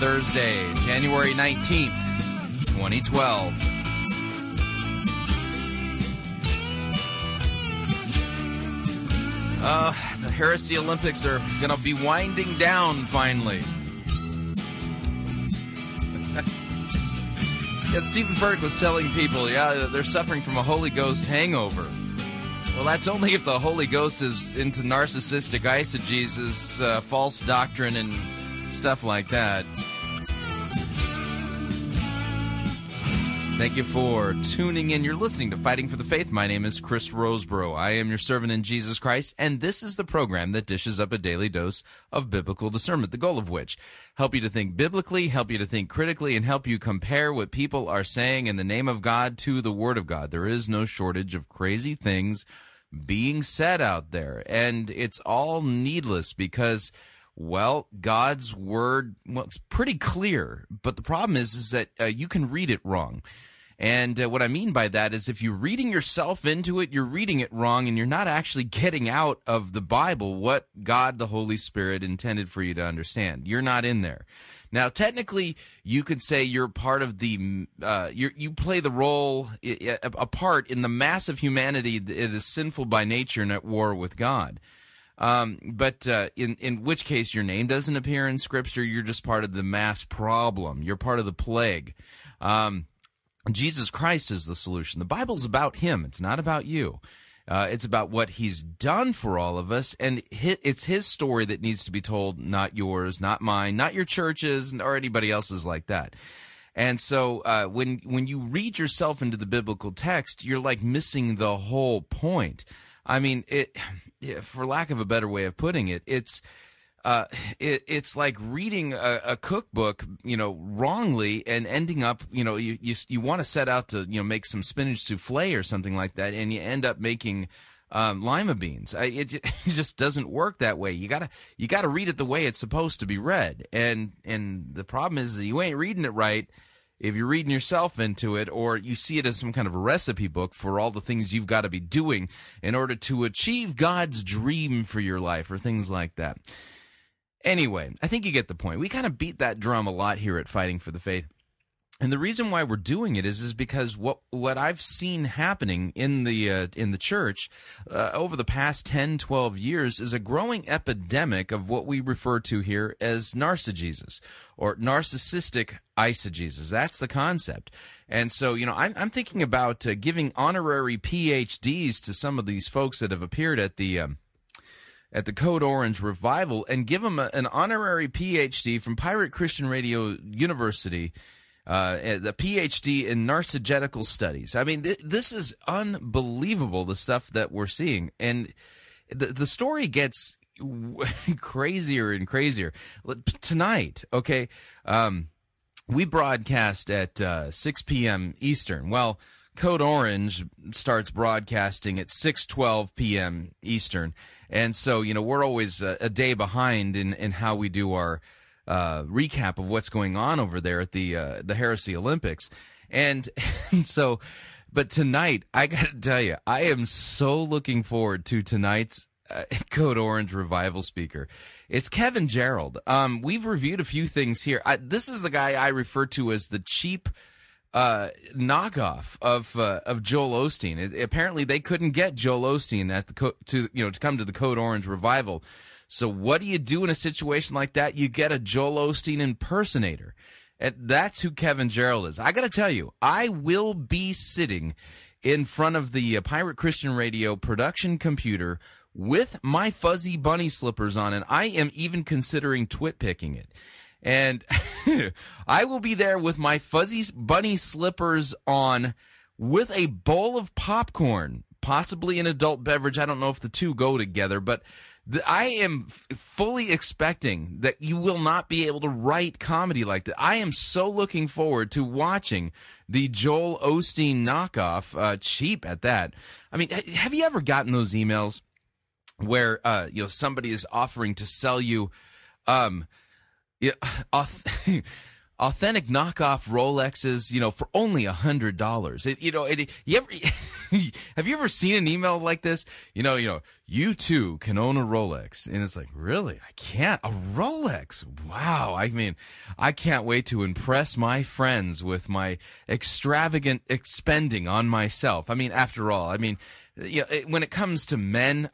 Thursday, January 19th, 2012. The Heresy Olympics are going to be winding down finally. Yeah, Stephen Furtick was telling people, they're suffering from a Holy Ghost hangover. Well, that's only if the Holy Ghost is into narcissistic eisegesis, false doctrine, and stuff like that. Thank you for tuning in. You're listening to Fighting for the Faith. My name is Chris Roseborough. I am your servant in Jesus Christ, and this is the program that dishes up a daily dose of biblical discernment, the goal of which, help you to think biblically, help you to think critically, and help you compare what people are saying in the name of God to the Word of God. There is no shortage of crazy things being said out there, and it's all needless because, well, God's word, it's pretty clear, but the problem is that you can read it wrong. And what I mean by that is if you're reading yourself into it, you're reading it wrong, and you're not actually getting out of the Bible what God, the Holy Spirit, intended for you to understand. You're not in there. Now, technically, you could say you're part of the, you play the role, a part in the mass of humanity that is sinful by nature and at war with God. But in which case your name doesn't appear in Scripture, you're just part of the mass problem. You're part of the plague. Jesus Christ is the solution. The Bible's about Him. It's not about you. It's about what He's done for all of us, and it's His story that needs to be told, not yours, not mine, not your church's, or anybody else's like that. And so when you read yourself into the biblical text, you're like missing the whole point. I mean, for lack of a better way of putting it, it's like reading a cookbook, wrongly and ending up, you want to set out to, make some spinach souffle or something like that, and you end up making lima beans. It just doesn't work that way. You gotta read it the way it's supposed to be read, and the problem is that you ain't reading it right. If you're reading yourself into it, or you see it as some kind of a recipe book for all the things you've got to be doing in order to achieve God's dream for your life, or things like that. Anyway, I think you get the point. We kind of beat that drum a lot here at Fighting for the Faith. And the reason why we're doing it is because what I've seen happening in the church over the past 10, 12 years is a growing epidemic of what we refer to here as narcissism, or narcissistic eisegesis. That's the concept. And so, I'm thinking about giving honorary PhDs to some of these folks that have appeared at the Code Orange Revival, and give them an honorary PhD from Pirate Christian Radio University. The PhD in narcissistic studies. I mean, this is unbelievable, the stuff that we're seeing. And the story gets crazier and crazier. Tonight, okay, we broadcast at 6 p.m. Eastern. Well, Code Orange starts broadcasting at 6:12 p.m. Eastern. And so, we're always a day behind in how we do our recap of what's going on over there at the Heresy Olympics. And so, but tonight, I got to tell you, I am so looking forward to tonight's Code Orange Revival speaker. It's Kevin Gerald. We've reviewed a few things here. This is the guy I refer to as the cheap knockoff of Joel Osteen. Apparently, they couldn't get Joel Osteen at to come to the Code Orange Revival. So what do you do in a situation like that? You get a Joel Osteen impersonator. That's who Kevin Gerald is. I got to tell you, I will be sitting in front of the Pirate Christian Radio production computer with my fuzzy bunny slippers on, and I am even considering twit-picking it. And I will be there with my fuzzy bunny slippers on with a bowl of popcorn, possibly an adult beverage. I don't know if the two go together, but I am fully expecting that you will not be able to write comedy like that. I am so looking forward to watching the Joel Osteen knockoff, cheap at that. I mean, have you ever gotten those emails where somebody is offering to sell you authentic knockoff Rolexes, for only $100. Have you ever seen an email like this? You too can own a Rolex, and it's like, really? I can't? A Rolex? Wow! I mean, I can't wait to impress my friends with my extravagant spending on myself. I mean, after all, when it comes to men,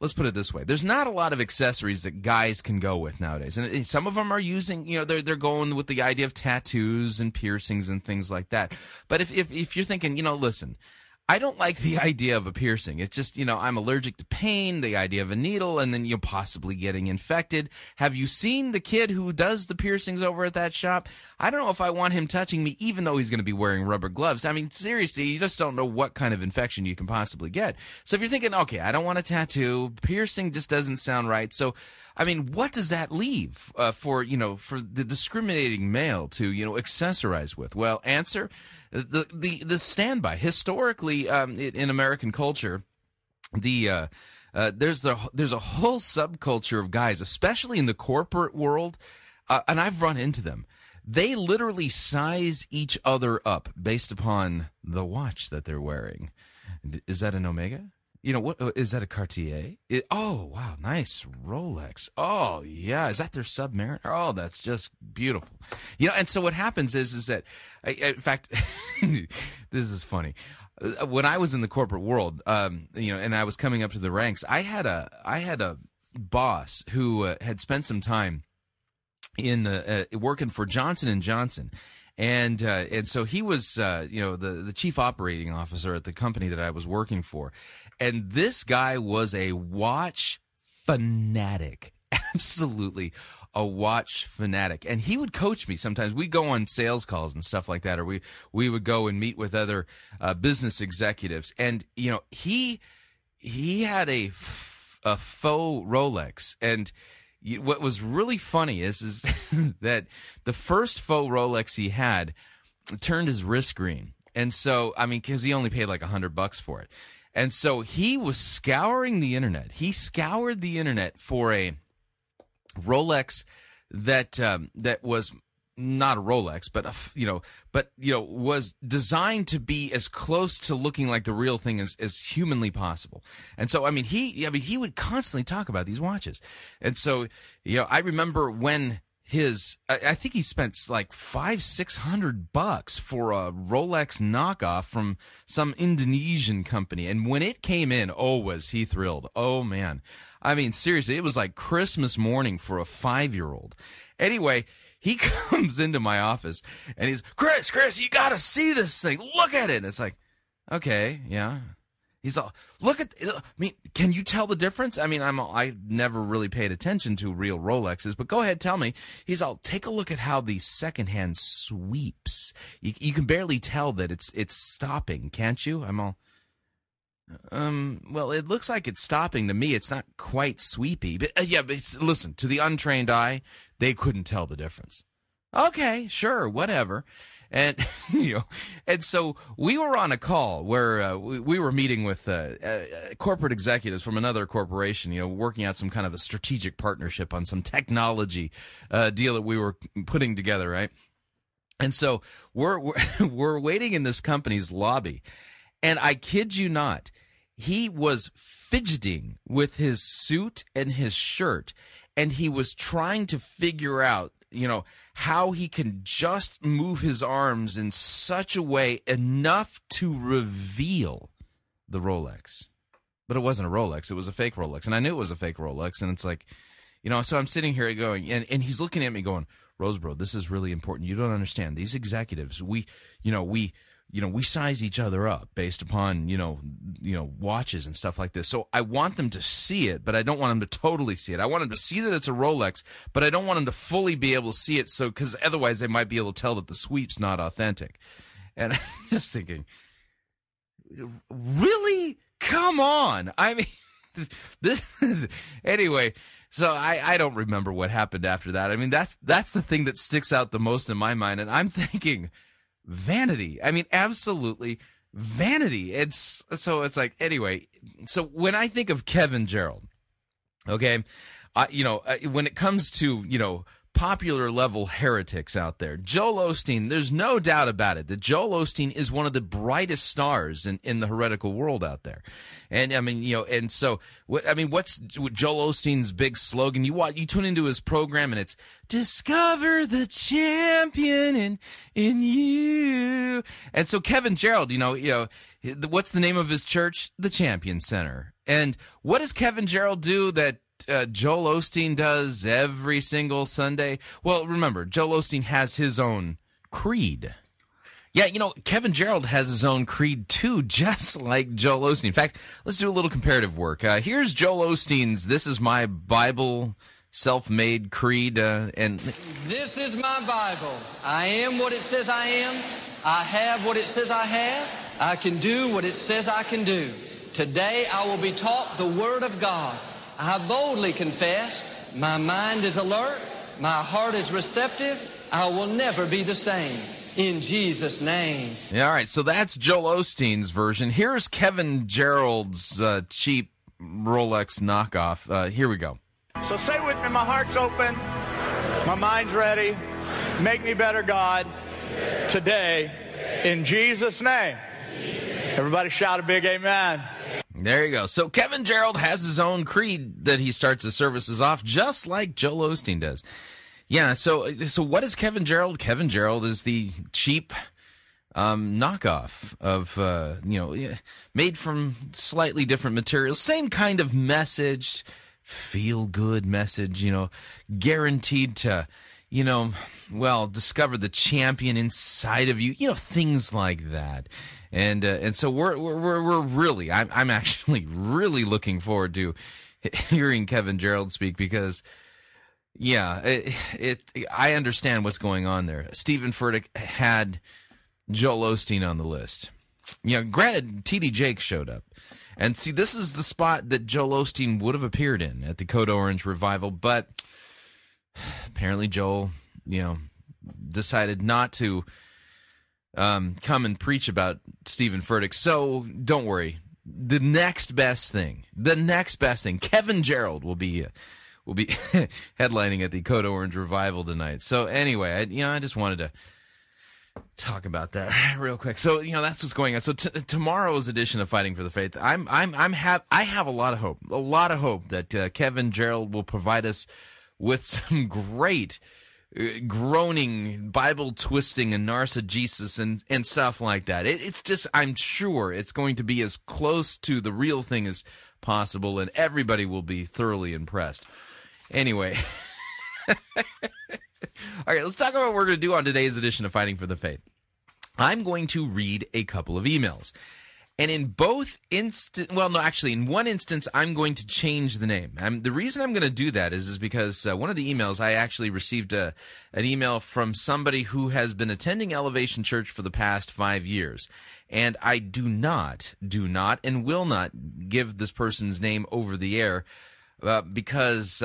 let's put it this way. There's not a lot of accessories that guys can go with nowadays. And some of them are using, they're going with the idea of tattoos and piercings and things like that. But if you're thinking, listen, I don't like the idea of a piercing. It's just, I'm allergic to pain, the idea of a needle, and then you're possibly getting infected. Have you seen the kid who does the piercings over at that shop? I don't know if I want him touching me, even though he's going to be wearing rubber gloves. Seriously, you just don't know what kind of infection you can possibly get. So if you're thinking, okay, I don't want a tattoo, piercing just doesn't sound right. So, what does that leave for the discriminating male to, accessorize with? Well, answer, the standby. Historically, in American culture, there's a whole subculture of guys, especially in the corporate world, and I've run into them. They literally size each other up based upon the watch that they're wearing. Is that an Omega? What is that, a Cartier? Oh, wow, nice Rolex. Oh, yeah, is that their Submariner? Oh, that's just beautiful. And so what happens is that, in fact, this is funny. When I was in the corporate world, and I was coming up to the ranks, I had a boss who had spent some time in working for Johnson & Johnson. And so he was, the chief operating officer at the company that I was working for. And this guy was a watch fanatic, absolutely a watch fanatic. And he would coach me sometimes. We'd go on sales calls and stuff like that, or we would go and meet with other business executives. And, he had a faux Rolex. And what was really funny is that the first faux Rolex he had turned his wrist green. And so, because he only paid like $100 for it. And so he was scouring the internet. He scoured the internet for a Rolex that was not a Rolex, but was designed to be as close to looking like the real thing as humanly possible. And so, he would constantly talk about these watches. And so, I remember when I think he spent like $500-$600 for a Rolex knockoff from some Indonesian company. And when it came in, oh, was he thrilled. Oh, man. Seriously, it was like Christmas morning for a 5-year-old. Anyway, he comes into my office and he's, Chris, you got to see this thing. Look at it. And it's like, okay, yeah. He's all, look at, can you tell the difference? I never really paid attention to real Rolexes, but go ahead, tell me. He's all, take a look at how the secondhand sweeps. You can barely tell that it's stopping, can't you? I'm all, well, it looks like it's stopping to me. It's not quite sweepy, but listen, to the untrained eye, they couldn't tell the difference. Okay, sure, whatever. And, and so we were on a call where we were meeting with corporate executives from another corporation, working out some kind of a strategic partnership on some technology deal that we were putting together, right? And so we're waiting in this company's lobby, and I kid you not, he was fidgeting with his suit and his shirt, and he was trying to figure out, how he can just move his arms in such a way enough to reveal the Rolex. But it wasn't a Rolex. It was a fake Rolex. And I knew it was a fake Rolex. And it's like, so I'm sitting here going, and he's looking at me going, Roseborough, this is really important. You don't understand. These executives, we size each other up based upon, watches and stuff like this. So I want them to see it, but I don't want them to totally see it. I want them to see that it's a Rolex, but I don't want them to fully be able to see it. So, because otherwise they might be able to tell that the sweep's not authentic. And I'm just thinking, really? Come on. I mean, anyway. So I don't remember what happened after that. I mean, that's the thing that sticks out the most in my mind. And I'm thinking, vanity. I mean, absolutely vanity. So when I think of Kevin Gerald, okay, when it comes to, popular level heretics out there, Joel Osteen, there's no doubt about it that Joel Osteen is one of the brightest stars in the heretical world out there. And I mean, what's Joel Osteen's big slogan? You tune into his program and it's discover the champion in you. And so Kevin Gerald, what's the name of his church? The Champion Center. And what does Kevin Gerald do that Joel Osteen does every single Sunday? Well, remember, Joel Osteen has his own creed. Yeah, Kevin Gerald has his own creed too, just like Joel Osteen. In fact, let's do a little comparative work. Here's Joel Osteen's This Is My Bible self-made creed. And this is my Bible. I am what it says I am. I have what it says I have. I can do what it says I can do. Today I will be taught the Word of God. I boldly confess, my mind is alert, my heart is receptive, I will never be the same. In Jesus' name. Yeah, all right, so that's Joel Osteen's version. Here's Kevin Gerald's cheap Rolex knockoff. Here we go. So say with me, my heart's open, my mind's ready, make me better, God, today, in Jesus' name. Everybody shout a big amen. There you go. So Kevin Gerald has his own creed that he starts his services off, just like Joel Osteen does. Yeah, so what is Kevin Gerald? Kevin Gerald is the cheap knockoff of, made from slightly different materials. Same kind of message, feel-good message, guaranteed to, discover the champion inside of you, things like that. And so we're really, I'm actually really looking forward to hearing Kevin Gerald speak because, I understand what's going on there. Stephen Furtick had Joel Osteen on the list. Granted, T.D. Jakes showed up. And see, this is the spot that Joel Osteen would have appeared in at the Code Orange Revival, but apparently Joel, decided not to come and preach about Stephen Furtick. So don't worry. The next best thing, Kevin Gerald will be headlining at the Code Orange Revival tonight. So anyway, I just wanted to talk about that real quick. So that's what's going on. So tomorrow's edition of Fighting for the Faith, I have a lot of hope that Kevin Gerald will provide us with some great groaning, Bible twisting, and narcissus and stuff like that. It's just, I'm sure it's going to be as close to the real thing as possible, and everybody will be thoroughly impressed. Anyway. All right, let's talk about what we're going to do on today's edition of Fighting for the Faith. I'm going to read a couple of emails. And in both instances, in one instance, I'm going to change the name. The reason I'm going to do that is because one of the emails, I actually received an email from somebody who has been attending Elevation Church for the past 5 years. And I do not, and will not give this person's name over the air because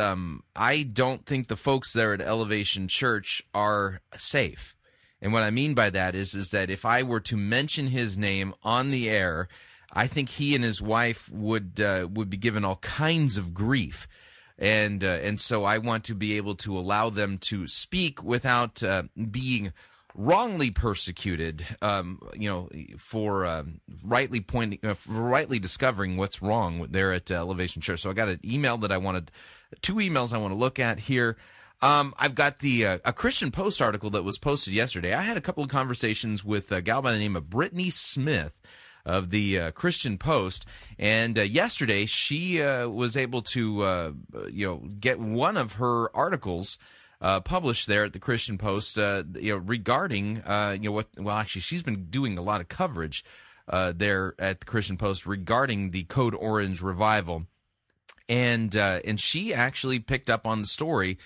I don't think the folks there at Elevation Church are safe. And what I mean by that is that if I were to mention his name on the air, I think he and his wife would be given all kinds of grief, and so I want to be able to allow them to speak without being wrongly persecuted, for rightly discovering what's wrong there at Elevation Church. So I got an email that I wanted, two emails I want to look at here. I've got a Christian Post article that was posted yesterday. I had a couple of conversations with a gal by the name of Brittany Smith of the Christian Post, and yesterday she was able to get one of her articles published there at the Christian Post, regarding she's been doing a lot of coverage there at the Christian Post regarding the Code Orange Revival, and she actually picked up on the story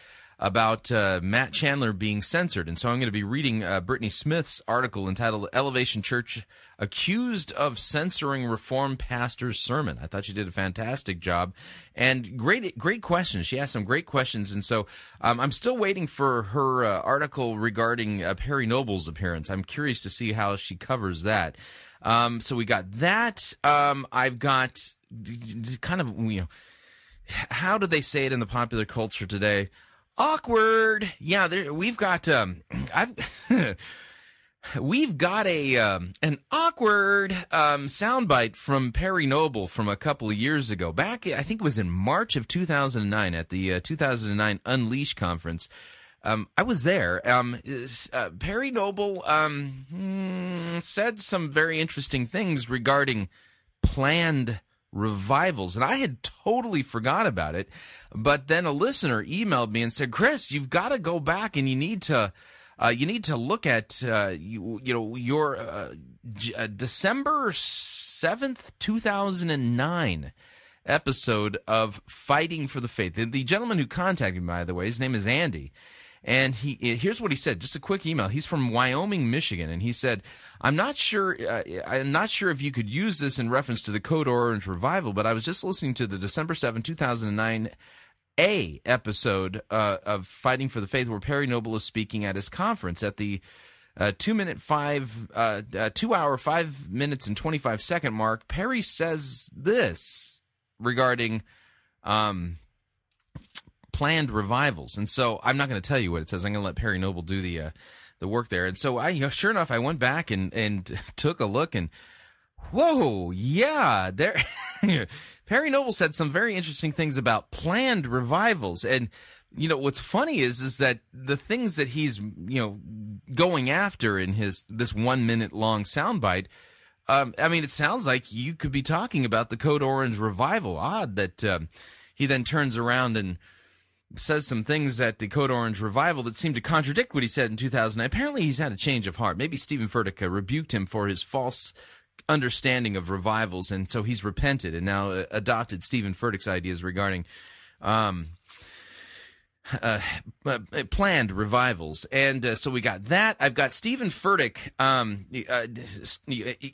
about Matt Chandler being censored. And so I'm going to be reading Brittany Smith's article entitled Elevation Church Accused of Censoring Reformed Pastor's Sermon. I thought she did a fantastic job. And great questions. She asked some great questions. And so I'm still waiting for her article regarding Perry Noble's appearance. I'm curious to see how she covers that. So we got that. I've got kind of, how do they say it in the popular culture today? Awkward. Yeah, we've got we've got a an awkward soundbite from Perry Noble from a couple of years ago. Back, I think it was in March of 2009 at the 2009 Unleash conference. I was there. Perry Noble said some very interesting things regarding planned revivals, and I had totally forgot about it, but then a listener emailed me and said, Chris, you've got to go back and you need to look at your December 7th 2009 episode of Fighting for the Faith. The gentleman who contacted me, by the way, his name is Andy. And here's what he said, just a quick email. He's from Wyoming, Michigan, and he said, I'm not sure if you could use this in reference to the Code Orange Revival, but I was just listening to the December 7, 2009 A episode of Fighting for the Faith where Perry Noble is speaking at his conference at the 2 hour, 5 minutes and 25 second mark. Perry says this regarding planned revivals, and so I'm not going to tell you what it says. I'm going to let Perry Noble do the work there. And so I, sure enough, I went back and took a look, and whoa, yeah, there, Perry Noble said some very interesting things about planned revivals. And what's funny is that the things that he's going after in this 1 minute long soundbite. It sounds like you could be talking about the Code Orange Revival. Odd that he then turns around and says some things at the Code Orange Revival that seem to contradict what he said in 2009. Apparently, he's had a change of heart. Maybe Stephen Furtick rebuked him for his false understanding of revivals, and so he's repented and now adopted Stephen Furtick's ideas regarding planned revivals. And so we got that. I've got Stephen Furtick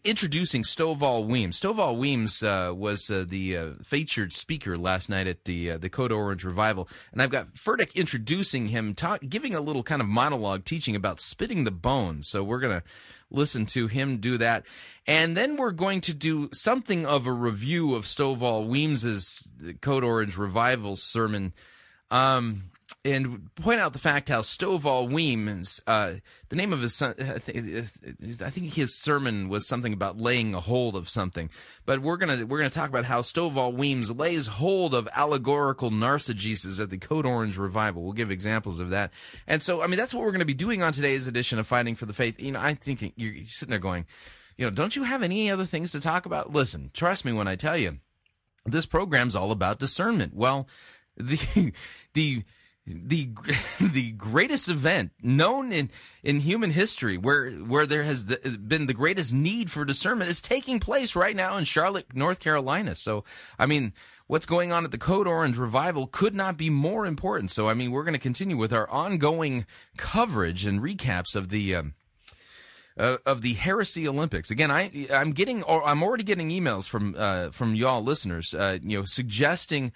introducing Stovall Weems. Stovall Weems was the featured speaker last night at the Code Orange Revival. And I've got Furtick introducing him, giving a little kind of monologue teaching about spitting the bones. So we're going to listen to him do that. And then we're going to do something of a review of Stovall Weems's Code Orange Revival sermon, and point out the fact how Stovall Weems, the name of his son, I think his sermon was something about laying a hold of something. But we're gonna talk about how Stovall Weems lays hold of allegorical narcissuses at the Code Orange Revival. We'll give examples of that. And so that's what we're gonna be doing on today's edition of Fighting for the Faith. I think you're sitting there going, don't you have any other things to talk about? Listen, trust me when I tell you, this program's all about discernment. Well, the greatest event known in human history where there has been the greatest need for discernment is taking place right now in Charlotte, North Carolina. So, what's going on at the Code Orange Revival could not be more important. So, we're going to continue with our ongoing coverage and recaps of the Heresy Olympics. Again, I'm already getting emails from y'all listeners, suggesting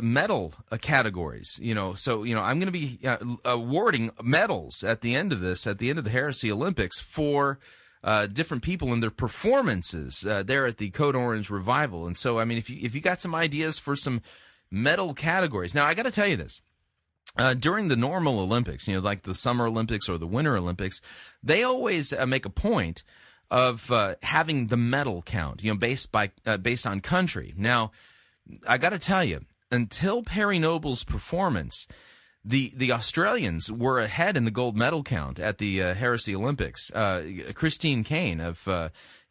medal categories, I'm going to be awarding medals at the end of the Heresy Olympics for different people and their performances there at the Code Orange Revival. And so, if you got some ideas for some medal categories, now I got to tell you this. During the normal Olympics, like the Summer Olympics or the Winter Olympics, they always make a point of having the medal count, based on country. Now, I got to tell you, until Perry Noble's performance, the Australians were ahead in the gold medal count at the Heresy Olympics. Christine Kane of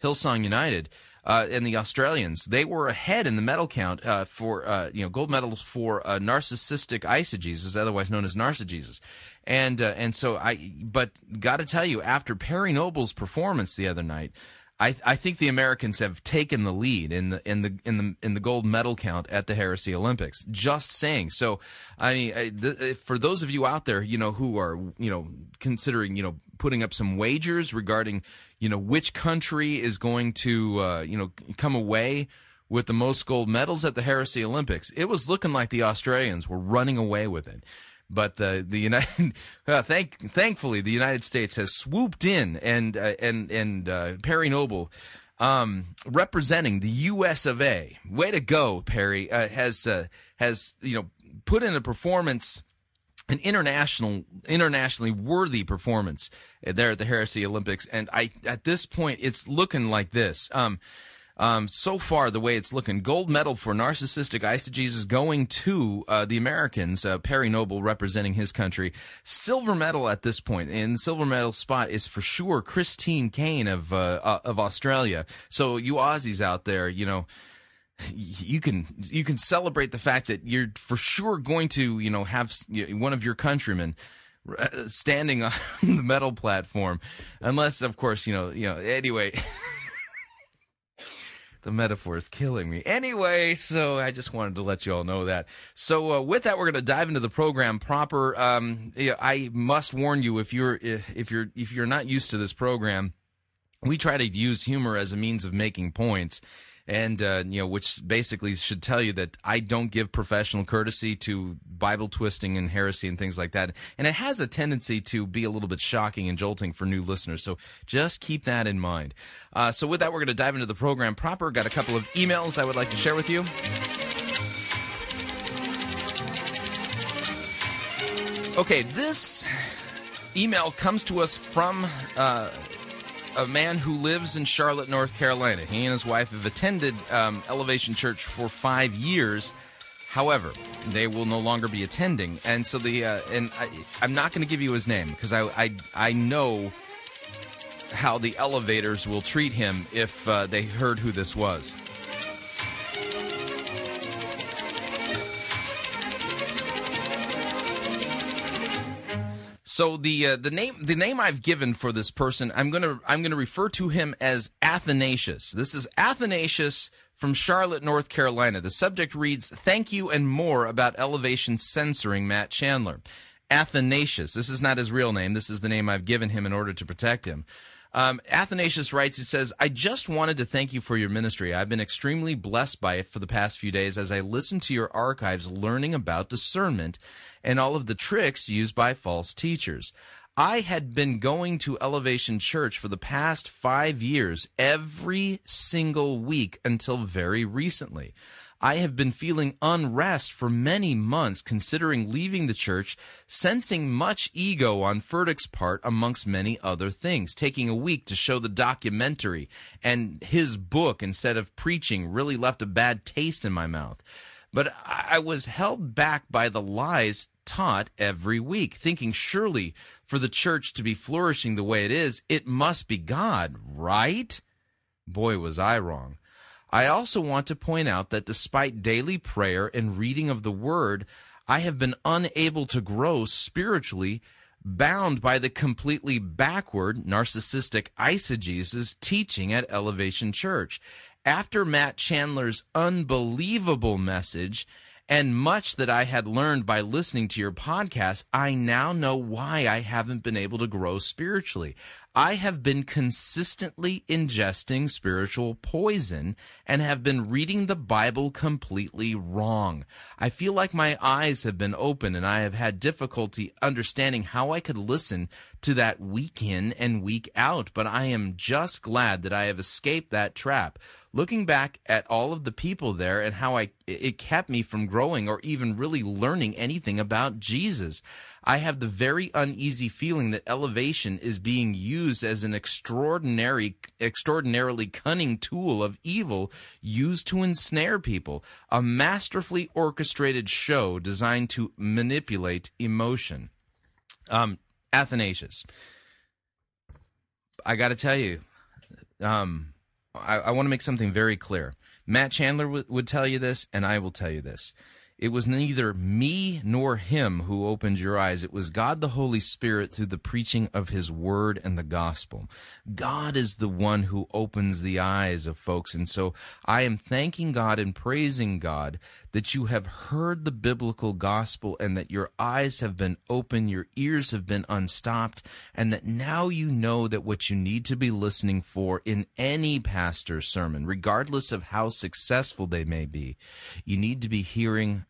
Hillsong United and the Australians. They were ahead in the medal count for gold medals for narcissistic eisegesis, otherwise known as narcissus. And so but got to tell you, after Perry Noble's performance the other night, I think the Americans have taken the lead in the gold medal count at the Heresy Olympics. Just saying. So, I mean, for those of you out there, who are considering putting up some wagers regarding which country is going to come away with the most gold medals at the Heresy Olympics, it was looking like the Australians were running away with it. But thankfully, the United States has swooped in, and Perry Noble, representing the U.S. of A. Way to go, Perry! Has put in a performance, an internationally worthy performance there at the Heresy Olympics, and at this point it's looking like this. So far, the way it's looking, gold medal for narcissistic eisegesis going to the Americans, Perry Noble representing his country. Silver medal at this point, and the silver medal spot is for sure Christine Kane of Australia. So you Aussies out there, you can celebrate the fact that you're for sure going to have one of your countrymen standing on the medal platform, unless of course anyway. The metaphor is killing me. Anyway, so I just wanted to let you all know that. So with that, we're going to dive into the program proper. I must warn you, if you're not used to this program, we try to use humor as a means of making points, and which basically should tell you that I don't give professional courtesy to Bible twisting and heresy and things like that. And it has a tendency to be a little bit shocking and jolting for new listeners, so just keep that in mind. So with that, we're going to dive into the program proper. Got a couple of emails I would like to share with you. Okay, this email comes to us from... a man who lives in Charlotte, North Carolina. He and his wife have attended Elevation Church for 5 years. However, they will no longer be attending, and so I'm not going to give you his name because I know how the elevators will treat him if they heard who this was. So the name I've given for this person, I'm gonna refer to him as Athanasius. This is Athanasius from Charlotte, North Carolina. The subject reads, "Thank you and more about Elevation censoring Matt Chandler." Athanasius. This is not his real name. This is the name I've given him in order to protect him. Athanasius writes, he says, "I just wanted to thank you for your ministry. I've been extremely blessed by it for the past few days as I listened to your archives learning about discernment and all of the tricks used by false teachers. I had been going to Elevation Church for the past 5 years every single week until very recently. I have been feeling unrest for many months, considering leaving the church, sensing much ego on Furtick's part, amongst many other things. Taking a week to show the documentary and his book instead of preaching really left a bad taste in my mouth. But I was held back by the lies taught every week, thinking surely for the church to be flourishing the way it is, it must be God, right? Boy, was I wrong. I also want to point out that despite daily prayer and reading of the Word, I have been unable to grow spiritually, bound by the completely backward, narcissistic eisegesis teaching at Elevation Church. After Matt Chandler's unbelievable message and much that I had learned by listening to your podcast, I now know why I haven't been able to grow spiritually. I have been consistently ingesting spiritual poison and have been reading the Bible completely wrong. I feel like my eyes have been opened, and I have had difficulty understanding how I could listen to that week in and week out, but I am just glad that I have escaped that trap. Looking back at all of the people there and how it kept me from growing or even really learning anything about Jesus, I have the very uneasy feeling that Elevation is being used as an extraordinarily cunning tool of evil used to ensnare people, a masterfully orchestrated show designed to manipulate emotion." Athanasius, I got to tell you, I want to make something very clear. Matt Chandler would tell you this, and I will tell you this. It was neither me nor him who opened your eyes. It was God the Holy Spirit through the preaching of his word and the gospel. God is the one who opens the eyes of folks. And so I am thanking God and praising God that you have heard the biblical gospel and that your eyes have been open, your ears have been unstopped, and that now you know that what you need to be listening for in any pastor's sermon, regardless of how successful they may be, you need to be hearing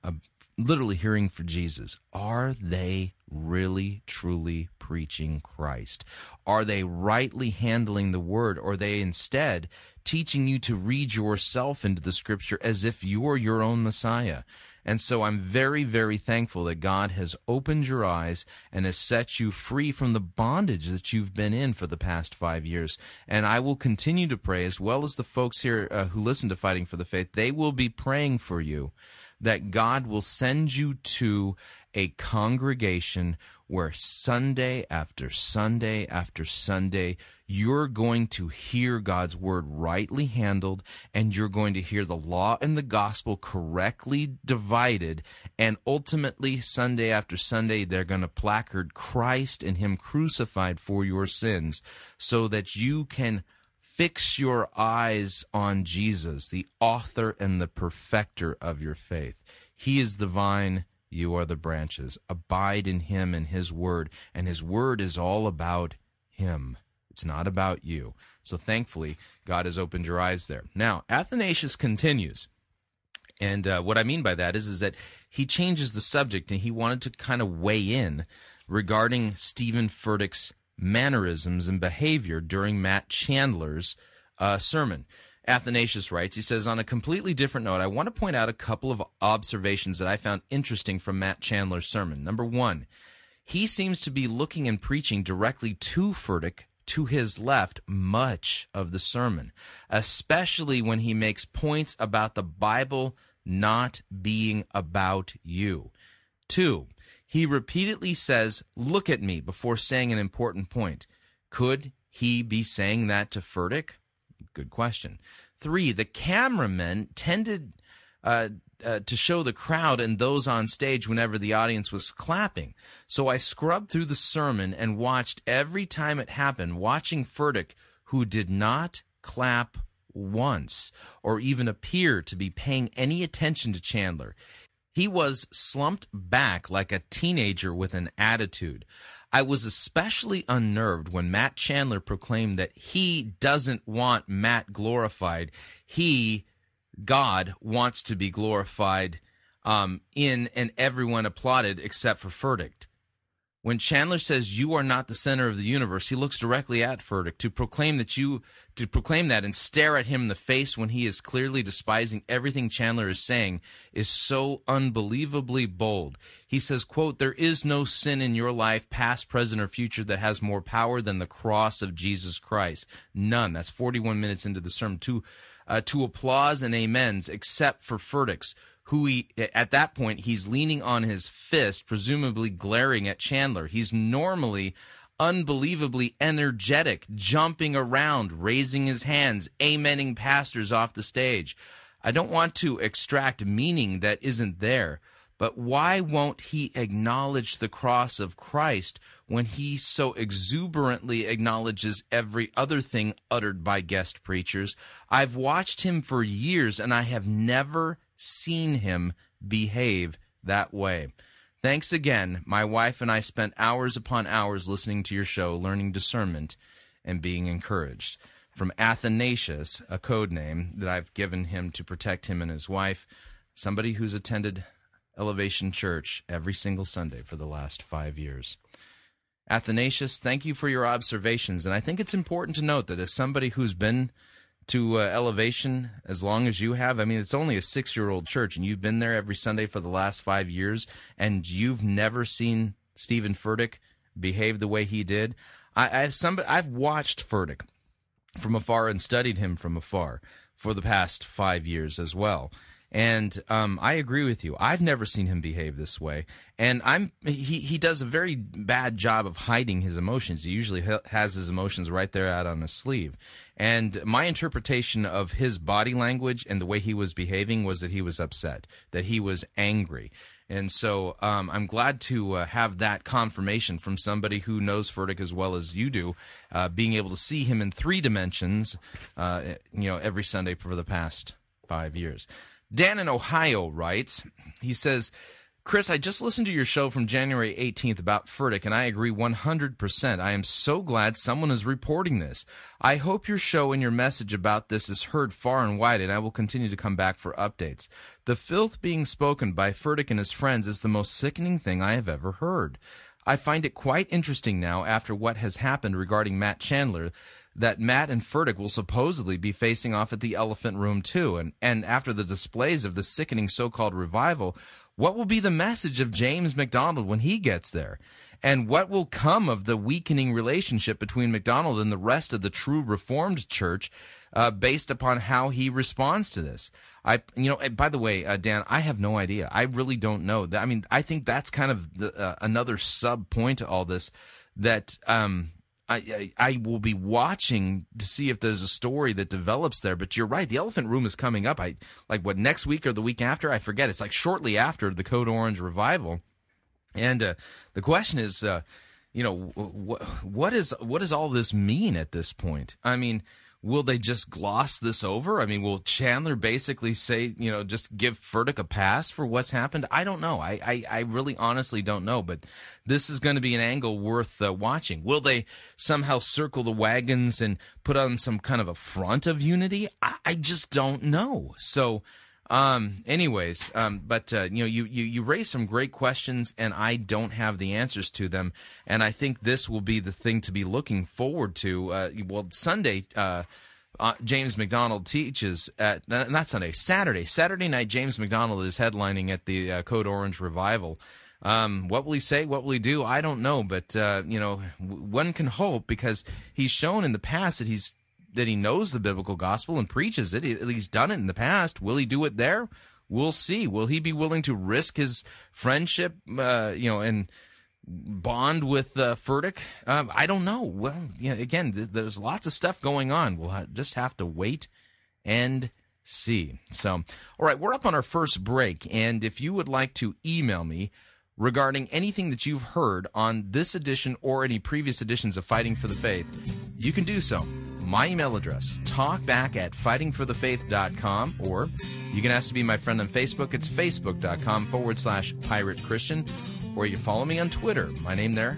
literally hearing for Jesus. Are they really, truly preaching Christ? Are they rightly handling the word? Or are they instead teaching you to read yourself into the scripture as if you're your own Messiah? And so I'm very, very thankful that God has opened your eyes and has set you free from the bondage that you've been in for the past 5 years. And I will continue to pray, as well as the folks here who listen to Fighting for the Faith. They will be praying for you, that God will send you to a congregation where Sunday after Sunday after Sunday, you're going to hear God's word rightly handled, and you're going to hear the law and the gospel correctly divided, and ultimately, Sunday after Sunday, they're going to placard Christ and him crucified for your sins, so that you can fix your eyes on Jesus, the author and the perfecter of your faith. He is the vine, you are the branches. Abide in him and his word. And his word is all about him. It's not about you. So thankfully, God has opened your eyes there. Now, Athanasius continues. And what I mean by that is that he changes the subject, and he wanted to kind of weigh in regarding Stephen Furtick's mannerisms and behavior during Matt Chandler's sermon. Athanasius writes, he says, on a completely different note, I want to point out a couple of observations that I found interesting from Matt Chandler's sermon. Number one, he seems to be looking and preaching directly to Furtick, to his left, much of the sermon, especially when he makes points about the Bible not being about you. Two, he repeatedly says, look at me, before saying an important point. Could he be saying that to Furtick? Good question. Three, the cameramen tended to show the crowd and those on stage whenever the audience was clapping. So I scrubbed through the sermon and watched every time it happened, watching Furtick, who did not clap once or even appear to be paying any attention to Chandler. He was slumped back like a teenager with an attitude. I was especially unnerved when Matt Chandler proclaimed that he doesn't want Matt glorified. He, God, wants to be glorified in and everyone applauded except for Furtick. When Chandler says you are not the center of the universe, he looks directly at Furtick to proclaim that and stare at him in the face when he is clearly despising everything Chandler is saying is so unbelievably bold. He says, quote, there is no sin in your life, past, present, or future, that has more power than the cross of Jesus Christ. None. That's 41 minutes into the sermon. To applause and amens, except for Furtick's, who at that point, he's leaning on his fist, presumably glaring at Chandler. He's normally unbelievably energetic, jumping around, raising his hands, amening pastors off the stage. I don't want to extract meaning that isn't there, but why won't he acknowledge the cross of Christ when he so exuberantly acknowledges every other thing uttered by guest preachers? I've watched him for years, and I have never seen him behave that way. Thanks again. My wife and I spent hours upon hours listening to your show, learning discernment, and being encouraged. From Athanasius, a code name that I've given him to protect him and his wife, somebody who's attended Elevation Church every single Sunday for the last 5 years. Athanasius, thank you for your observations, and I think it's important to note that as somebody who's been to Elevation as long as you have. I mean, it's only a 6-year-old church, and you've been there every Sunday for the last 5 years, and you've never seen Stephen Furtick behave the way he did. I've watched Furtick from afar and studied him from afar for the past 5 years as well. And I agree with you. I've never seen him behave this way. And he does a very bad job of hiding his emotions. He usually has his emotions right there out on his sleeve. And my interpretation of his body language and the way he was behaving was that he was upset, that he was angry. And so I'm glad to have that confirmation from somebody who knows Furtick as well as you do, being able to see him in three dimensions every Sunday for the past 5 years. Dan in Ohio writes, he says, Chris, I just listened to your show from January 18th about Furtick, and I agree 100%. I am so glad someone is reporting this. I hope your show and your message about this is heard far and wide, and I will continue to come back for updates. The filth being spoken by Furtick and his friends is the most sickening thing I have ever heard. I find it quite interesting now, after what has happened regarding Matt Chandler, that Matt and Furtick will supposedly be facing off at the Elephant Room, too. And after the displays of the sickening so-called revival, what will be the message of James McDonald when he gets there? And what will come of the weakening relationship between McDonald and the rest of the true Reformed Church based upon how he responds to this? By the way, Dan, I have no idea. I really don't know. I mean, I think that's kind of another sub-point to all this, that I will be watching to see if there's a story that develops there. But you're right. The Elephant Room is coming up. Next week or the week after? I forget. It's shortly after the Code Orange Revival. And the question is, what does all this mean at this point? I mean, will they just gloss this over? I mean, will Chandler basically say, just give Furtick a pass for what's happened? I don't know. I really honestly don't know, but this is going to be an angle worth watching. Will they somehow circle the wagons and put on some kind of a front of unity? I just don't know. So you raised some great questions, and I don't have the answers to them, and I think this will be the thing to be looking forward to. Sunday, James McDonald teaches at, not Sunday, Saturday night, James McDonald is headlining at the Code Orange Revival. What will he say? What will he do? I don't know, but, one can hope, because he's shown in the past that that he knows the biblical gospel and preaches it. He's done it in the past. Will he do it there? We'll see. Will he be willing to risk his friendship, and bond with Furtick? I don't know. Well, again, there's lots of stuff going on. We'll just have to wait and see. So, all right, we're up on our first break, and if you would like to email me regarding anything that you've heard on this edition or any previous editions of Fighting for the Faith, you can do so. My email address, talkback@fightingforthefaith.com, or you can ask to be my friend on Facebook. It's facebook.com/Pirate Christian, or you follow me on Twitter. My name there,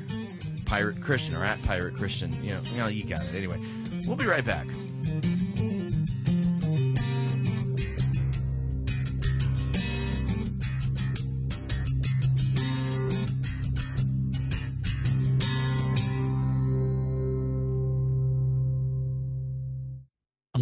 Pirate Christian, or @Pirate Christian. You got it. Anyway, we'll be right back.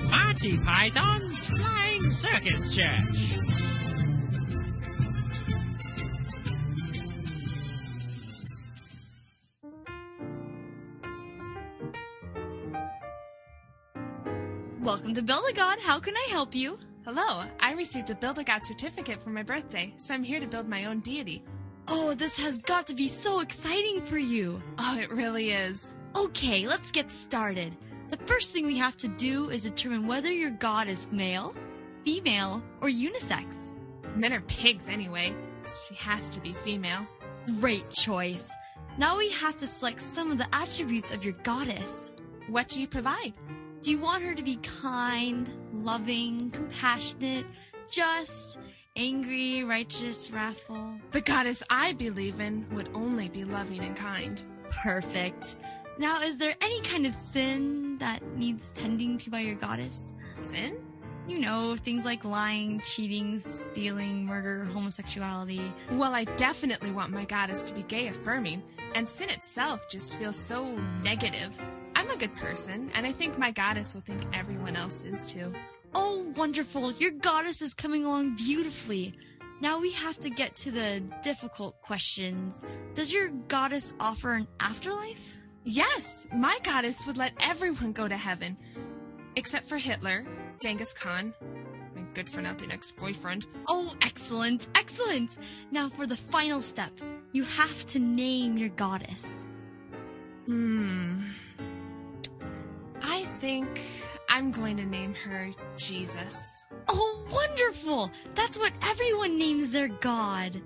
Monty Python's Flying Circus Church. Welcome to Build a God. How can I help you? Hello. I received a Build a God certificate for my birthday, so I'm here to build my own deity. Oh, this has got to be so exciting for you. Oh, it really is. Okay, let's get started. The first thing we have to do is determine whether your god is male, female, or unisex. Men are pigs anyway. She has to be female. Great choice. Now we have to select some of the attributes of your goddess. What do you provide? Do you want her to be kind, loving, compassionate, just, angry, righteous, wrathful? The goddess I believe in would only be loving and kind. Perfect. Now, is there any kind of sin that needs tending to by your goddess? Sin? You know, things like lying, cheating, stealing, murder, homosexuality. Well, I definitely want my goddess to be gay affirming, and sin itself just feels so negative. I'm a good person, and I think my goddess will think everyone else is too. Oh, wonderful. Your goddess is coming along beautifully. Now we have to get to the difficult questions. Does your goddess offer an afterlife? Yes, my goddess would let everyone go to heaven, except for Hitler, Genghis Khan, my good-for-nothing ex-boyfriend. Oh, excellent, excellent! Now for the final step, you have to name your goddess. I think I'm going to name her Jesus. Oh, wonderful! That's what everyone names their god.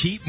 Keep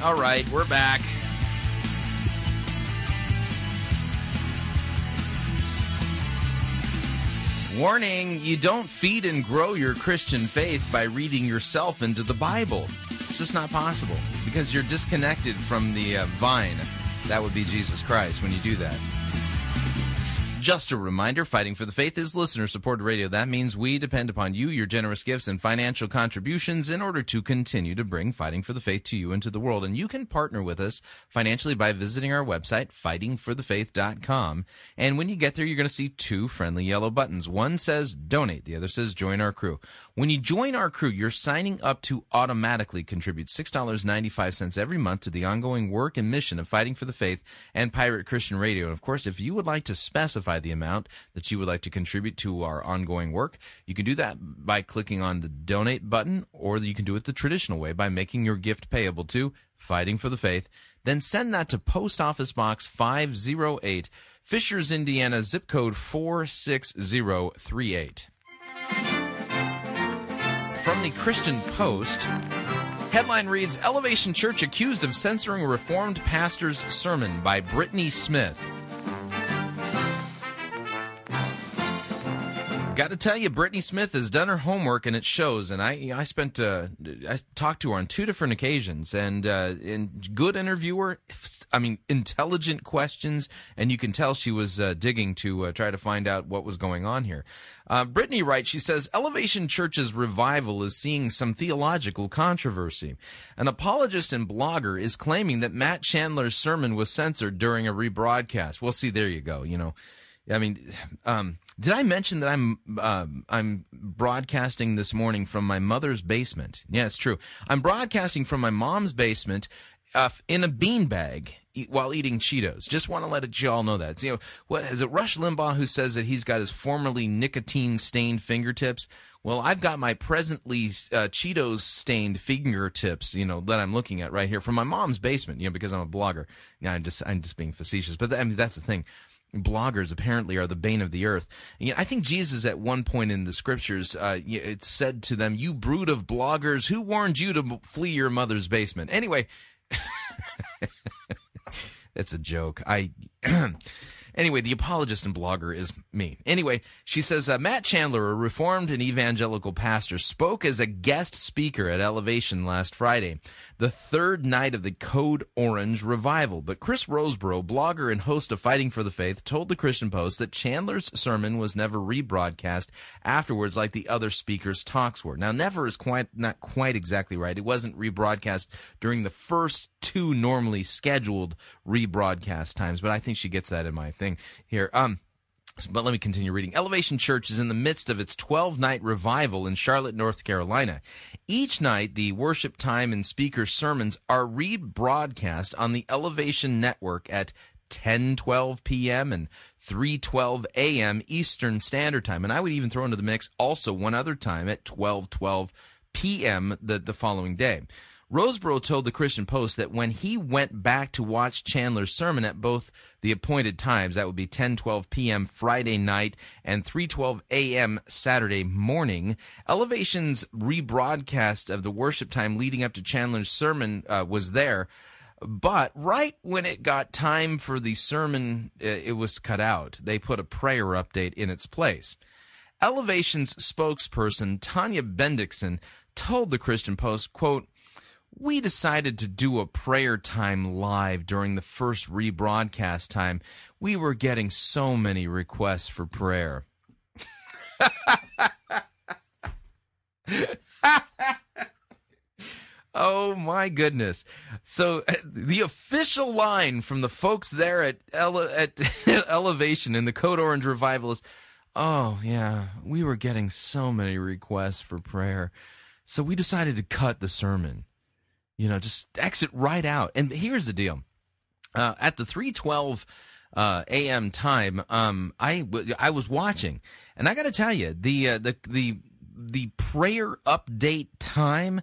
All right, we're back. Warning, you don't feed and grow your Christian faith by reading yourself into the Bible. It's just not possible because you're disconnected from the vine. That would be Jesus Christ when you do that. Just a reminder, Fighting for the Faith is listener-supported radio. That means we depend upon you, your generous gifts, and financial contributions in order to continue to bring Fighting for the Faith to you and to the world. And you can partner with us financially by visiting our website, fightingforthefaith.com. And when you get there, you're going to see two friendly yellow buttons. One says donate. The other says join our crew. When you join our crew, you're signing up to automatically contribute $6.95 every month to the ongoing work and mission of Fighting for the Faith and Pirate Christian Radio. And, of course, if you would like to specify the amount that you would like to contribute to our ongoing work, you can do that by clicking on the donate button, or you can do it the traditional way by making your gift payable to Fighting for the Faith. Then send that to Post Office Box 508, Fishers, Indiana, zip code 46038. From the Christian Post, headline reads, Elevation Church accused of censoring Reformed pastor's sermon by Brittany Smith. Got to tell you, Brittany Smith has done her homework, and it shows. And I talked to her on two different occasions, and good interviewer. I mean, intelligent questions, and you can tell she was digging to try to find out what was going on here. Brittany writes, she says, Elevation Church's revival is seeing some theological controversy. An apologist and blogger is claiming that Matt Chandler's sermon was censored during a rebroadcast. Well, see, there you go. You know, I mean, did I mention that I'm broadcasting this morning from my mother's basement? Yeah, it's true. I'm broadcasting from my mom's basement in a beanbag while eating Cheetos. Just want to let you all know that. You know, what is it? Rush Limbaugh, who says that he's got his formerly nicotine-stained fingertips. Well, I've got my presently Cheetos-stained fingertips, you know, that I'm looking at right here from my mom's basement. You know, because I'm a blogger. Yeah, I'm just being facetious, but I mean that's the thing. Bloggers apparently are the bane of the earth. You know, I think Jesus at one point in the scriptures, it said to them, you brood of bloggers, who warned you to flee your mother's basement? Anyway, that's a joke. Anyway, the apologist and blogger is me. Anyway, she says, Matt Chandler, a reformed and evangelical pastor, spoke as a guest speaker at Elevation last Friday, the third night of the Code Orange Revival. But Chris Roseborough, blogger and host of Fighting for the Faith, told the Christian Post that Chandler's sermon was never rebroadcast afterwards like the other speakers' talks were. Now, never is not quite exactly right. It wasn't rebroadcast during the first two normally scheduled rebroadcast times, but I think she gets that in my thing here. But let me continue reading. Elevation Church is in the midst of its 12-night revival in Charlotte, North Carolina. Each night, the worship time and speaker sermons are rebroadcast on the Elevation Network at 10:12 p.m. and 3:12 a.m. Eastern Standard Time. And I would even throw into the mix also one other time at 12:12 p.m. the following day. Roseborough told the Christian Post that when he went back to watch Chandler's sermon at both the appointed times, that would be 10:12 p.m. Friday night and 3:12 a.m. Saturday morning, Elevation's rebroadcast of the worship time leading up to Chandler's sermon was there. But right when it got time for the sermon, it was cut out. They put a prayer update in its place. Elevation's spokesperson, Tanya Bendixson, told the Christian Post, quote, "We decided to do a prayer time live during the first rebroadcast time. We were getting so many requests for prayer." Oh, my goodness. So the official line from the folks there at Elevation in the Code Orange Revival is, "Oh, yeah, we were getting so many requests for prayer. So we decided to cut the sermon." You know, just exit right out. And here's the deal. At the 3:12 a.m. time, I was watching, and I got to tell you, the prayer update time,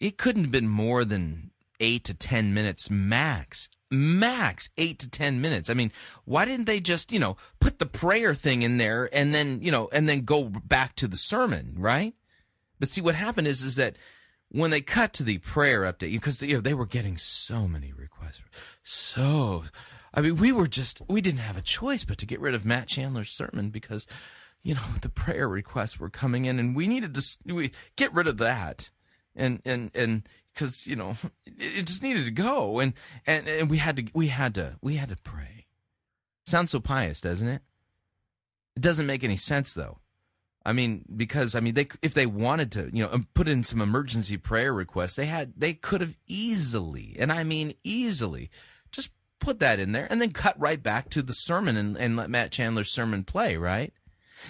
it couldn't have been more than 8 to 10 minutes max 8 to 10 minutes. I mean, why didn't they just, you know, put the prayer thing in there and then, you know, and then go back to the sermon, right? But see, what happened is that when they cut to the prayer update, because you know, they were getting so many requests. So, I mean, we didn't have a choice but to get rid of Matt Chandler's sermon because, you know, the prayer requests were coming in and we needed to get rid of that. And because, you know, it just needed to go. And we had to pray. Sounds so pious, doesn't it? It doesn't make any sense, though. I mean, because, I mean, if they wanted to, you know, put in some emergency prayer requests, they could have easily, and I mean easily, just put that in there and then cut right back to the sermon and let Matt Chandler's sermon play, right?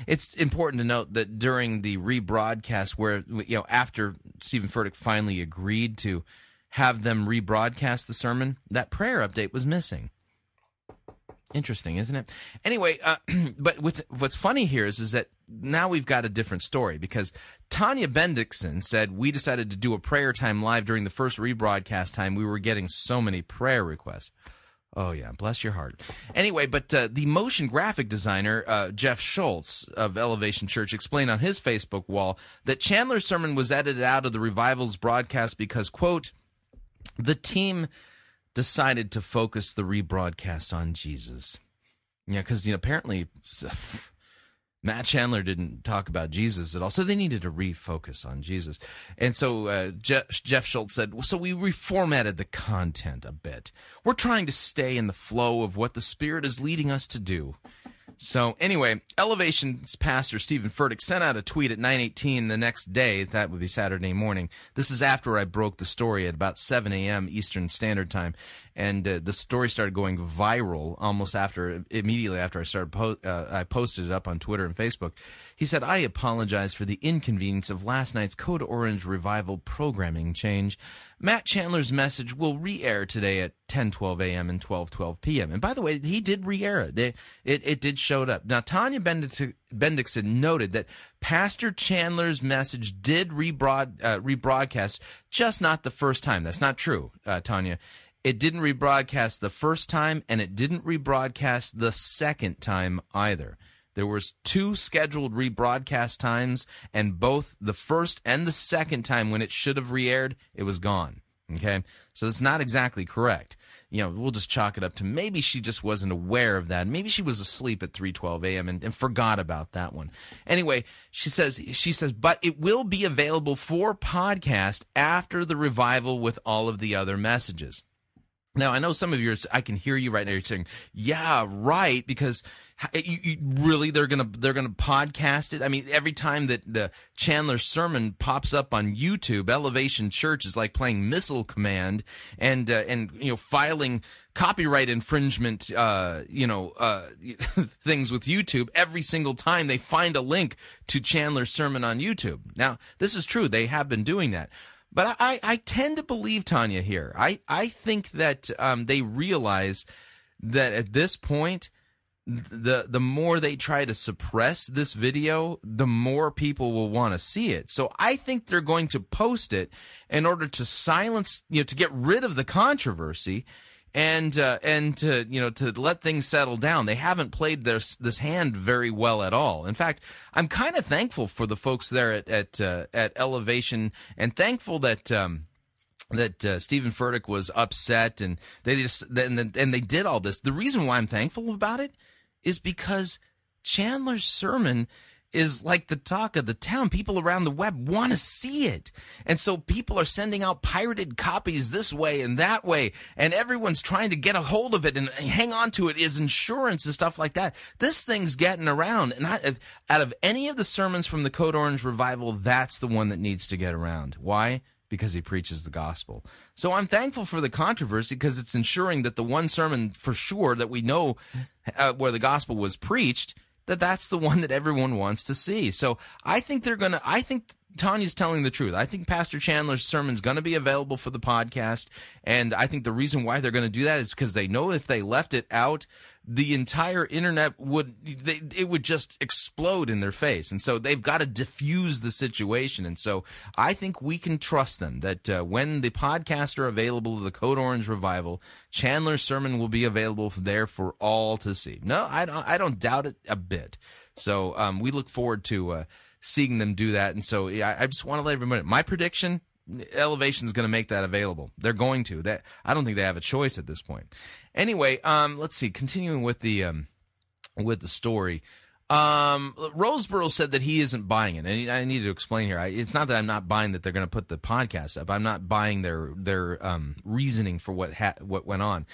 It's important to note that during the rebroadcast where, you know, after Stephen Furtick finally agreed to have them rebroadcast the sermon, that prayer update was missing. Interesting, isn't it? Anyway, but what's funny here is that now we've got a different story because Tanya Bendixson said, "We decided to do a prayer time live during the first rebroadcast time. We were getting so many prayer requests." Oh, yeah, bless your heart. Anyway, but the motion graphic designer, Jeff Schultz of Elevation Church, explained on his Facebook wall that Chandler's sermon was edited out of the revival's broadcast because, quote, "the team decided to focus the rebroadcast on Jesus." Yeah, because, you know, apparently Matt Chandler didn't talk about Jesus at all, so they needed to refocus on Jesus. And so Jeff Schultz said, "So we reformatted the content a bit. We're trying to stay in the flow of what the Spirit is leading us to do." So anyway, Elevation's pastor Stephen Furtick sent out a tweet at 9:18 the next day. That would be Saturday morning. This is after I broke the story at about 7 a.m. Eastern Standard Time, and the story started going viral immediately after I started. I posted it up on Twitter and Facebook. He said, "I apologize for the inconvenience of last night's Code Orange Revival programming change. Matt Chandler's message will re-air today at 10:12 a.m. and 12:12 p.m." And by the way, he did re-air it. It did showed up. Now, Tanya Bendixson noted that Pastor Chandler's message did rebroadcast, just not the first time. That's not true, Tanya. It didn't rebroadcast the first time, and it didn't rebroadcast the second time either. There was two scheduled rebroadcast times, and both the first and the second time when it should have re-aired, it was gone. Okay, so that's not exactly correct. you know, we'll just chalk it up to maybe she just wasn't aware of that. Maybe she was asleep at 3:12 a.m. and forgot about that one. Anyway, she says, but it will be available for podcast after the revival with all of the other messages. Now, I know some of you, I can hear you right now, you're saying, yeah, right, because you really, they're going to podcast it? I mean, every time that the Chandler sermon pops up on YouTube, Elevation Church is like playing missile command and you know, filing copyright infringement, things with YouTube every single time they find a link to Chandler's sermon on YouTube. Now, this is true. They have been doing that. But I tend to believe Tanya here. I think that they realize that at this point, the more they try to suppress this video, the more people will want to see it. So I think they're going to post it in order to silence, you know, to get rid of the controversy and to, you know, to let things settle down. They haven't played this hand very well at all. In fact, I'm kind of thankful for the folks there at Elevation, and thankful that Stephen Furtick was upset, and they did all this. The reason why I'm thankful about it is because Chandler's sermon is like the talk of the town. People around the web want to see it. And so people are sending out pirated copies this way and that way, and everyone's trying to get a hold of it and hang on to it as insurance and stuff like that. This thing's getting around. And out of any of the sermons from the Code Orange Revival, that's the one that needs to get around. Why? Because he preaches the gospel. So I'm thankful for the controversy, because it's ensuring that the one sermon for sure that we know where the gospel was preached, that's the one that everyone wants to see. So I think I think Tanya's telling the truth. I think Pastor Chandler's sermon's going to be available for the podcast, and I think the reason why they're going to do that is because they know if they left it out, the entire internet would just explode in their face. And so they've got to diffuse the situation. And so I think we can trust them that when the podcasts are available of the Code Orange Revival, Chandler's sermon will be available there for all to see. No, I don't doubt it a bit. So we look forward to seeing them do that. And so yeah, I just want to let everybody know, my prediction, Elevation's going to make that available. They're going to. That I don't think they have a choice at this point. Anyway, let's see. Continuing with the story, Roseborough said that he isn't buying it, and I need to explain here. It's not that I'm not buying that they're going to put the podcast up. I'm not buying their reasoning for what went on.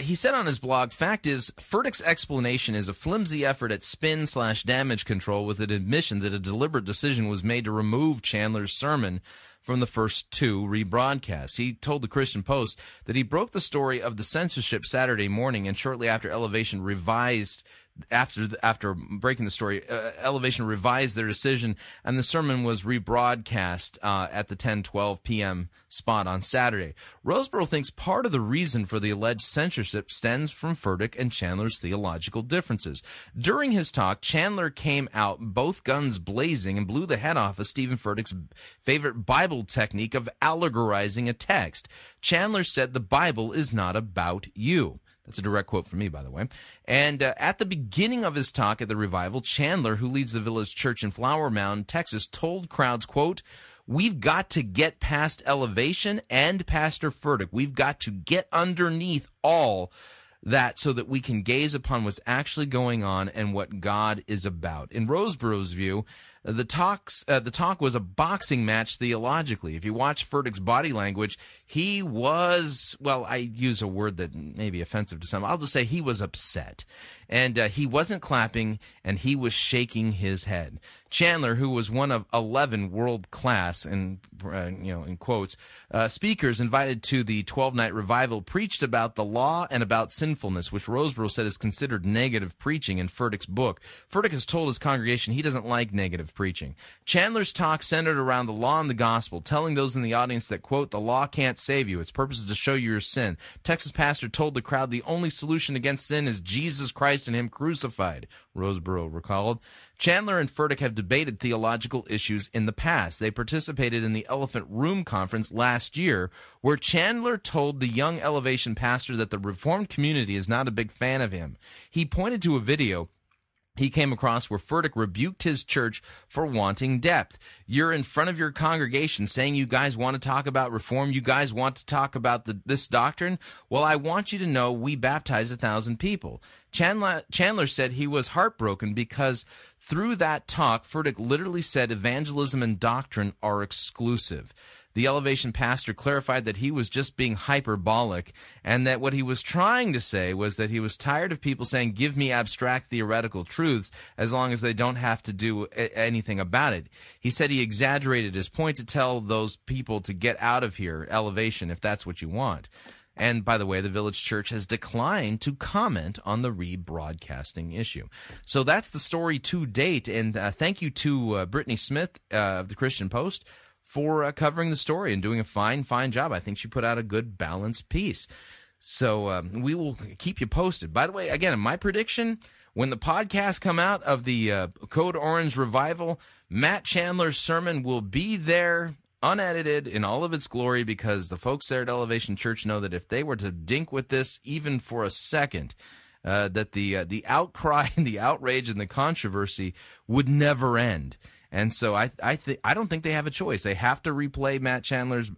He said on his blog, fact is, Furtick's explanation is a flimsy effort at spin/damage control with an admission that a deliberate decision was made to remove Chandler's sermon from the first two rebroadcasts. He told the Christian Post that he broke the story of the censorship Saturday morning, and shortly after Elevation revised, after breaking the story, Elevation revised their decision, and the sermon was rebroadcast at the 10:12 p.m. spot on Saturday. Roseborough thinks part of the reason for the alleged censorship stems from Furtick and Chandler's theological differences. During his talk, Chandler came out both guns blazing and blew the head off of Stephen Furtick's favorite Bible technique of allegorizing a text. Chandler said, "The Bible is not about you." That's a direct quote from me, by the way. And at the beginning of his talk at the revival, Chandler, who leads the Village Church in Flower Mound, Texas, told crowds, quote, "We've got to get past Elevation and Pastor Furtick. We've got to get underneath all that so that we can gaze upon what's actually going on and what God is about." In Roseborough's view, the talk was a boxing match theologically. If you watch Furtick's body language, he was, well, I use a word that may be offensive to some. I'll just say he was upset. And he wasn't clapping, and he was shaking his head. Chandler, who was one of 11 world-class, and in quotes, speakers invited to the 12-night revival, preached about the law and about sinfulness, which Roseborough said is considered negative preaching in Furtick's book. Furtick has told his congregation he doesn't like negative preaching. Chandler's talk centered around the law and the gospel, telling those in the audience that, quote, "The law can't save you. Its purpose is to show you your sin." Texas pastor told the crowd the only solution against sin is Jesus Christ and him crucified, Roseborough recalled. Chandler and Furtick have debated theological issues in the past. They participated in the Elephant Room conference last year, where Chandler told the young Elevation pastor that the Reformed community is not a big fan of him. He pointed to a video he came across where Furtick rebuked his church for wanting depth. You're in front of your congregation saying you guys want to talk about reform, you guys want to talk about this doctrine. Well, I want you to know we baptized 1,000 people. Chandler said he was heartbroken because through that talk, Furtick literally said evangelism and doctrine are exclusive. The Elevation pastor clarified that he was just being hyperbolic and that what he was trying to say was that he was tired of people saying, give me abstract theoretical truths as long as they don't have to do anything about it. He said he exaggerated his point to tell those people to get out of here, Elevation, if that's what you want. And by the way, the Village Church has declined to comment on the rebroadcasting issue. So that's the story to date. And thank you to Brittany Smith of the Christian Post for covering the story and doing a fine, fine job. I think she put out a good, balanced piece. So we will keep you posted. By the way, again, my prediction, when the podcasts come out of the Code Orange Revival, Matt Chandler's sermon will be there unedited in all of its glory, because the folks there at Elevation Church know that if they were to dink with this even for a second, that the outcry and the outrage and the controversy would never end. And so I don't think they have a choice. They have to replay Matt Chandler's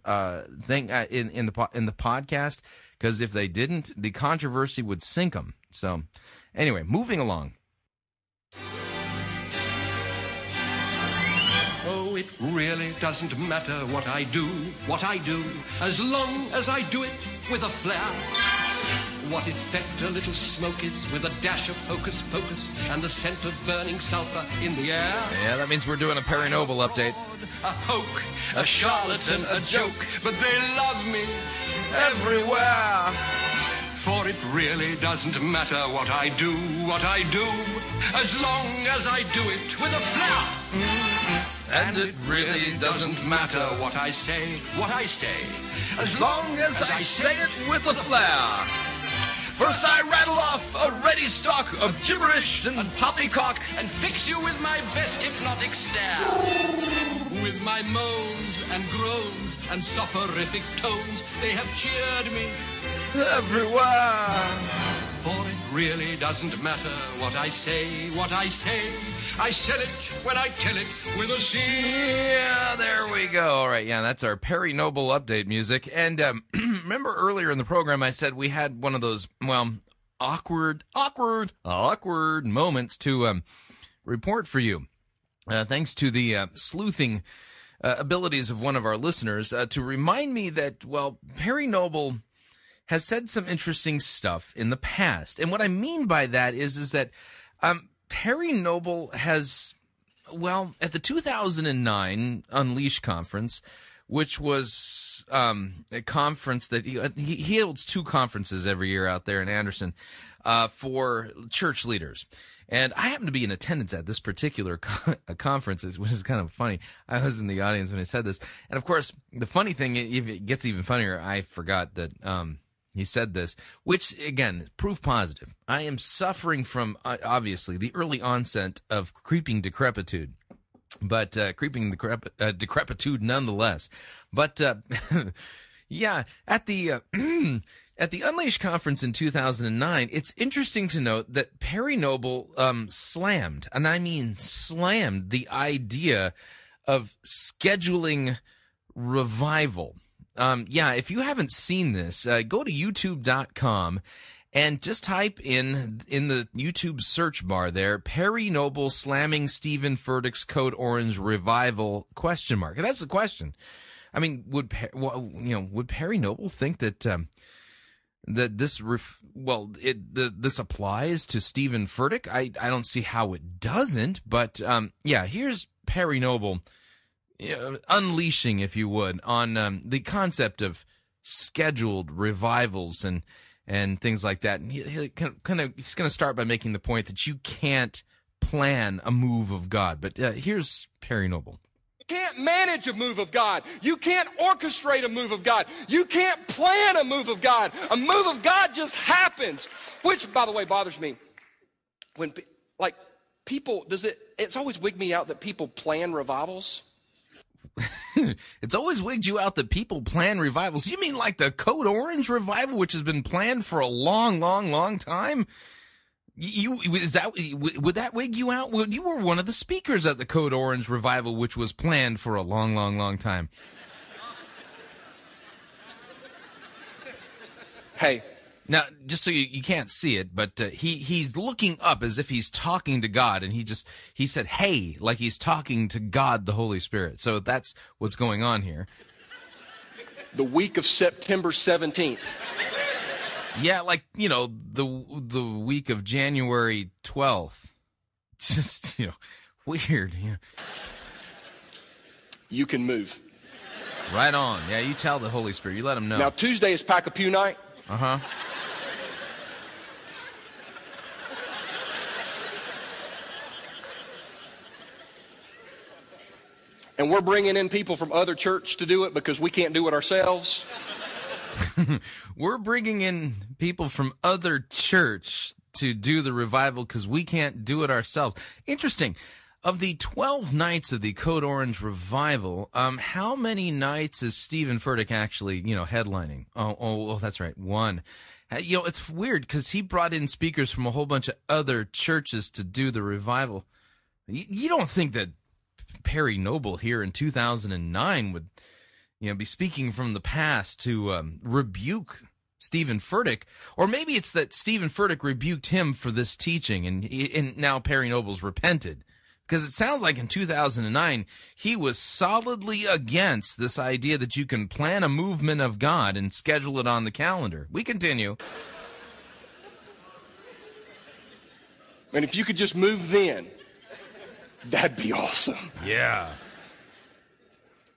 thing in the podcast, because if they didn't, the controversy would sink them. So anyway, moving along. Oh, it really doesn't matter what I do, as long as I do it with a flair. What effect a little smoke is with a dash of hocus pocus and the scent of burning sulfur in the air. Yeah, that means we're doing a Perry Noble update. A hoke, a charlatan, a joke, but they love me everywhere. For it really doesn't matter what I do, as long as I do it with a flair. And it really doesn't matter what I say, as long as I say it with a flair. First I rattle off a ready stock of gibberish and poppycock and fix you with my best hypnotic stare. With my moans and groans and soporific tones, they have cheered me everywhere. For it really doesn't matter what I say, what I say. I sell it when I tell it with a cheer. Yeah, there we go. All right, yeah, that's our Perry Noble update music. And remember earlier in the program I said we had one of those, well, awkward moments to report for you. Thanks to the sleuthing abilities of one of our listeners to remind me that, well, Perry Noble has said some interesting stuff in the past. And what I mean by that is that Perry Noble has, well, at the 2009 Unleash Conference, which was a conference that he holds two conferences every year out there in Anderson for church leaders. And I happened to be in attendance at this particular conference, which is kind of funny. I was in the audience when he said this. And, of course, the funny thing, if it gets even funnier, I forgot that he said this, which, again, proof positive. I am suffering from, obviously, the early onset of creeping decrepitude, but decrepitude nonetheless. But, yeah, at the at the Unleash Conference in 2009, it's interesting to note that Perry Noble slammed, and I mean slammed, the idea of scheduling revival. Yeah, if you haven't seen this, go to YouTube.com and just type in the YouTube search bar there, Perry Noble slamming Stephen Furtick's Code Orange Revival ? And that's the question. I mean, would Perry Noble think that that this this applies to Stephen Furtick? I don't see how it doesn't. But yeah, here's Perry Noble unleashing, if you would, on the concept of scheduled revivals and things like that. And he's going to start by making the point that you can't plan a move of God. But here's Perry Noble. You can't manage a move of God. You can't orchestrate a move of God. You can't plan a move of God. A move of God just happens, which, by the way, bothers me. When, like, people, it's always wigged me out that people plan revivals. It's always wigged you out that people plan revivals. You mean like the Code Orange revival, which has been planned for a long, long, long time? Would that wig you out? Well, you were one of the speakers at the Code Orange Revival, which was planned for a long, long, long time. Hey. Now, just so you can't see it, but he's looking up as if he's talking to God, and he said, hey, like he's talking to God, the Holy Spirit. So that's what's going on here. The week of September 17th. Yeah, like, you know, the week of January 12th. Just, you know, weird. Yeah. You can move. Right on. Yeah, you tell the Holy Spirit. You let him know. Now, Tuesday is Pack-a-Pew night. Uh-huh. And we're bringing in people from other church to do it because we can't do it ourselves. We're bringing in people from other church to do the revival because we can't do it ourselves. Interesting. Of the 12 nights of the Code Orange Revival, how many nights is Stephen Furtick actually, you know, headlining? Oh, that's right, one. You know, it's weird because he brought in speakers from a whole bunch of other churches to do the revival. You don't think that Perry Noble here in 2009 would, you know, be speaking from the past to rebuke Stephen Furtick, or maybe it's that Stephen Furtick rebuked him for this teaching, and now Perry Noble's repented. Because it sounds like in 2009, he was solidly against this idea that you can plan a movement of God and schedule it on the calendar. We continue. And if you could just move then, that'd be awesome. Yeah.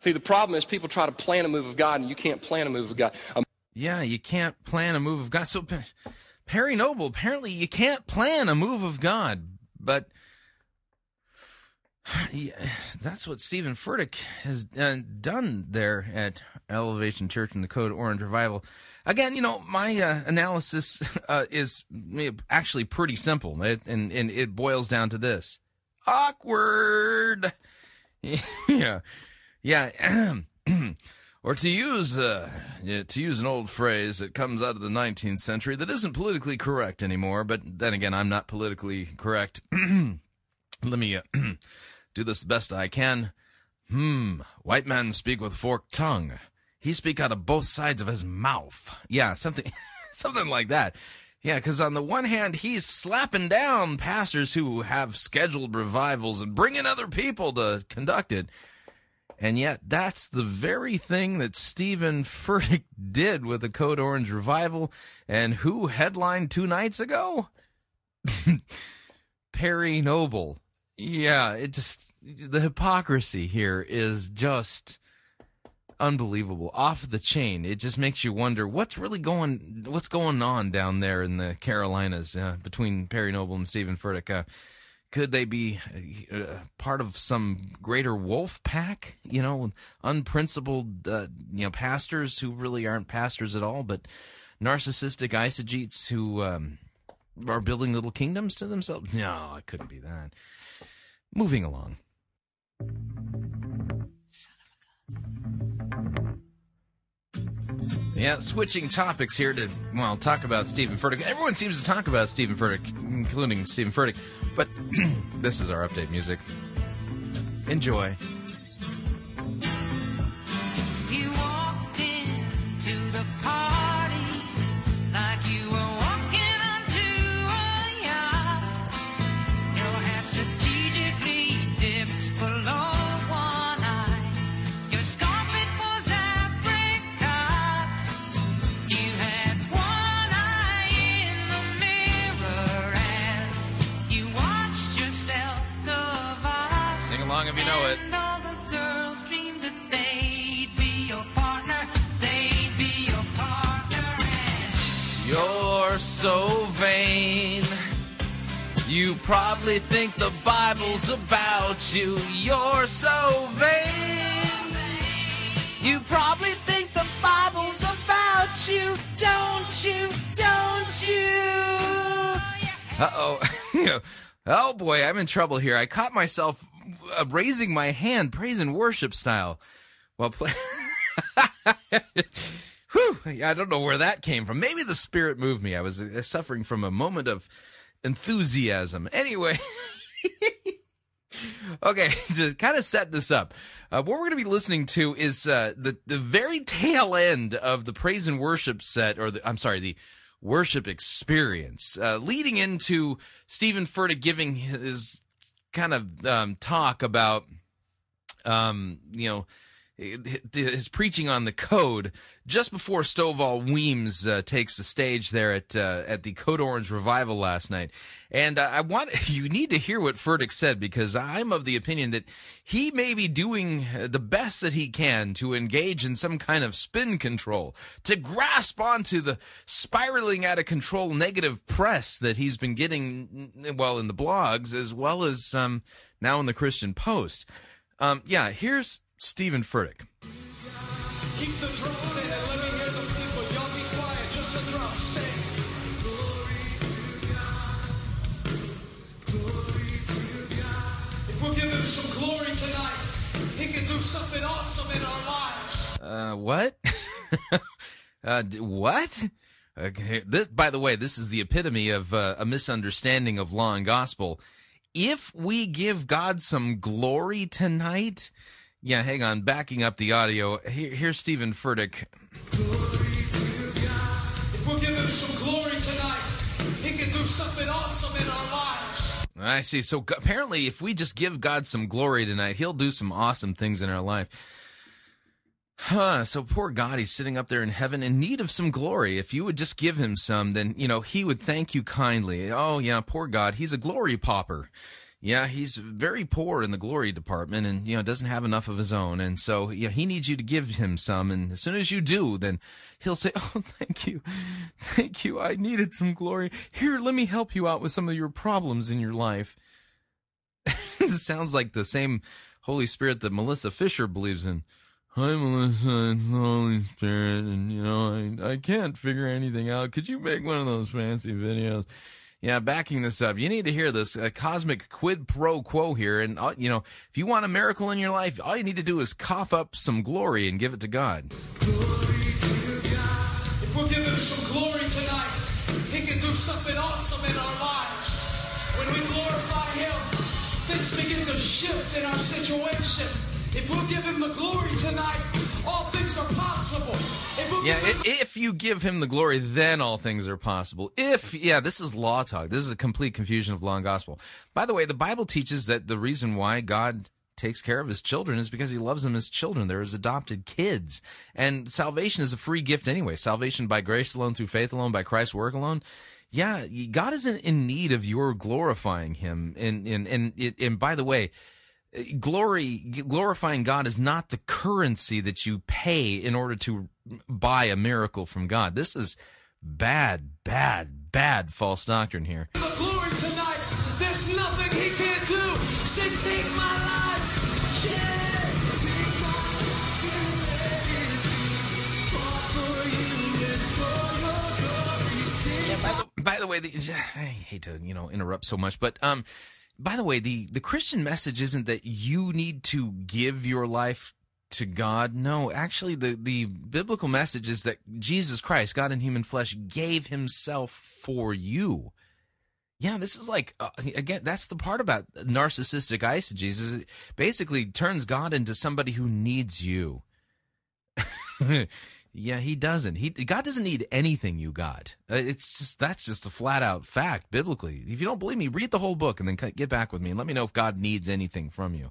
See, the problem is people try to plan a move of God, and you can't plan a move of God. Yeah, you can't plan a move of God. So Perry Noble, apparently you can't plan a move of God, but... yeah, that's what Stephen Furtick has done there at Elevation Church in the Code Orange Revival. Again, you know, my analysis is actually pretty simple, and it boils down to this. Awkward! Yeah. Yeah. Or to use an old phrase that comes out of the 19th century that isn't politically correct anymore, but then again, I'm not politically correct. Let me... do this the best I can. White man speak with forked tongue. He speak out of both sides of his mouth. Yeah, something like that. Yeah, because on the one hand, he's slapping down pastors who have scheduled revivals and bringing other people to conduct it. And yet, that's the very thing that Stephen Furtick did with the Code Orange Revival. And who headlined 2 nights ago? Perry Noble. Yeah, the hypocrisy here is just unbelievable, off the chain. It just makes you wonder what's going on down there in the Carolinas between Perry Noble and Stephen Furtick. Could they be part of some greater wolf pack? You know, unprincipled, pastors who really aren't pastors at all, but narcissistic eisegetes who are building little kingdoms to themselves. No, it couldn't be that. Moving along. Yeah, switching topics here to, well, talk about Stephen Furtick. Everyone seems to talk about Stephen Furtick, including Stephen Furtick. But this is our update music. Enjoy. You walked into the party like you were walking onto a yacht. Your hat strategically dipped below one eye. Your scarf, it was apricot. You had one eye in the mirror as you watched yourself go by. Sing along if you know it. And all the girls dreamed that they'd be your partner. They'd be your partner. And you're so vain. You probably think the Bible's about you. You're so vain. You probably think the Bible's about you. Don't you? Don't you? Uh-oh. Oh, boy, I'm in trouble here. I caught myself raising my hand, praise and worship style. Well, I don't know where that came from. Maybe the Spirit moved me. I was suffering from a moment of enthusiasm. Anyway, okay, to kind of set this up, what we're going to be listening to is the very tail end of the praise and worship set, or the worship experience, leading into Stephen Furtick giving his kind of talk about, his preaching on the code just before Stovall Weems takes the stage there at the Code Orange Revival last night. And you need to hear what Furtick said, because I'm of the opinion that he may be doing the best that he can to engage in some kind of spin control, to grasp onto the spiraling out of control negative press that he's been getting, well, in the blogs as well as now in the Christian Post. Here's Stephen Furtick. Keep the drum set and let me hear the people. Y'all be quiet, just the drum set. Glory to God. Glory to God. If we'll give him some glory tonight, he can do something awesome in our lives. What? What? Okay. This, by the way, this is the epitome of a misunderstanding of law and gospel. If we give God some glory tonight... Yeah, hang on. Backing up the audio, here's Stephen Furtick. Glory to God. If we'll give him some glory tonight, he can do something awesome in our lives. I see. So apparently, if we just give God some glory tonight, he'll do some awesome things in our life. Huh, so poor God, he's sitting up there in heaven in need of some glory. If you would just give him some, then, he would thank you kindly. Oh, yeah, poor God. He's a glory pauper. Yeah, he's very poor in the glory department and, doesn't have enough of his own. And so, he needs you to give him some. And as soon as you do, then he'll say, oh, thank you. Thank you. I needed some glory. Here, let me help you out with some of your problems in your life. This sounds like the same Holy Spirit that Melissa Fisher believes in. Hi, Melissa. It's the Holy Spirit. And, I can't figure anything out. Could you make one of those fancy videos? Yeah, backing this up, you need to hear this cosmic quid pro quo here. And, if you want a miracle in your life, all you need to do is cough up some glory and give it to God. Glory to God. If we'll give him some glory tonight, he can do something awesome in our lives. When we glorify him, things begin to shift in our situation. If we'll give him the glory tonight, all things are possible. If you give him the glory, then all things are possible. This is law talk. This is a complete confusion of law and gospel. By the way, the Bible teaches that the reason why God takes care of his children is because he loves them as children. They're his adopted kids. And salvation is a free gift anyway. Salvation by grace alone, through faith alone, by Christ's work alone. Yeah, God isn't in need of your glorifying him. And by the way, glorifying God is not the currency that you pay in order to buy a miracle from God. This is bad false doctrine here. The glory tonight, there's nothing he can't do. Say, take my life, yeah, take my life, for you and for your glory. By the way, I hate to interrupt so much, but by the way, the Christian message isn't that you need to give your life to God. No, actually, the biblical message is that Jesus Christ, God in human flesh, gave himself for you. Yeah, this is like, again, that's the part about narcissistic eisegesis. It basically turns God into somebody who needs you. Yeah, he doesn't. God doesn't need anything you got. That's just a flat-out fact, biblically. If you don't believe me, read the whole book and then get back with me and let me know if God needs anything from you.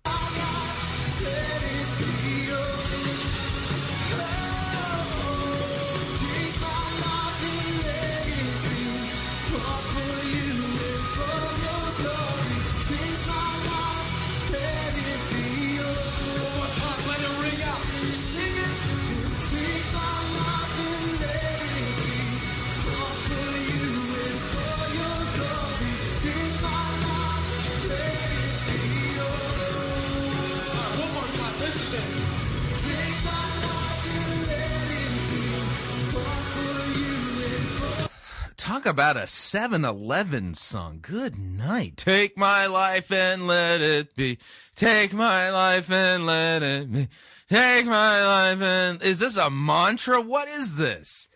Talk about a 7-Eleven song. Good night. Take my life and let it be. Take my life and let it be. Take my life and... Is this a mantra? What is this?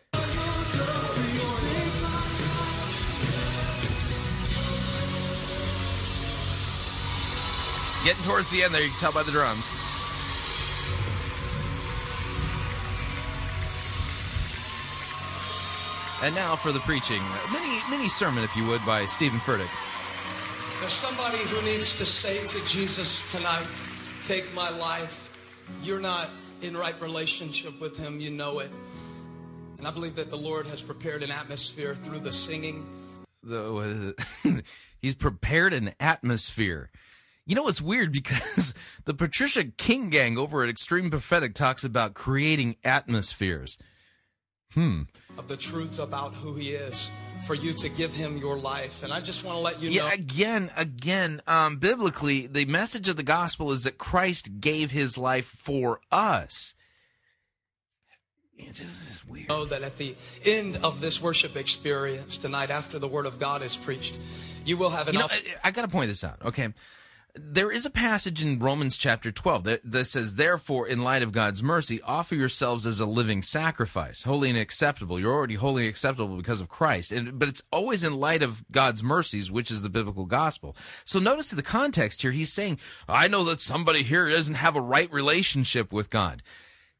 Getting towards the end there, you can tell by the drums. And now for the preaching. Mini sermon, if you would, by Stephen Furtick. There's somebody who needs to say to Jesus tonight, take my life. You're not in right relationship with him. You know it. And I believe that the Lord has prepared an atmosphere through the singing. He's prepared an atmosphere. You know, it's weird because the Patricia King gang over at Extreme Prophetic talks about creating atmospheres. Of the truths about who he is, for you to give him your life. And I just want to let you know. Again, biblically, the message of the gospel is that Christ gave his life for us. This is weird. Oh, that at the end of this worship experience tonight, after the word of God is preached, you will have an opportunity. I got to point this out, okay? There is a passage in Romans chapter 12 that says, therefore, in light of God's mercy, offer yourselves as a living sacrifice, holy and acceptable. You're already holy and acceptable because of Christ. But it's always in light of God's mercies, which is the biblical gospel. So notice the context here. He's saying, I know that somebody here doesn't have a right relationship with God.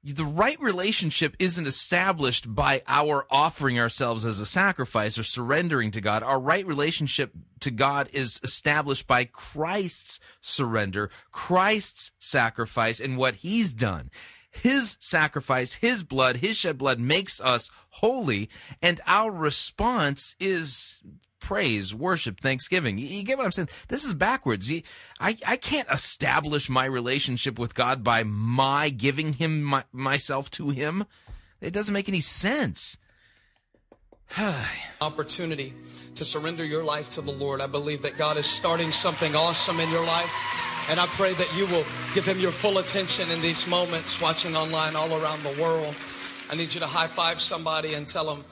The right relationship isn't established by our offering ourselves as a sacrifice or surrendering to God. Our right relationship to God is established by Christ's surrender, Christ's sacrifice, and what he's done. His sacrifice, his blood, his shed blood makes us holy, and our response is praise, worship, thanksgiving. You get what I'm saying? This is backwards. I can't establish my relationship with God by my giving him myself to him. It doesn't make any sense. Opportunity to surrender your life to the Lord. I believe that God is starting something awesome in your life. And I pray that you will give him your full attention in these moments, watching online all around the world. I need you to high-five somebody and tell them,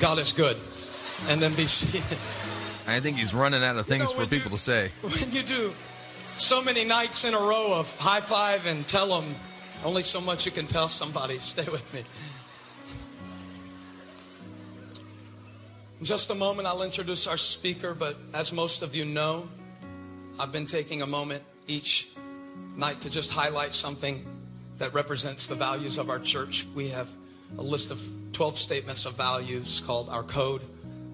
God is good. And then be seated. I think he's running out of things for people to say. When you do so many nights in a row of high-five and tell them, only so much you can tell somebody. Stay with me. In just a moment, I'll introduce our speaker, but as most of you know, I've been taking a moment each night to just highlight something that represents the values of our church. We have a list of 12 statements of values called our code,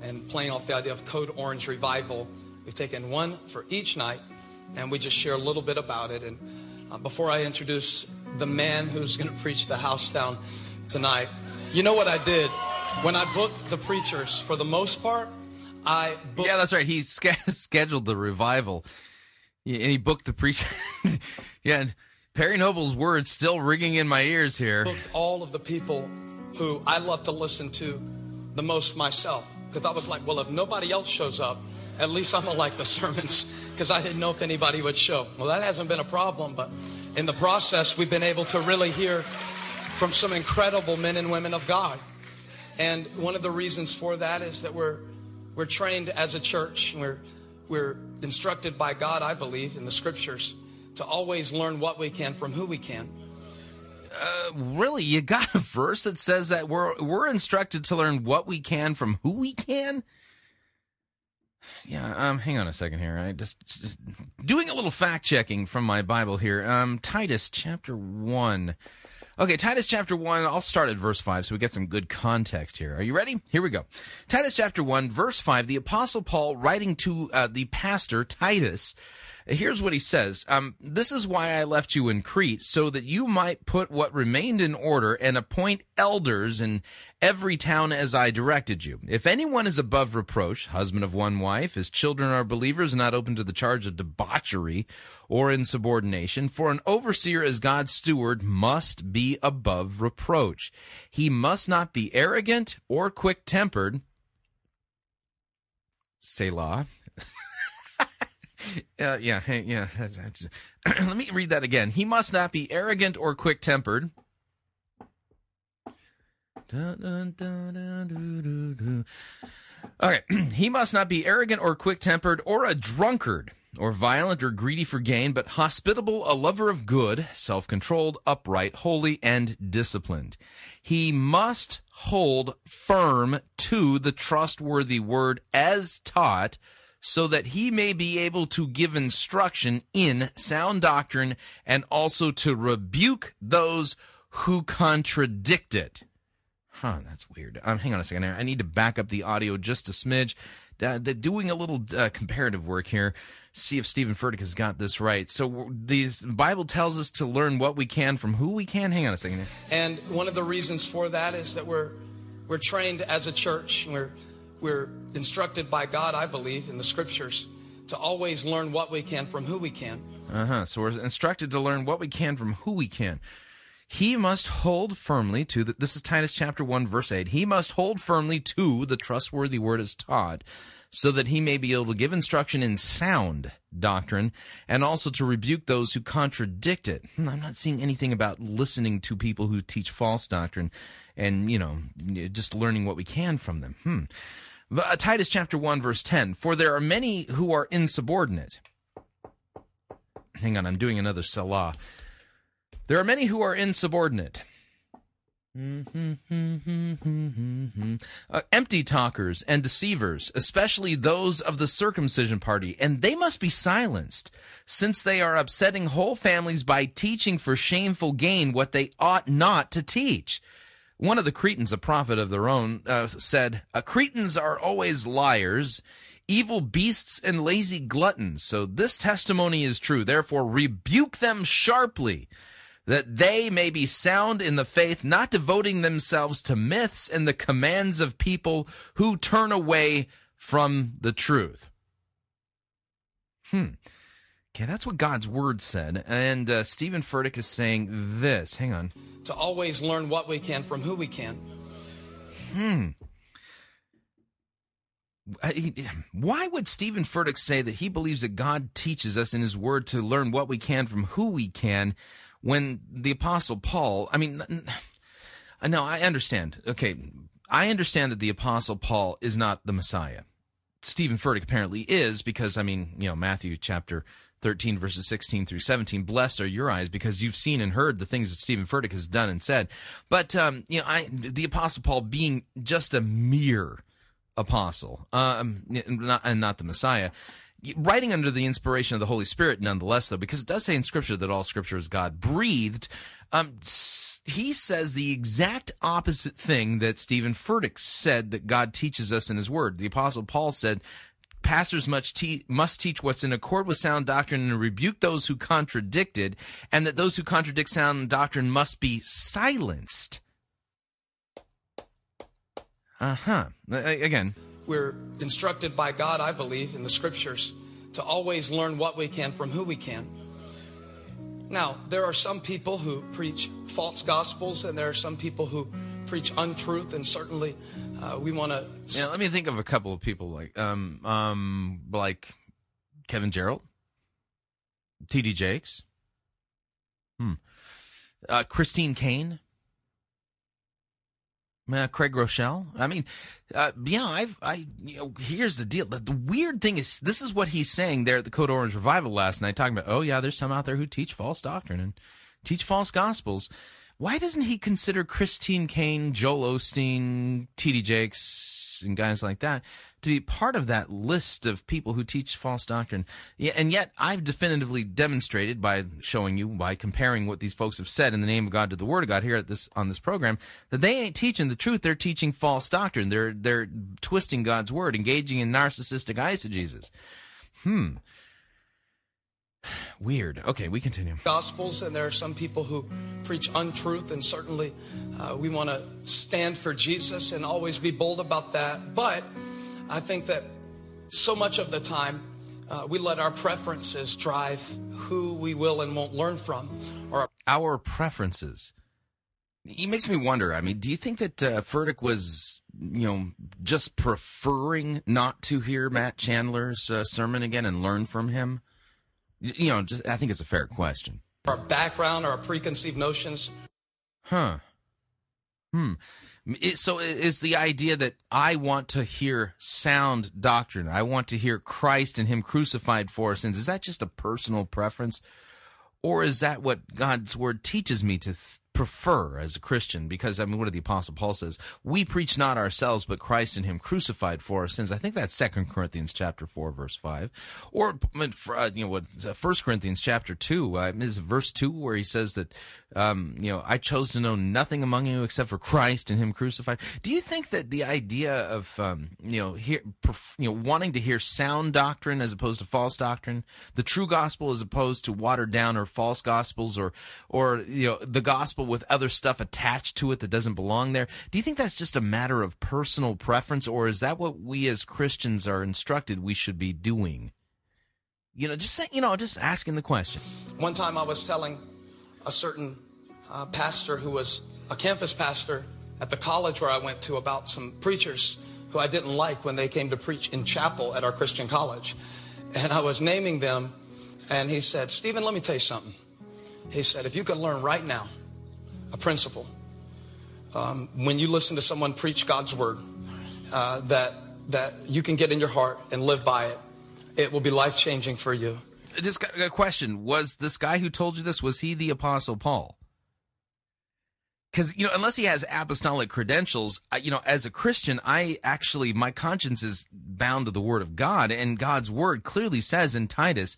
and playing off the idea of Code Orange Revival. We've taken one for each night, and we just share a little bit about it. And before I introduce the man who's going to preach the house down tonight, you know what I did when I booked the preachers? For the most part, I booked... Yeah, that's right. He scheduled the revival. Yeah, and he booked the preacher. Yeah, and Perry Noble's words still ringing in my ears here. Booked all of the people who I love to listen to the most myself. Because I was like, well, if nobody else shows up, at least I'm going to like the sermons. Because I didn't know if anybody would show. Well, that hasn't been a problem. But in the process, we've been able to really hear from some incredible men and women of God. And one of the reasons for that is that we're trained as a church. We're instructed by God, I believe, in the scriptures, to always learn what we can from who we can. Really, you got a verse that says that we're instructed to learn what we can from who we can? Yeah, hang on a second here. I just doing a little fact checking from my Bible here. Titus chapter 1. Okay, Titus chapter 1, I'll start at verse 5 so we get some good context here. Are you ready? Here we go. Titus chapter 1, verse 5, the Apostle Paul writing to the pastor Titus. Here's what he says. This is why I left you in Crete, so that you might put what remained in order and appoint elders in every town as I directed you. If anyone is above reproach, husband of one wife, his children are believers, not open to the charge of debauchery or insubordination, for an overseer as God's steward must be above reproach. He must not be arrogant or quick-tempered. Selah. Yeah. Let me read that again. He must not be arrogant or quick-tempered. Okay, he must not be arrogant or quick-tempered or a drunkard or violent or greedy for gain, but hospitable, a lover of good, self-controlled, upright, holy, and disciplined. He must hold firm to the trustworthy word as taught, so that he may be able to give instruction in sound doctrine and also to rebuke those who contradict it. Huh, that's weird. Hang on a second here. I need to back up the audio just a smidge. Doing a little comparative work here, see if Stephen Furtick has got this right. So the Bible tells us to learn what we can from who we can. Hang on a second here. And one of the reasons for that is that we're trained as a church. We're instructed by God, I believe, in the Scriptures, to always learn what we can from who we can. So we're instructed to learn what we can from who we can. He must hold firmly to the... This is Titus chapter 1, verse 8. He must hold firmly to the trustworthy word as taught, so that he may be able to give instruction in sound doctrine and also to rebuke those who contradict it. I'm not seeing anything about listening to people who teach false doctrine and, you know, just learning what we can from them. Titus chapter 1, verse 10. For there are many who are insubordinate. Hang on, I'm doing another Selah. There are many who are insubordinate. Empty talkers and deceivers, especially those of the circumcision party, and they must be silenced, since they are upsetting whole families by teaching for shameful gain what they ought not to teach. One of the Cretans, a prophet of their own, said, Cretans are always liars, evil beasts, and lazy gluttons. So this testimony is true. Therefore, rebuke them sharply, that they may be sound in the faith, not devoting themselves to myths and the commands of people who turn away from the truth. Okay, that's what God's Word said. And Stephen Furtick is saying this. Hang on. To always learn what we can from who we can. Why would Stephen Furtick say that he believes that God teaches us in his Word to learn what we can from who we can, when the Apostle Paul, I understand. Okay, I understand that the Apostle Paul is not the Messiah. Stephen Furtick apparently is, because, Matthew chapter 13, verses 16 through 17, blessed are your eyes because you've seen and heard the things that Stephen Furtick has done and said. But, the Apostle Paul being just a mere apostle, not the Messiah, writing under the inspiration of the Holy Spirit, nonetheless, though, because it does say in Scripture that all Scripture is God-breathed, he says the exact opposite thing that Stephen Furtick said that God teaches us in his Word. The Apostle Paul said, pastors must teach what's in accord with sound doctrine and rebuke those who contradict it, and that those who contradict sound doctrine must be silenced. Again... We're instructed by God, I believe, in the Scriptures to always learn what we can from who we can. Now, there are some people who preach false gospels, and there are some people who preach untruth, and certainly we want to... Yeah, let me think of a couple of people like Kevin Gerald, T.D. Jakes, Christine Kane, Craig Rochelle. Here's the deal. The weird thing is, this is what he's saying there at the Code Orange Revival last night, talking about, there's some out there who teach false doctrine and teach false gospels. Why doesn't he consider Christine Kane, Joel Osteen, T.D. Jakes, and guys like that to be part of that list of people who teach false doctrine? Yeah, and yet I've definitively demonstrated by showing you, by comparing what these folks have said in the name of God to the Word of God here on this program, that they ain't teaching the truth. They're teaching false doctrine. They're twisting God's Word, engaging in narcissistic eisegesis. Weird. Okay, we continue. Gospels, and there are some people who preach untruth, and certainly we want to stand for Jesus and always be bold about that. But I think that so much of the time we let our preferences drive who we will and won't learn from. Or our preferences. It makes me wonder. Do you think that Furtick was, just preferring not to hear Matt Chandler's sermon again and learn from him? I think it's a fair question. Our background, our preconceived notions. So it's the idea that I want to hear sound doctrine. I want to hear Christ and him crucified for our sins. Is that just a personal preference? Or is that what God's Word teaches me to prefer as a Christian, because, I mean, what did the Apostle Paul says? We preach not ourselves, but Christ in him crucified for our sins. I think that's 2 Corinthians chapter 4, verse 5. Or, you know, what 1 Corinthians chapter 2 is verse 2 where he says that, you know, I chose to know nothing among you except for Christ and him crucified. Do you think that the idea of, you know, wanting to hear sound doctrine as opposed to false doctrine, the true gospel as opposed to watered down or false gospels, or you know, the gospel with other stuff attached to it that doesn't belong there, do you think that's just a matter of personal preference, or is that what we as Christians are instructed we should be doing? You know, just asking the question. One time I was telling a certain pastor who was a campus pastor at the college where I went to about some preachers who I didn't like when they came to preach in chapel at our Christian college. And I was naming them, and he said, Stephen, let me tell you something. He said, if you could learn right now a principle, when you listen to someone preach God's word, that you can get in your heart and live by it, it will be life-changing for you. Just got a question. Was this guy who told you this, was he the Apostle Paul? Because, you know, unless he has apostolic credentials, you know, as a Christian, my conscience is bound to the Word of God, and God's Word clearly says in Titus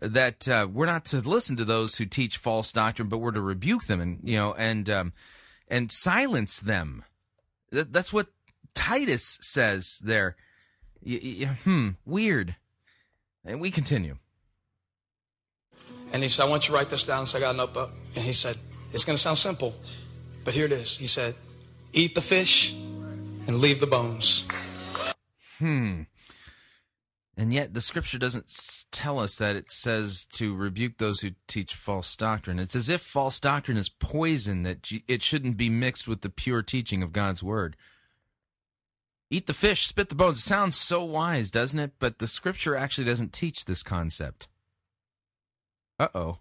that we're not to listen to those who teach false doctrine, but we're to rebuke them and, you know, and silence them. That's what Titus says there. Weird. And we continue. And he said, I want you to write this down. So I got a notebook. And he said, it's going to sound simple, but here it is. He said, eat the fish and leave the bones. And yet the scripture doesn't tell us that. It says to rebuke those who teach false doctrine. It's as if false doctrine is poison, that it shouldn't be mixed with the pure teaching of God's word. Eat the fish, spit the bones. It sounds so wise, doesn't it? But the scripture actually doesn't teach this concept. Uh-oh.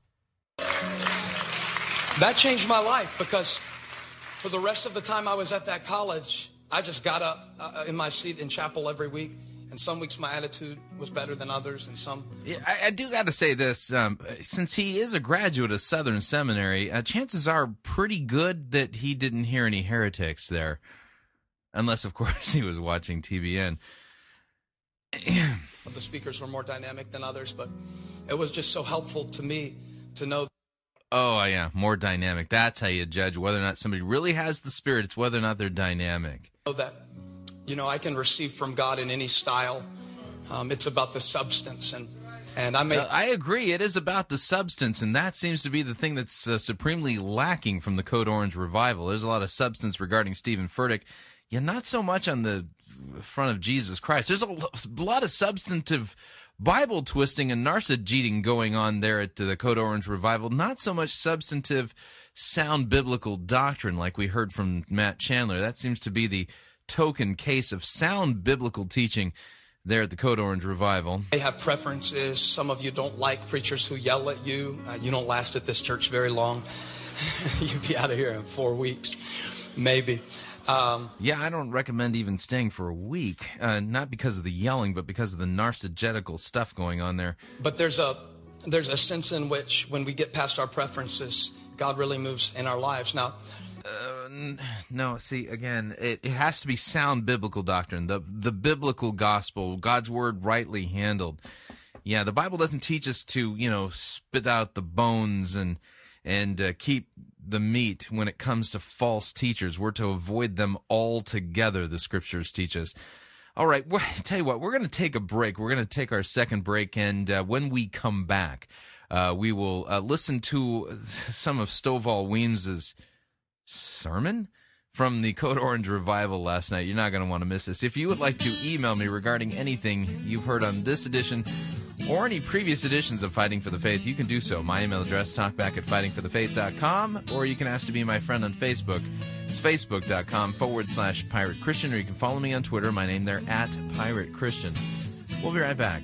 That changed my life, because for the rest of the time I was at that college, I just got up in my seat in chapel every week, and some weeks my attitude was better than others, and some... Yeah, I do got to say this. Since he is a graduate of Southern Seminary, chances are pretty good that he didn't hear any heretics there. Unless, of course, he was watching TBN. The speakers were more dynamic than others, but it was just so helpful to me to know... Oh, yeah, more dynamic. That's how you judge whether or not somebody really has the Spirit. It's whether or not they're dynamic. That, you know, I can receive from God in any style. It's about the substance. And I agree. It is about the substance, and that seems to be the thing that's supremely lacking from the Code Orange Revival. There's a lot of substance regarding Stephen Furtick. Yeah, not so much on the front of Jesus Christ. There's a lot of substantive Bible twisting and narcissism going on there at the Code Orange Revival, not so much substantive sound biblical doctrine like we heard from Matt Chandler. That seems to be the token case of sound biblical teaching there at the Code Orange Revival. They have preferences. Some of you don't like preachers who yell at you. You don't last at this church very long. You'd be out of here in 4 weeks, maybe. Yeah, I don't recommend even staying for a week, not because of the yelling, but because of the narcissistic stuff going on there. But there's a sense in which when we get past our preferences, God really moves in our lives. Now, no, see, again, it has to be sound biblical doctrine, the biblical gospel, God's word rightly handled. Yeah, the Bible doesn't teach us to, you know, spit out the bones and keep the meat when it comes to false teachers. We're to avoid them altogether, the scriptures teach us. All right, well, I tell you what, we're going to take a break. We're going to take our second break, and when we come back, we will listen to some of Stovall Weems' sermon from the Code Orange Revival last night. You're not going to want to miss this. If you would like to email me regarding anything you've heard on this edition or any previous editions of Fighting for the Faith, you can do so. My email address, talkback@fightingforthefaith.com, or you can ask to be my friend on Facebook. It's facebook.com/Pirate Christian, or you can follow me on Twitter. My name there, @Pirate Christian. We'll be right back.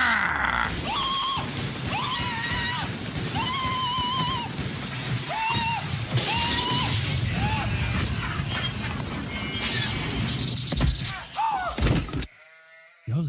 You're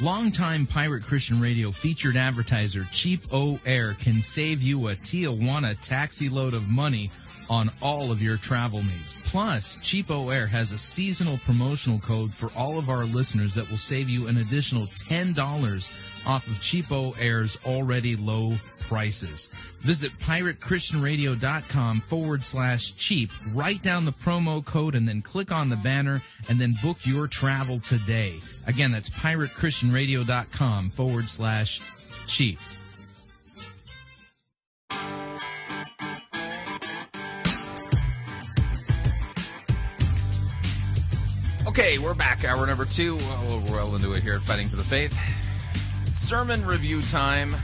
Longtime Pirate Christian Radio featured advertiser Cheap O Air can save you a Tijuana taxi load of money on all of your travel needs. Plus, Cheap O Air has a seasonal promotional code for all of our listeners that will save you an additional $10 off of Cheap O Air's already low prices. Visit piratechristianradio.com/cheap, write down the promo code, and then click on the banner, and then book your travel today. Again, that's piratechristianradio.com/cheap. Okay, we're back. Hour number two. We're well into it here at Fighting for the Faith. Sermon review time.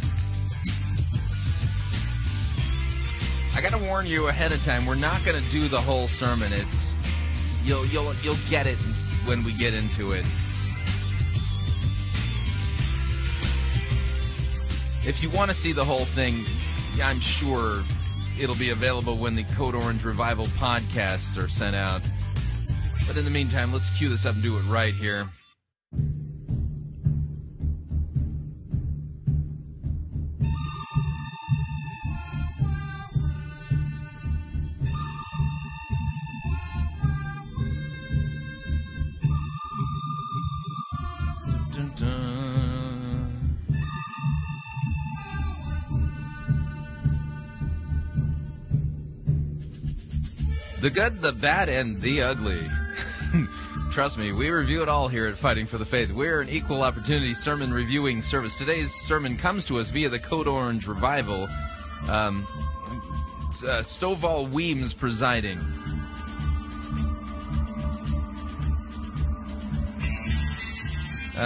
I got to warn you ahead of time. We're not going to do the whole sermon. It's you'll get it when we get into it. If you want to see the whole thing, I'm sure it'll be available when the Code Orange Revival podcasts are sent out. But in the meantime, let's cue this up and do it right here. Dun, dun, dun. The good, the bad, and the ugly. Trust me, we review it all here at Fighting for the Faith. We're an equal opportunity sermon reviewing service. Today's sermon comes to us via the Code Orange Revival. Stovall Weems presiding.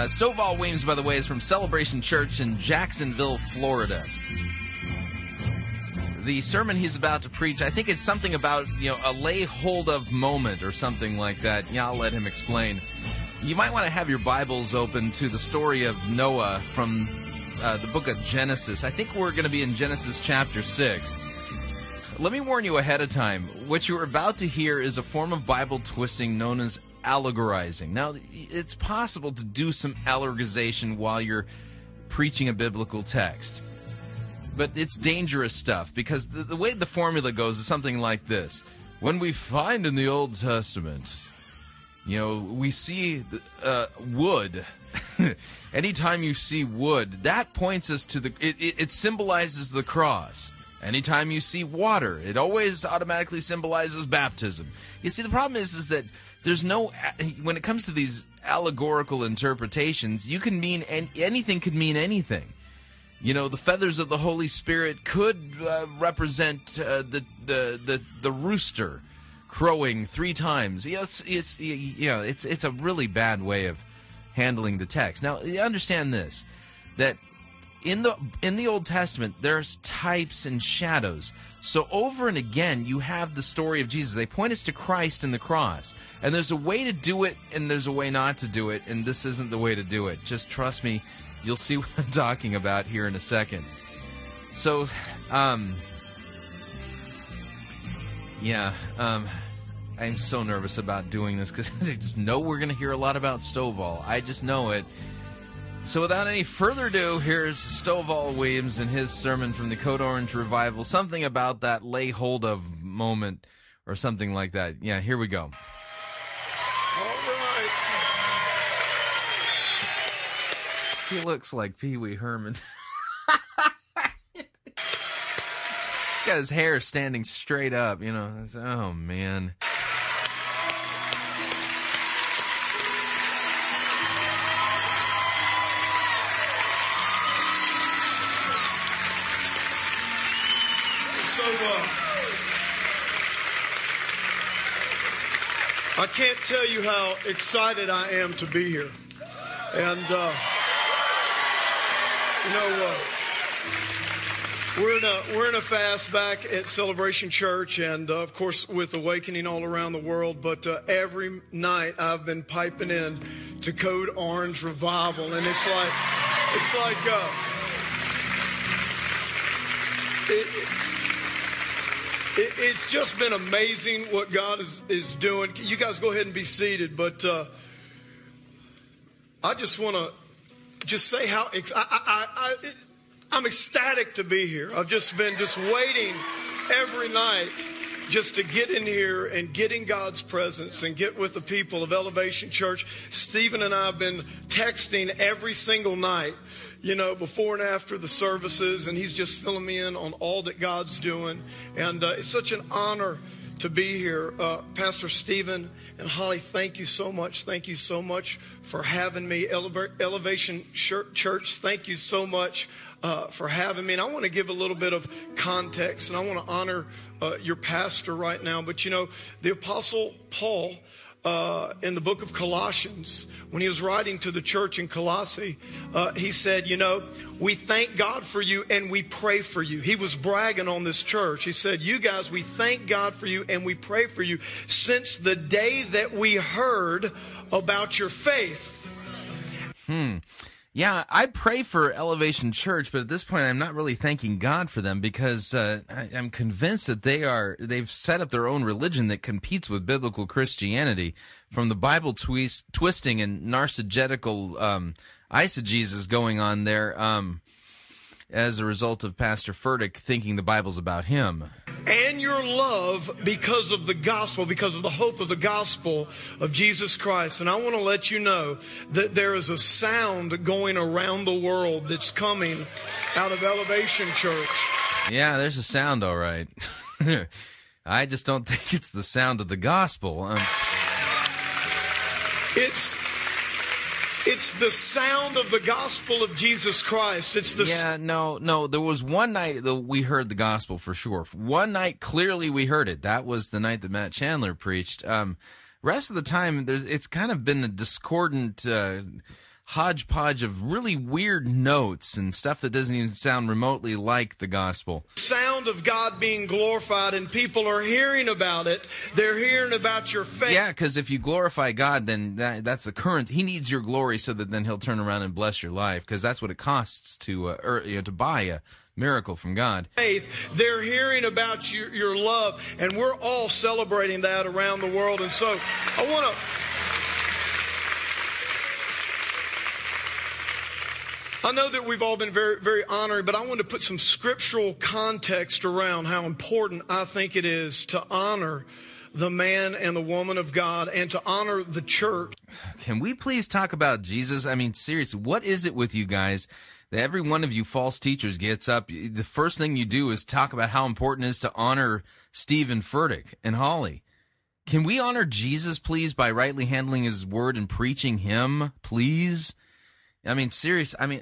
Stovall Weems, by the way, is from Celebration Church in Jacksonville, Florida. The sermon he's about to preach, I think, is something about, a lay hold of moment or something like that. Yeah, I'll let him explain. You might want to have your Bibles open to the story of Noah from the book of Genesis. I think we're going to be in Genesis chapter 6. Let me warn you ahead of time. What you're about to hear is a form of Bible twisting known as allegorizing. Now, it's possible to do some allegorization while you're preaching a biblical text. But it's dangerous stuff, because the way the formula goes is something like this. When we find in the Old Testament, we see wood. Anytime you see wood, that points us to it symbolizes the cross. Anytime you see water, it always automatically symbolizes baptism. You see, the problem is that there's no... When it comes to these allegorical interpretations, you can mean... Anything could mean anything. The feathers of the Holy Spirit could represent the rooster crowing three times. It's a really bad way of handling the text. Now, understand this, that in the Old Testament there's types and shadows. So over and again you have the story of Jesus. They point us to Christ and the cross. And there's a way to do it, and there's a way not to do it, and this isn't the way to do it. Just trust me. You'll see what I'm talking about here in a second. So, I'm so nervous about doing this because I just know we're going to hear a lot about Stovall. I just know it. So without any further ado, here's Stovall Weems and his sermon from the Code Orange Revival. Something about that lay hold of moment or something like that. Yeah, here we go. He looks like Pee-wee Herman. He's got his hair standing straight up, Oh, man. So I can't tell you how excited I am to be here. And, we're in a fast back at Celebration Church and, of course, with Awakening all around the world. But every night I've been piping in to Code Orange Revival. And it's just been amazing what God is doing. You guys go ahead and be seated. But I just want to just say how I'm ecstatic to be here. I've just been waiting every night just to get in here and get in God's presence and get with the people of Elevation Church. Stephen and I have been texting every single night, before and after the services, and he's just filling me in on all that God's doing. And it's such an honor to be here. Pastor Stephen and Holly, thank you so much. Thank you so much for having me. Elevation Church, thank you so much for having me. And I want to give a little bit of context, and I want to honor your pastor right now. But, the Apostle Paul, in the book of Colossians, when he was writing to the church in Colossae, he said, we thank God for you and we pray for you. He was bragging on this church. He said, you guys, we thank God for you and we pray for you since the day that we heard about your faith. Yeah, I pray for Elevation Church, but at this point, I'm not really thanking God for them because I'm convinced that they've set up their own religion that competes with biblical Christianity, from the Bible twisting and narcissistic eisegesis going on there as a result of Pastor Furtick thinking the Bible's about him. And your love because of the gospel, because of the hope of the gospel of Jesus Christ. And I want to let you know that there is a sound going around the world that's coming out of Elevation Church. Yeah, there's a sound, all right. I just don't think it's the sound of the gospel. It's the sound of the gospel of Jesus Christ. There was one night that we heard the gospel for sure. One night, clearly we heard it. That was the night that Matt Chandler preached. Rest of the time, it's kind of been a discordant hodgepodge of really weird notes and stuff that doesn't even sound remotely like the gospel. Sound of God being glorified, and people are hearing about it. They're hearing about your faith. Yeah, because if you glorify God, then that's the current. He needs your glory so that then he'll turn around and bless your life, because that's what it costs to buy a miracle from God. Faith. They're hearing about your love, and we're all celebrating that around the world. And so I want to... I know that we've all been very, very honored, but I want to put some scriptural context around how important I think it is to honor the man and the woman of God and to honor the church. Can we please talk about Jesus? I mean, seriously, what is it with you guys that every one of you false teachers gets up? The first thing you do is talk about how important it is to honor Stephen Furtick and Holly. Can we honor Jesus, please, by rightly handling his word and preaching him, please? I mean, serious. I mean,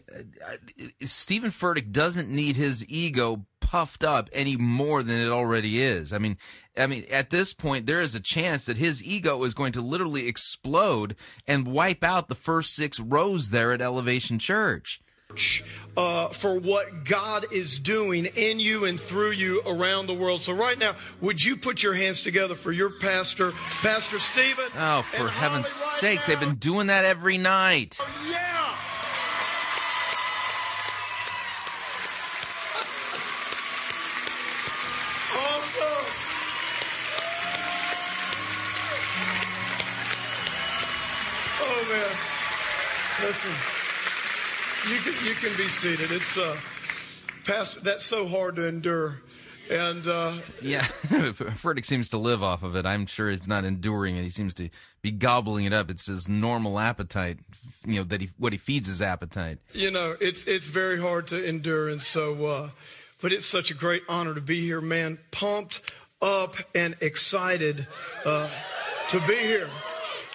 Stephen Furtick doesn't need his ego puffed up any more than it already is. I mean, at this point, there is a chance that his ego is going to literally explode and wipe out the first 6 rows there at Elevation Church. For what God is doing in you and through you around the world. So right now, would you put your hands together for your pastor, Pastor Stephen? Oh, for heaven's sakes, they've been doing that every night. Oh, yeah. Listen, you can be seated. It's Pastor, that's so hard to endure, and yeah, Furtick seems to live off of it. I'm sure it's not enduring it. He seems to be gobbling it up. It's his normal appetite, what he feeds his appetite. It's very hard to endure, and so, but it's such a great honor to be here, man. Pumped up and excited to be here.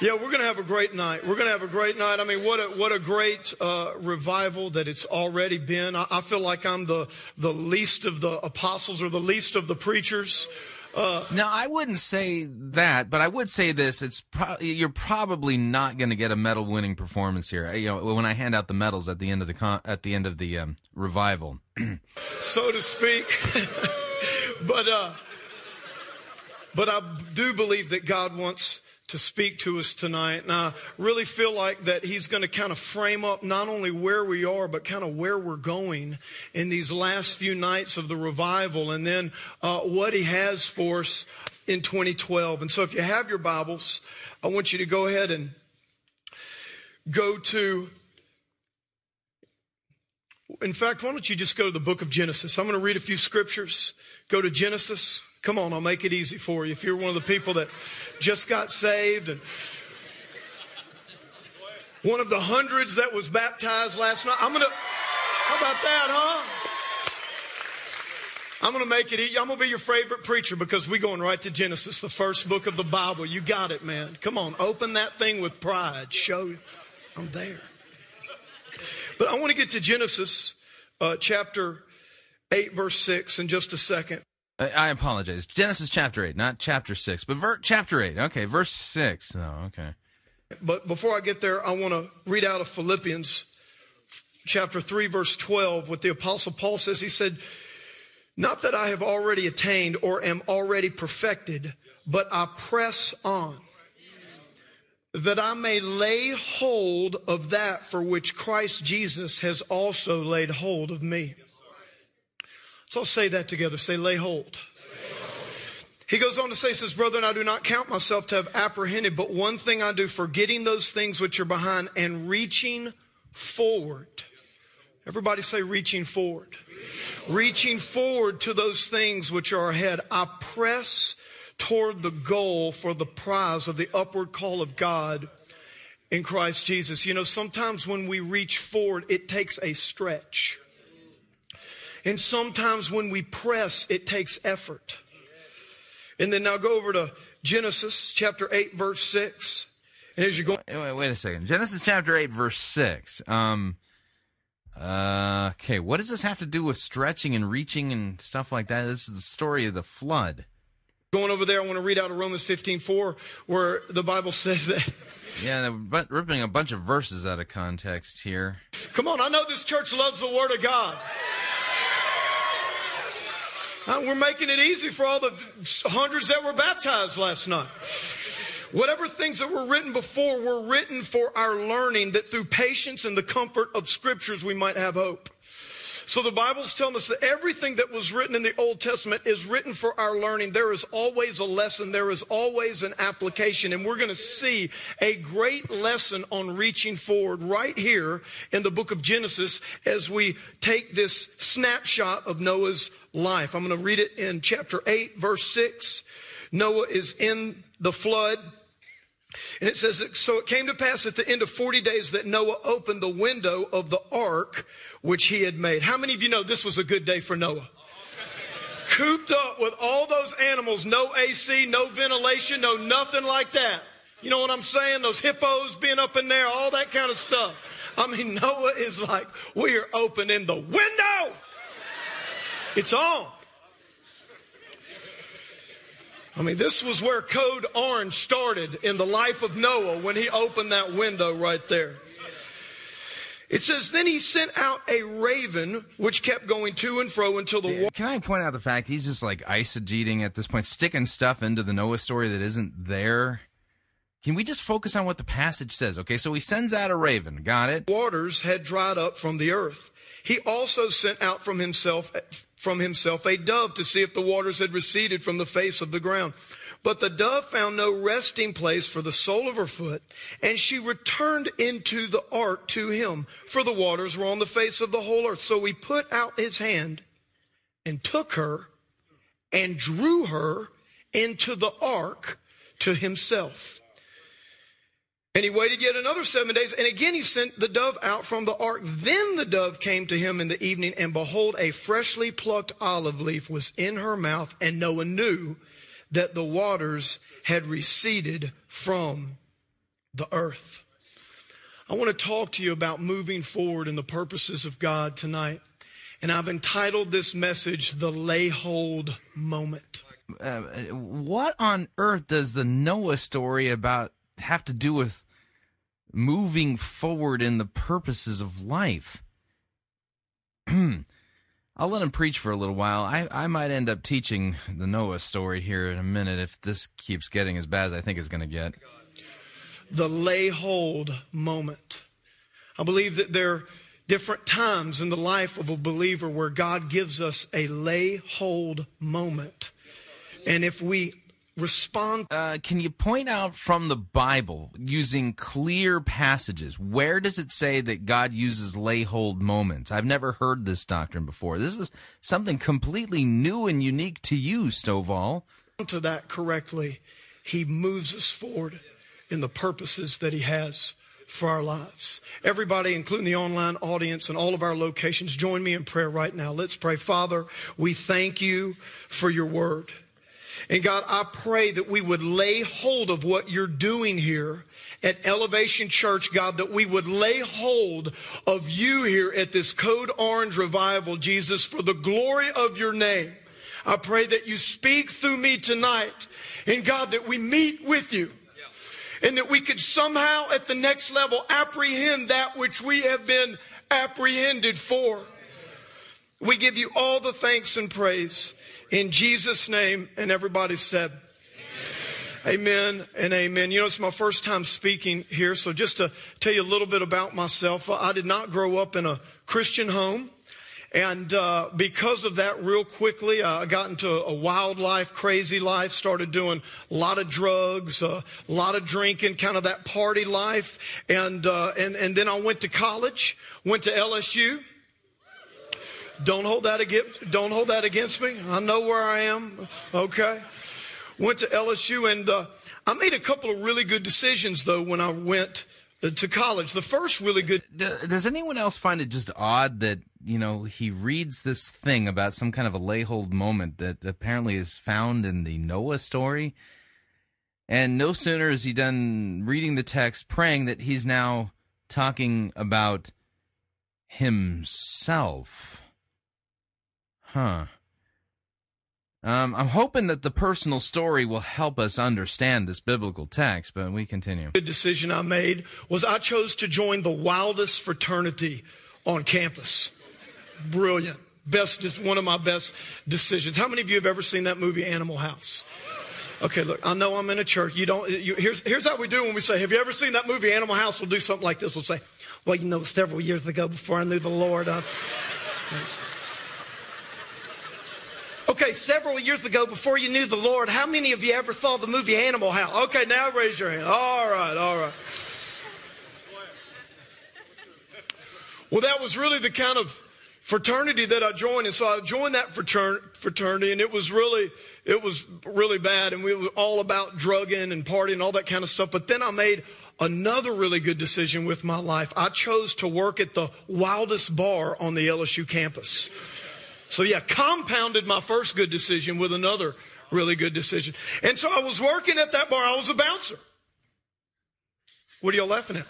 Yeah, we're going to have a great night. We're going to have a great night. I mean, what a great revival that it's already been. I feel like I'm the least of the apostles or the least of the preachers. Now, I wouldn't say that, but I would say this. You're probably not going to get a medal-winning performance here. You know, when I hand out the medals at the end of the revival, so to speak. But I do believe that God wants to speak to us tonight. And I really feel like that he's going to kind of frame up not only where we are, but kind of where we're going in these last few nights of the revival, and then what he has for us in 2012. And so if you have your Bibles, I want you to go ahead and go to, in fact, why don't you just go to the book of Genesis? I'm going to read a few scriptures. Go to Genesis. Come on, I'll make it easy for you. If you're one of the people that just got saved and one of the hundreds that was baptized last night, how about that, huh? I'm going to make it easy. I'm going to be your favorite preacher because we're going right to Genesis, the first book of the Bible. You got it, man. Come on, open that thing with pride. Show I'm there. But I want to get to Genesis chapter 8, verse 6 in just a second. I apologize. Genesis chapter 8, not chapter 6, but chapter 8. Okay, verse 6. Oh, okay. But before I get there, I want to read out of Philippians chapter 3, verse 12, what the Apostle Paul says. He said, "Not that I have already attained or am already perfected, but I press on, that I may lay hold of that for which Christ Jesus has also laid hold of me." So I'll say that together. Say, lay hold. Lay hold. He goes on to say, says, "Brethren, I do not count myself to have apprehended, but one thing I do, forgetting those things which are behind and reaching forward." Everybody say, reaching forward. Reaching forward to those things which are ahead. I press toward the goal for the prize of the upward call of God in Christ Jesus. You know, sometimes when we reach forward, it takes a stretch. And sometimes when we press, it takes effort. And then now go over to Genesis chapter 8, verse 6. And as you go, wait a second. Genesis chapter 8, verse 6. Okay, what does this have to do with stretching and reaching and stuff like that? This is the story of the flood. Going over there, I want to read out of Romans 15:4, where the Bible says that. Yeah, they're ripping a bunch of verses out of context here. Come on, I know this church loves the Word of God. We're making it easy for all the hundreds that were baptized last night. Whatever things that were written before were written for our learning, that through patience and the comfort of scriptures we might have hope. So the Bible's telling us that everything that was written in the Old Testament is written for our learning. There is always a lesson. There is always an application. And we're going to see a great lesson on reaching forward right here in the book of Genesis as we take this snapshot of Noah's life. I'm going to read it in chapter 8, verse 6. Noah is in the flood. And it says, "So it came to pass at the end of 40 days that Noah opened the window of the ark which he had made." How many of you know this was a good day for Noah? Cooped up with all those animals, no AC, no ventilation, no nothing like that. You know what I'm saying? Those hippos being up in there, all that kind of stuff. I mean, Noah is like, we are opening the window. It's on. I mean, this was where Code Orange started in the life of Noah when he opened that window right there. It says, "Then he sent out a raven, which kept going to and fro until the water." Can I point out the fact he's just like eisegeting at this point, sticking stuff into the Noah story that isn't there? Can we just focus on what the passage says? Okay, so he sends out a raven. Got it. "Waters had dried up from the earth. He also sent out from himself a dove to see if the waters had receded from the face of the ground. But the dove found no resting place for the sole of her foot, and she returned into the ark to him, for the waters were on the face of the whole earth. So he put out his hand and took her and drew her into the ark to himself. And he waited yet another 7 days, and again he sent the dove out from the ark. Then the dove came to him in the evening, and behold, a freshly plucked olive leaf was in her mouth, and Noah knew that the waters had receded from the earth. I want to talk to you about moving forward in the purposes of God tonight. And I've entitled this message, The Lay Hold Moment. What on earth does the Noah story about have to do with moving forward in the purposes of life? I'll let him preach for a little while. I might end up teaching the Noah story here in a minute if this keeps getting as bad as I think it's going to get. The lay hold moment. I believe that there are different times in the life of a believer where God gives us a lay hold moment. And if we respond... can you point out from the Bible, using clear passages, where does it say that God uses lay hold moments? I've never heard this doctrine before. This is something completely new and unique to you, Stovall. To that correctly, he moves us forward in the purposes that he has for our lives. Everybody, including the online audience and all of our locations, join me in prayer right now. Let's pray. Father, we thank you for your word. And God, I pray that we would lay hold of what you're doing here at Elevation Church, God, that we would lay hold of you here at this Code Orange Revival, Jesus, for the glory of your name. I pray that you speak through me tonight, and God, that we meet with you, and that we could somehow at the next level apprehend that which we have been apprehended for. We give you all the thanks and praise in Jesus' name. And everybody said, amen. Amen and amen. You know, it's my first time speaking here. So just to tell you a little bit about myself, I did not grow up in a Christian home. And because of that, real quickly, I got into a wild life, crazy life, started doing a lot of drugs, a lot of drinking, kind of that party life. And then I went to college, went to LSU. Don't hold that against me. I know where I am. Okay. Went to LSU, and I made a couple of really good decisions, though, when I went to college. The first really good... Does anyone else find it just odd that, you know, he reads this thing about some kind of a lay-hold moment that apparently is found in the Noah story? And no sooner is he done reading the text, praying, that he's now talking about himself. Huh. I'm hoping that the personal story will help us understand this biblical text, but we continue. The decision I made was I chose to join the wildest fraternity on campus. Brilliant. Best, one of my best decisions. How many of you have ever seen that movie Animal House? Okay, look, I know I'm in a church. Here's how we do when we say, have you ever seen that movie Animal House? We'll do something like this. We'll say, well, you know, several years ago before I knew the Lord, Okay, several years ago, before you knew the Lord, how many of you ever saw the movie Animal House? Okay, now raise your hand. All right. Well, that was really the kind of fraternity that I joined, and so I joined that fraternity, and it was really bad, and we were all about drugging and partying and all that kind of stuff. But then I made another really good decision with my life. I chose to work at the wildest bar on the LSU campus. So yeah, compounded my first good decision with another really good decision. And so I was working at that bar. I was a bouncer. What are y'all laughing at?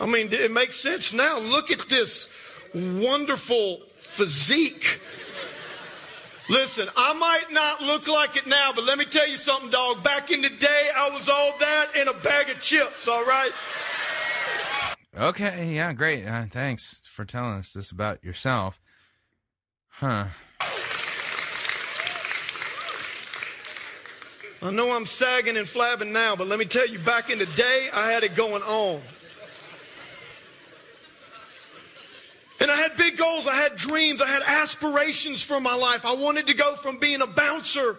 I mean, it makes sense now. Look at this wonderful physique. Listen, I might not look like it now, but let me tell you something, dog. Back in the day, I was all that and a bag of chips, all right? Okay, yeah, great. Thanks for telling us this about yourself. Huh. I know I'm sagging and flabbing now, but let me tell you, back in the day, I had it going on. And I had big goals. I had dreams. I had aspirations for my life. I wanted to go from being a bouncer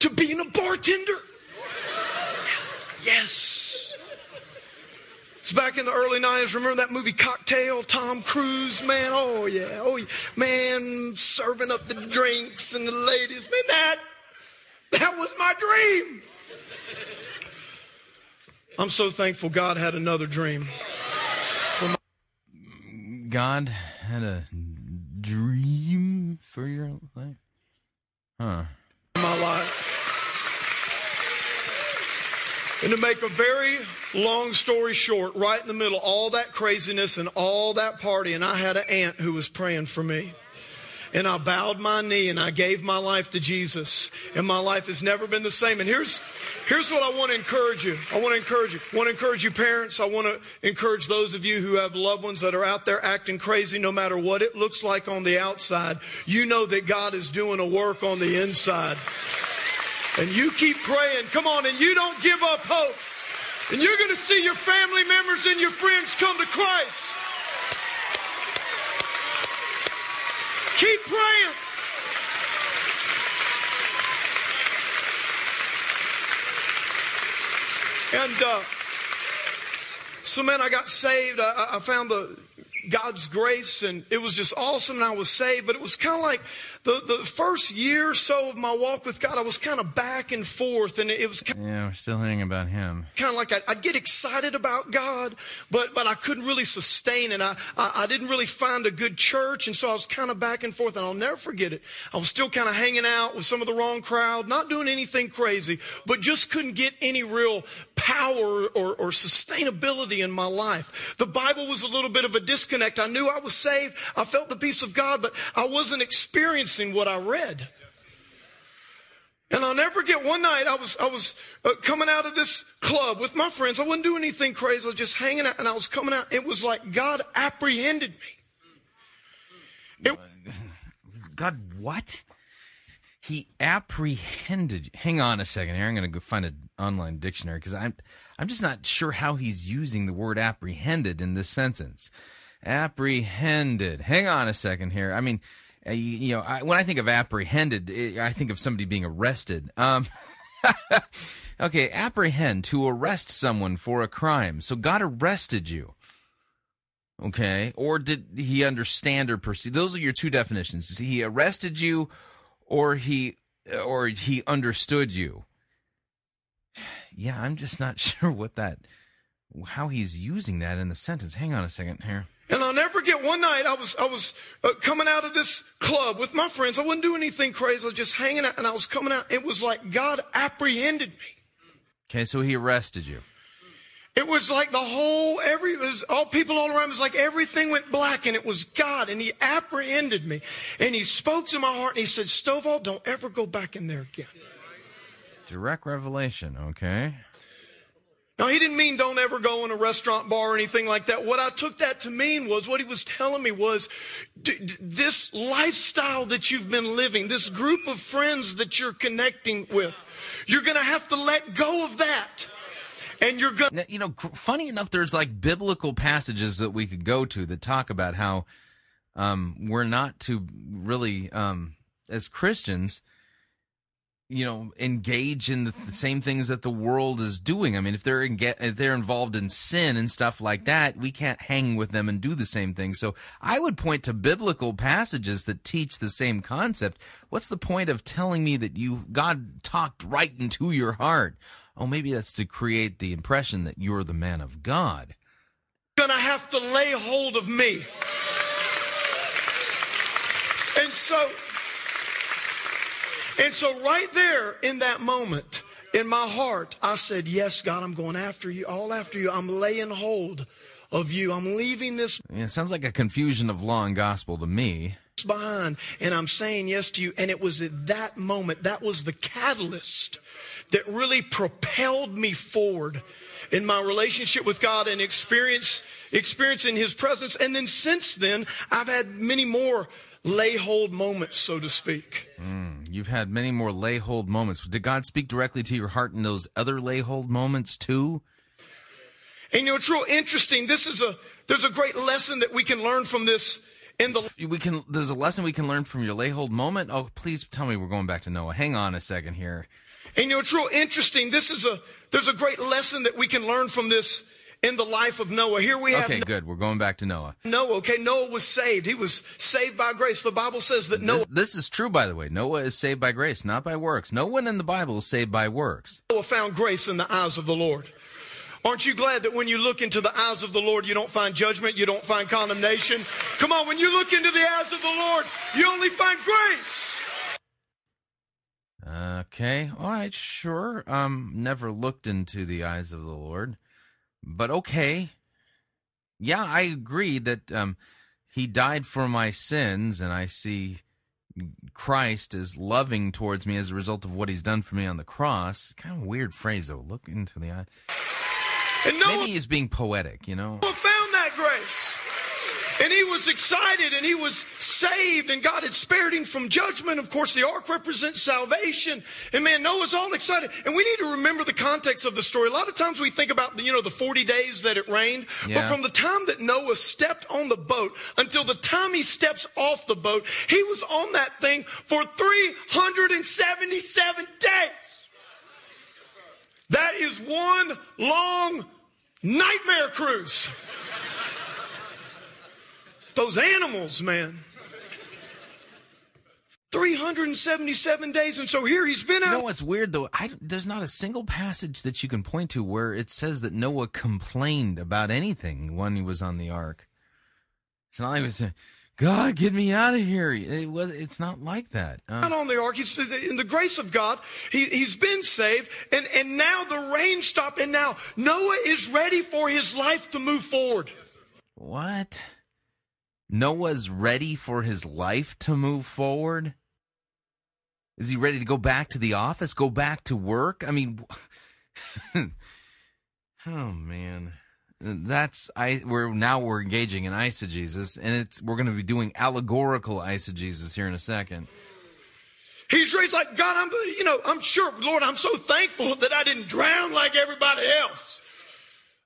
to being a bartender. Yes. It's back in the early 90s. Remember that movie Cocktail? Tom Cruise, man. Oh, yeah. Oh, yeah. Man, serving up the drinks and the ladies. Man, that was my dream. I'm so thankful God had another dream. God had a dream for your life? Huh. My life. And to make a very long story short, right in the middle, all that craziness and all that party, and I had an aunt who was praying for me. And I bowed my knee and I gave my life to Jesus. And my life has never been the same. And here's what I want to encourage you. I want to encourage you parents. I want to encourage those of you who have loved ones that are out there acting crazy, no matter what it looks like on the outside. You know that God is doing a work on the inside. And you keep praying. Come on, and you don't give up hope. And you're going to see your family members and your friends come to Christ. Keep praying. And so, man, I got saved. I found God's grace, and it was just awesome, and I was saved. But it was kind of like the first year or so of my walk with God, I was kind of back and forth, and it was kind of, yeah, we're still hearing about him. Kind of like I'd get excited about God, but I couldn't really sustain it. I didn't really find a good church, and so I was kind of back and forth, and I'll never forget it. I was still kind of hanging out with some of the wrong crowd, not doing anything crazy, but just couldn't get any real power or sustainability in my life. The Bible was a little bit of a disconnect. I knew I was saved. I felt the peace of God, but I wasn't experiencing what I read. And I'll never forget one night I was coming out of this club with my friends. I wasn't doing anything crazy. I was just hanging out, and I was coming out. It was like God apprehended me. God what? He apprehended. Hang on a second here. I'm going to go find an online dictionary because I'm just not sure how he's using the word apprehended in this sentence. Apprehended. Hang on a second here. I mean, when I think of apprehended, I think of somebody being arrested. Okay, apprehend, to arrest someone for a crime. So God arrested you. Okay, or did he understand or perceive? Those are your two definitions. He arrested you or he understood you. Yeah, I'm just not sure how he's using that in the sentence. Hang on a second here. And I'll never forget one night I was coming out of this club with my friends. I wasn't doing anything crazy. I was just hanging out, and I was coming out. It was like God apprehended me. Okay, so he arrested you. It was like all people all around. It was like everything went black, and it was God, and he apprehended me. And he spoke to my heart, and he said, Stovall, don't ever go back in there again. Direct revelation, okay. Now, he didn't mean don't ever go in a restaurant, bar, or anything like that. What I took that to mean was what he was telling me was this lifestyle that you've been living, this group of friends that you're connecting with, you're going to have to let go of that. And you're going to... funny enough, there's like biblical passages that we could go to that talk about how we're not to really, as Christians... engage in the same things that the world is doing. I mean, if they're involved in sin and stuff like that, we can't hang with them and do the same thing. So I would point to biblical passages that teach the same concept. What's the point of telling me that God talked right into your heart? Oh, maybe that's to create the impression that you're the man of God. You're going to have to lay hold of me. And so... And so right there in that moment, in my heart, I said, yes, God, I'm going after you, all after you. I'm laying hold of you. I'm leaving this. It sounds like a confusion of law and gospel to me. Behind, and I'm saying yes to you. And it was at that moment, that was the catalyst that really propelled me forward in my relationship with God and experiencing his presence. And then since then, I've had many more lay hold moments, so to speak. You've had many more lay hold moments. Did God speak directly to your heart in those other lay hold moments too? And it's real interesting. There's a great lesson that we can learn from this. There's a lesson we can learn from your lay hold moment. Oh, please tell me we're going back to Noah. Hang on a second here. And it's real interesting. There's a great lesson that we can learn from this. In the life of Noah, here we have... Okay, good. We're going back to Noah. Noah was saved. He was saved by grace. The Bible says that Noah... This is true, by the way. Noah is saved by grace, not by works. No one in the Bible is saved by works. Noah found grace in the eyes of the Lord. Aren't you glad that when you look into the eyes of the Lord, you don't find judgment, you don't find condemnation? Come on, when you look into the eyes of the Lord, you only find grace. Okay, all right, sure. Never looked into the eyes of the Lord, but okay. Yeah, I agree that he died for my sins, and I see Christ as loving towards me as a result of what he's done for me on the cross. Kind of weird phrase, though. Look into the eye. And Noah, maybe he's being poetic, you know? Noah found that grace, and he was excited, and he was saved, and God had spared him from judgment. Of course, the ark represents salvation. And man, Noah's all excited. And we need to remember the context of the story. A lot of times we think about, the 40 days that it rained. Yeah. But from the time that Noah stepped on the boat until the time he steps off the boat, he was on that thing for 377 days. That is one long nightmare cruise. Those animals, man. 377 days, and so here he's been out. You know what's weird, though? There's not a single passage that you can point to where it says that Noah complained about anything when he was on the ark. It's not like he was saying, God, get me out of here. It's not like that. Not on the ark. He's, in the grace of God, he's been saved, and now the rain stopped, and now Noah is ready for his life to move forward. What? Noah's ready for his life to move forward? Is he ready to go back to the office, go back to work? I mean, oh, man. We're engaging in eisegesis, and we're going to be doing allegorical eisegesis here in a second. He's raised like, God, I'm sure, Lord, I'm so thankful that I didn't drown like everybody else.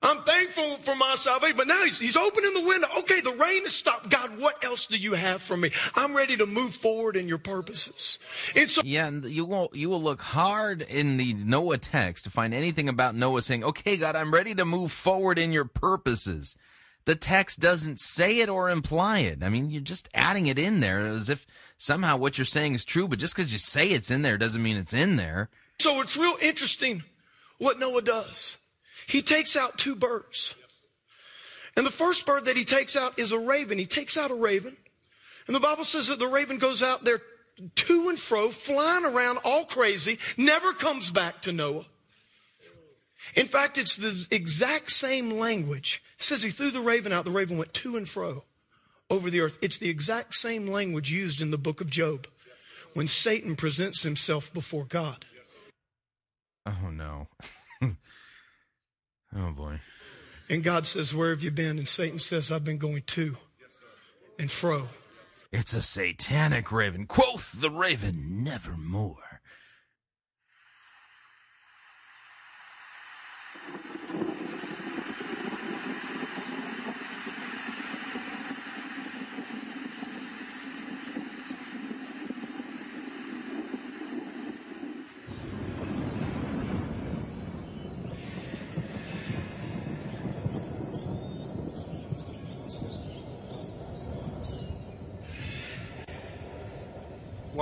I'm thankful for my salvation, but now he's opening the window. Okay, the rain has stopped. God, what else do you have for me? I'm ready to move forward in your purposes. And so, yeah, and you will look hard in the Noah text to find anything about Noah saying, okay, God, I'm ready to move forward in your purposes. The text doesn't say it or imply it. I mean, you're just adding it in there as if somehow what you're saying is true, but just because you say it's in there doesn't mean it's in there. So it's real interesting what Noah does. He takes out two birds. And the first bird that he takes out is a raven. He takes out a raven. And the Bible says that the raven goes out there to and fro, flying around all crazy, never comes back to Noah. In fact, it's the exact same language. It says he threw the raven out. The raven went to and fro over the earth. It's the exact same language used in the book of Job when Satan presents himself before God. Oh, no. Oh, boy. And God says, where have you been? And Satan says, I've been going to and fro. It's a satanic raven. Quoth the raven, nevermore.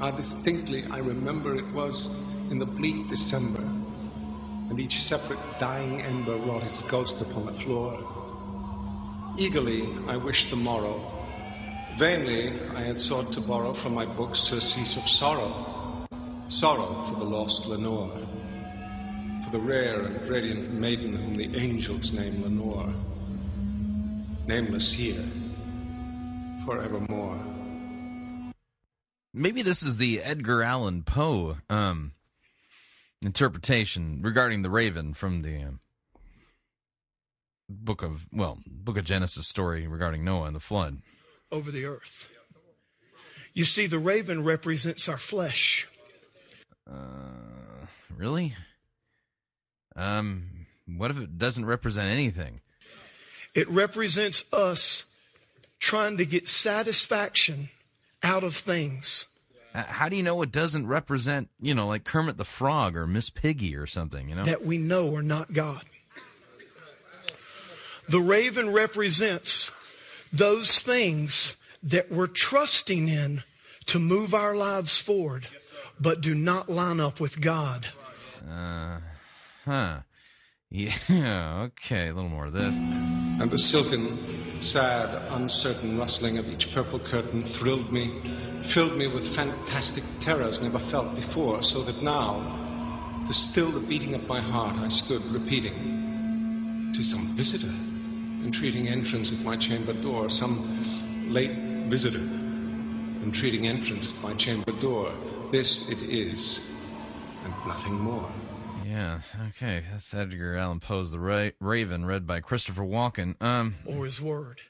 How distinctly I remember it was in the bleak December, and each separate dying ember wrought its ghost upon the floor. Eagerly I wished the morrow. Vainly I had sought to borrow from my books her surcease of sorrow, sorrow for the lost Lenore, for the rare and radiant maiden whom the angels name Lenore, nameless here, forevermore. Maybe this is the Edgar Allan Poe interpretation regarding the raven from the Book of Genesis story regarding Noah and the flood. Over the earth. You see, the raven represents our flesh. Really? What if it doesn't represent anything? It represents us trying to get satisfaction out of things How do you know it doesn't represent, you know, like Kermit the Frog or Miss Piggy or something, you know? That we know are not God. The raven represents those things that we're trusting in to move our lives forward, but do not line up with God. Yeah, okay, a little more of this. And the silken, sad, uncertain rustling of each purple curtain thrilled me, filled me with fantastic terrors never felt before, so that now, to still the beating of my heart, I stood repeating to some visitor, entreating entrance at my chamber door, some late visitor, entreating entrance at my chamber door. This it is, and nothing more. Yeah, okay, that's Edgar Allan Poe's The Raven, read by Christopher Walken. Or his word.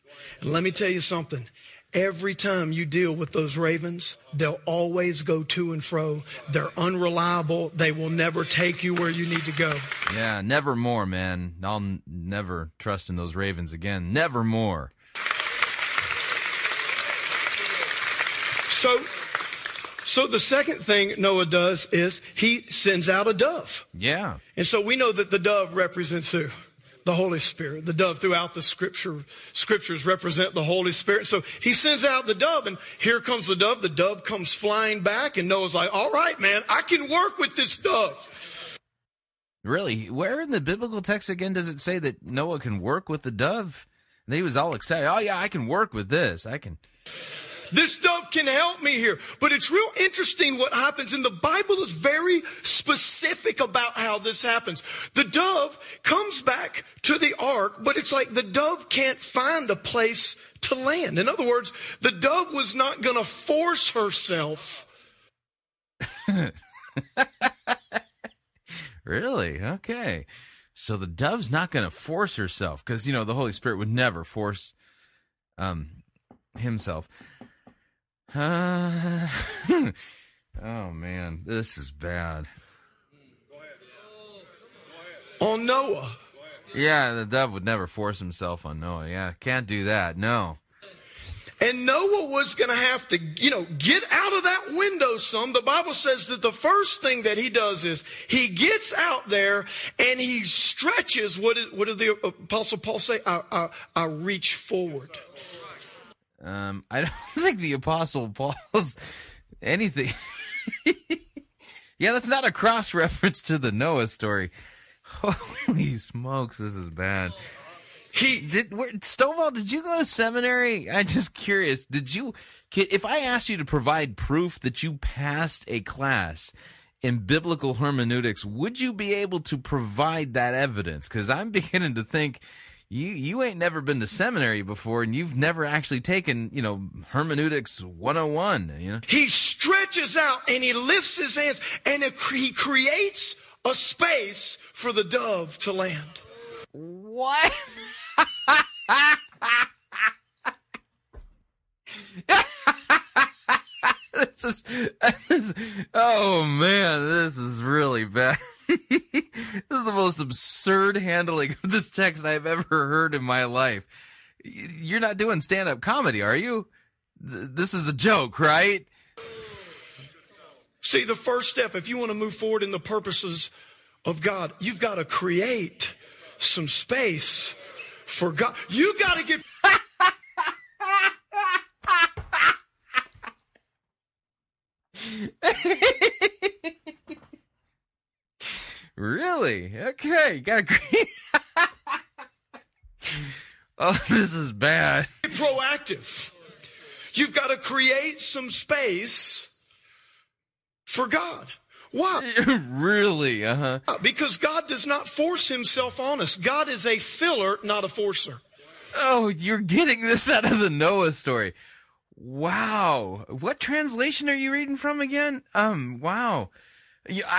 And let me tell you something. Every time you deal with those ravens, they'll always go to and fro. They're unreliable. They will never take you where you need to go. Yeah, never more, man. I'll never trust in those ravens again. Never more. So the second thing Noah does is he sends out a dove. Yeah. And so we know that the dove represents who? The Holy Spirit. The dove throughout the scriptures represent the Holy Spirit. So he sends out the dove, and here comes the dove. The dove comes flying back, and Noah's like, all right, man, I can work with this dove. Really? Where in the biblical text again does it say that Noah can work with the dove? And he was all excited. Oh, yeah, I can work with this. I can. This dove can help me here. But it's real interesting what happens, and the Bible is very specific about how this happens. The dove comes back to the ark, but it's like the dove can't find a place to land. In other words, the dove was not going to force herself. Really? Okay. So the dove's not going to force herself because, you know, the Holy Spirit would never force himself. Oh, man, this is bad. On Noah. Yeah, the dove would never force himself on Noah. Yeah, can't do that, no. And Noah was going to have to, you know, get out of that window some. The Bible says that the first thing that he does is he gets out there and he stretches. What did the Apostle Paul say? I reach forward. I don't think the Apostle Paul's anything. Yeah, that's not a cross-reference to the Noah story. Holy smokes, this is bad. Stovall, did you go to seminary? I'm just curious. If I asked you to provide proof that you passed a class in biblical hermeneutics, would you be able to provide that evidence? Because I'm beginning to think You ain't never been to seminary before, and you've never actually taken, you know, hermeneutics 101. You know? He stretches out, and he lifts his hands, and he creates a space for the dove to land. What? Oh, man, this is really bad. This is the most absurd handling of this text I've ever heard in my life. You're not doing stand-up comedy, are you? This is a joke, right? See, the first step, if you want to move forward in the purposes of God, you've got to create some space for God. You got to get... Really? Okay, you gotta agree. Oh, this is bad. Be proactive. You've got to create some space for God. Why? Really? Because God does not force himself on us. God is a filler, not a forcer. Oh, you're getting this out of the Noah story. Wow. What translation are you reading from again? Wow.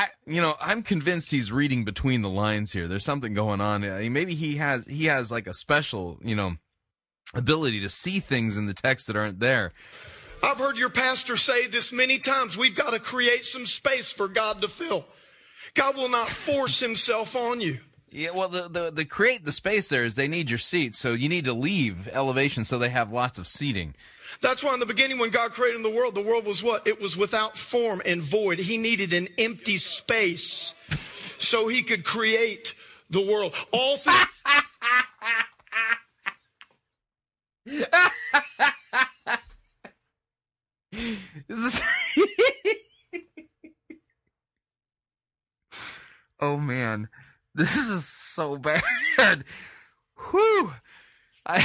I'm convinced he's reading between the lines here. There's something going on. I mean, maybe he has like a special, you know, ability to see things in the text that aren't there. I've heard your pastor say this many times. We've got to create some space for God to fill. God will not force himself on you. Yeah, well, the create the space there is they need your seats, so you need to leave Elevation so they have lots of seating. That's why in the beginning when God created the world was what? It was without form and void. He needed an empty space so he could create the world. All things... Oh man, this is so bad. Whew. I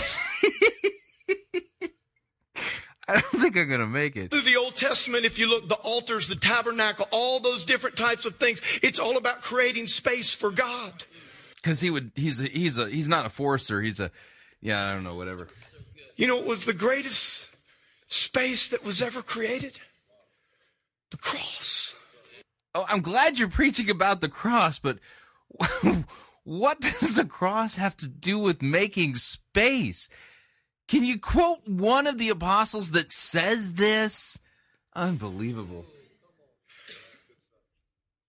don't think I'm going to make it. Through the Old Testament, if you look, the altars, the tabernacle, all those different types of things, it's all about creating space for God. Because he's not a forcer. I don't know, whatever. You know, it was the greatest space that was ever created? The cross. Oh, I'm glad you're preaching about the cross, but what does the cross have to do with making space? Can you quote one of the apostles that says this? Unbelievable.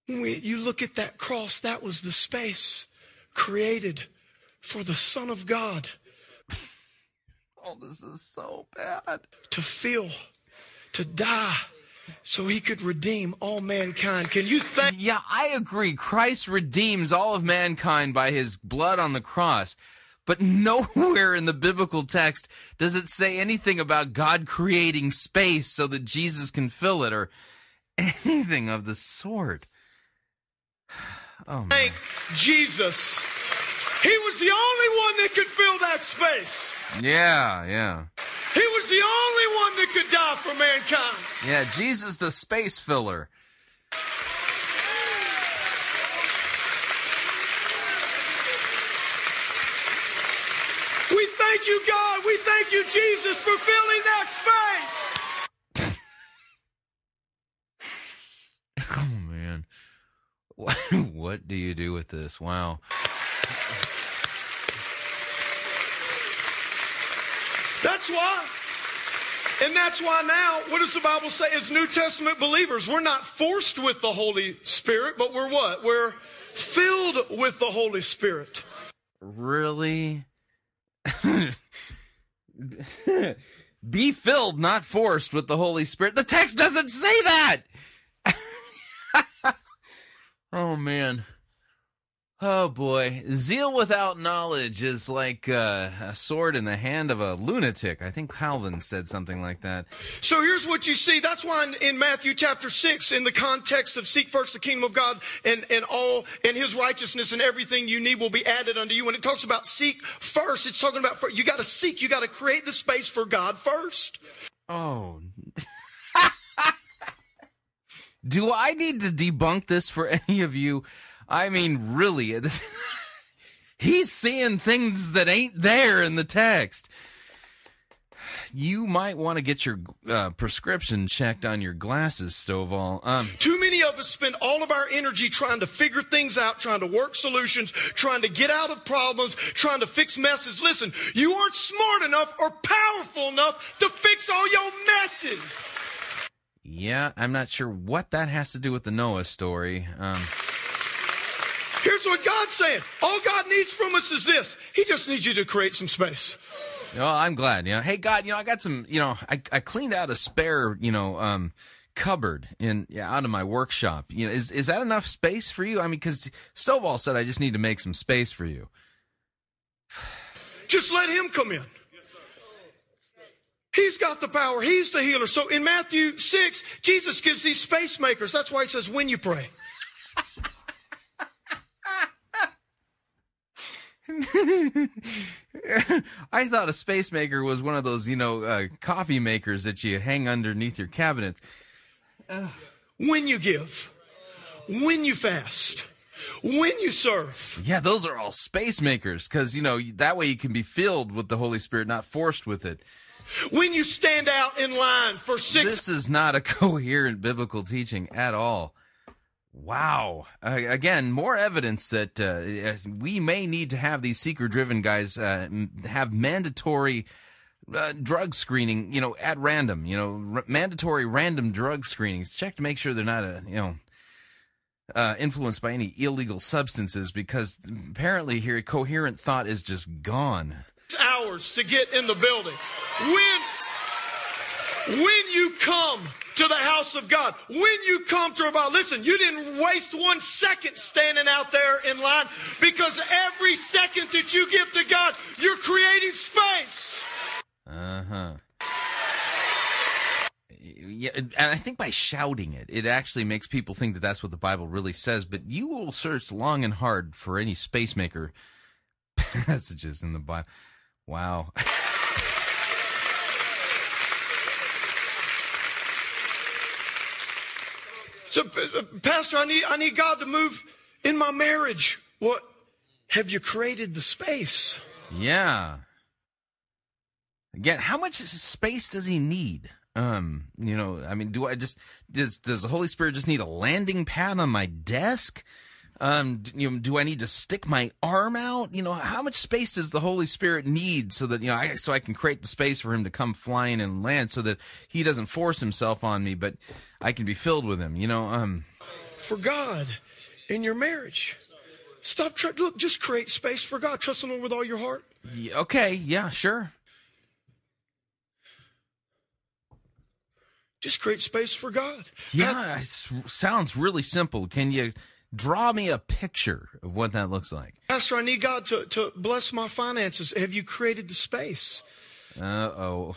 You look at that cross, that was the space created for the Son of God. Oh, this is so bad. To feel, to die, so he could redeem all mankind. Can you think? Yeah, I agree. Christ redeems all of mankind by his blood on the cross. But nowhere in the biblical text does it say anything about God creating space so that Jesus can fill it or anything of the sort. Oh, thank Jesus. He was the only one that could fill that space. Yeah. He was the only one that could die for mankind. Yeah, Jesus the space filler. We thank you, God. We thank you, Jesus, for filling that space. Oh, man. What do you do with this? Wow. That's why. And that's why now, what does the Bible say? As New Testament believers, we're not forced with the Holy Spirit, but we're what? We're filled with the Holy Spirit. Really? Be filled, not forced, with the Holy Spirit. The text doesn't say that. Oh man, oh boy. Zeal without knowledge is like a sword in the hand of a lunatic. I think Calvin said something like that. So here's what you see. That's why in Matthew chapter 6, in the context of seek first the kingdom of God and his righteousness, and everything you need will be added unto you. When it talks about seek first, it's talking about first. You got to seek. You got to create the space for God first. Oh. Do I need to debunk this for any of you? I mean, really. He's seeing things that ain't there in the text. You might want to get your prescription checked on your glasses, Stovall. Too many of us spend all of our energy trying to figure things out, trying to work solutions, trying to get out of problems, trying to fix messes. Listen, you aren't smart enough or powerful enough to fix all your messes. Yeah, I'm not sure what that has to do with the Noah story. Here's what God's saying. All God needs from us is this. He just needs you to create some space. Oh, I'm glad. You know, hey God, you know, I got some, you know, I cleaned out a spare, you know, cupboard out of my workshop. You know, is that enough space for you? I mean, because Stovall said I just need to make some space for you. Just let him come in. He's got the power. He's the healer. So in Matthew 6, Jesus gives these space makers. That's why he says, when you pray. I thought a space maker was one of those, you know, coffee makers that you hang underneath your cabinets. When you give, when you fast, when you serve. Yeah, those are all space makers because, you know, that way you can be filled with the Holy Spirit, not forced with it. When you stand out in line for six... This is not a coherent biblical teaching at all. Wow. Again, more evidence that we may need to have these seeker-driven guys have mandatory drug screening, you know, at random, you know, mandatory random drug screenings. Check to make sure they're not a, you know... influenced by any illegal substances, because apparently here coherent thought is just gone. 6 hours to get in the building. When you come to the house of God, when you come to revival, listen, you didn't waste 1 second standing out there in line, because every second that you give to God, you're creating space. Uh-huh. Yeah, and I think by shouting it, it actually makes people think that that's what the Bible really says, but you will search long and hard for any space maker passages in the Bible. Wow. So, Pastor, I need God to move in my marriage. What? Have you created the space? Yeah. Again, how much space does he need? You know, I mean, does the Holy Spirit just need a landing pad on my desk? Do I need to stick my arm out? You know, how much space does the Holy Spirit need so that, you know, so I can create the space for him to come flying and land, so that he doesn't force himself on me, but I can be filled with him, you know? For God in your marriage. Stop trying. Look, just create space for God. Trust the Lord with all your heart. Yeah, okay. Yeah, sure. Just create space for God. Yeah, it sounds really simple. Can you draw me a picture of what that looks like? Pastor, I need God to bless my finances. Have you created the space? Uh-oh.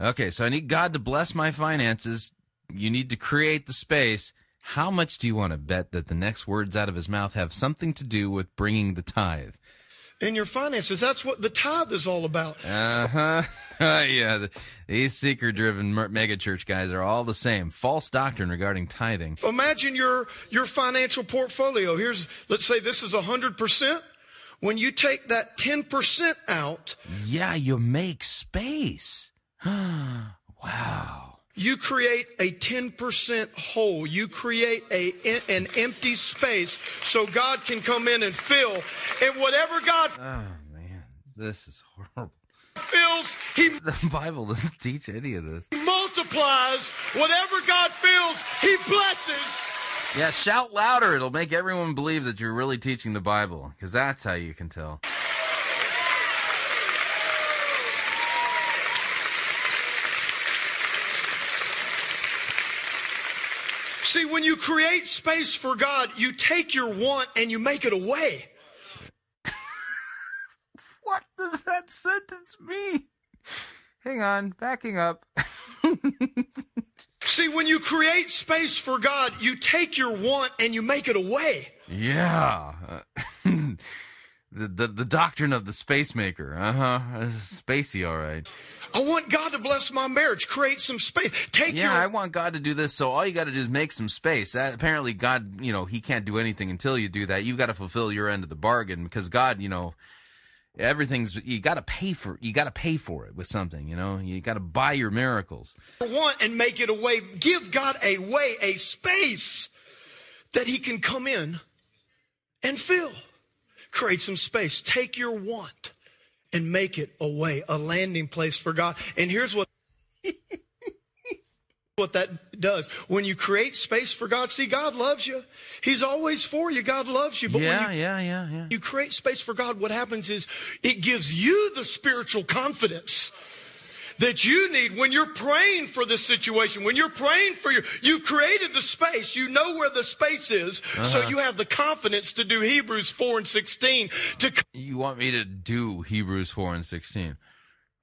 Okay, so I need God to bless my finances. You need to create the space. How much do you want to bet that the next words out of his mouth have something to do with bringing the tithe? In your finances, that's what the tithe is all about. Uh-huh. Yeah, these seeker-driven megachurch guys are all the same. False doctrine regarding tithing. Imagine your financial portfolio. Let's say this is 100%. When you take that 10% out... Yeah, you make space. Wow. You create a 10% hole. You create an empty space so God can come in and fill. And whatever God... Oh, man. This is horrible. Fills, the Bible doesn't teach any of this. He multiplies. Whatever God fills, he blesses. Yeah, shout louder. It'll make everyone believe that you're really teaching the Bible, because that's how you can tell. See, when you create space for God, you take your want and you make it away. What does that sentence mean? Hang on, backing up. See, when you create space for God, you take your want and you make it away. Yeah. The doctrine of the space maker. Uh-huh. Spacey, all right. I want God to bless my marriage. Create some space. I want God to do this, so all you got to do is make some space. Apparently, God, you know, he can't do anything until you do that. You've got to fulfill your end of the bargain, because God, you know, you got to pay for it with something, you know. You got to buy your miracles. Want and make it a way. Give God a way, a space that he can come in and fill. Create some space. Take your want and make it a way, a landing place for God. And here's what that does. When you create space for God, see, God loves you. He's always for you. God loves you. But when you create space for God, what happens is it gives you the spiritual confidence that you need when you're praying for this situation, when you're praying for you've created the space, you know where the space is, so you have the confidence to do Hebrews 4 and 16. You want me to do Hebrews 4 and 16?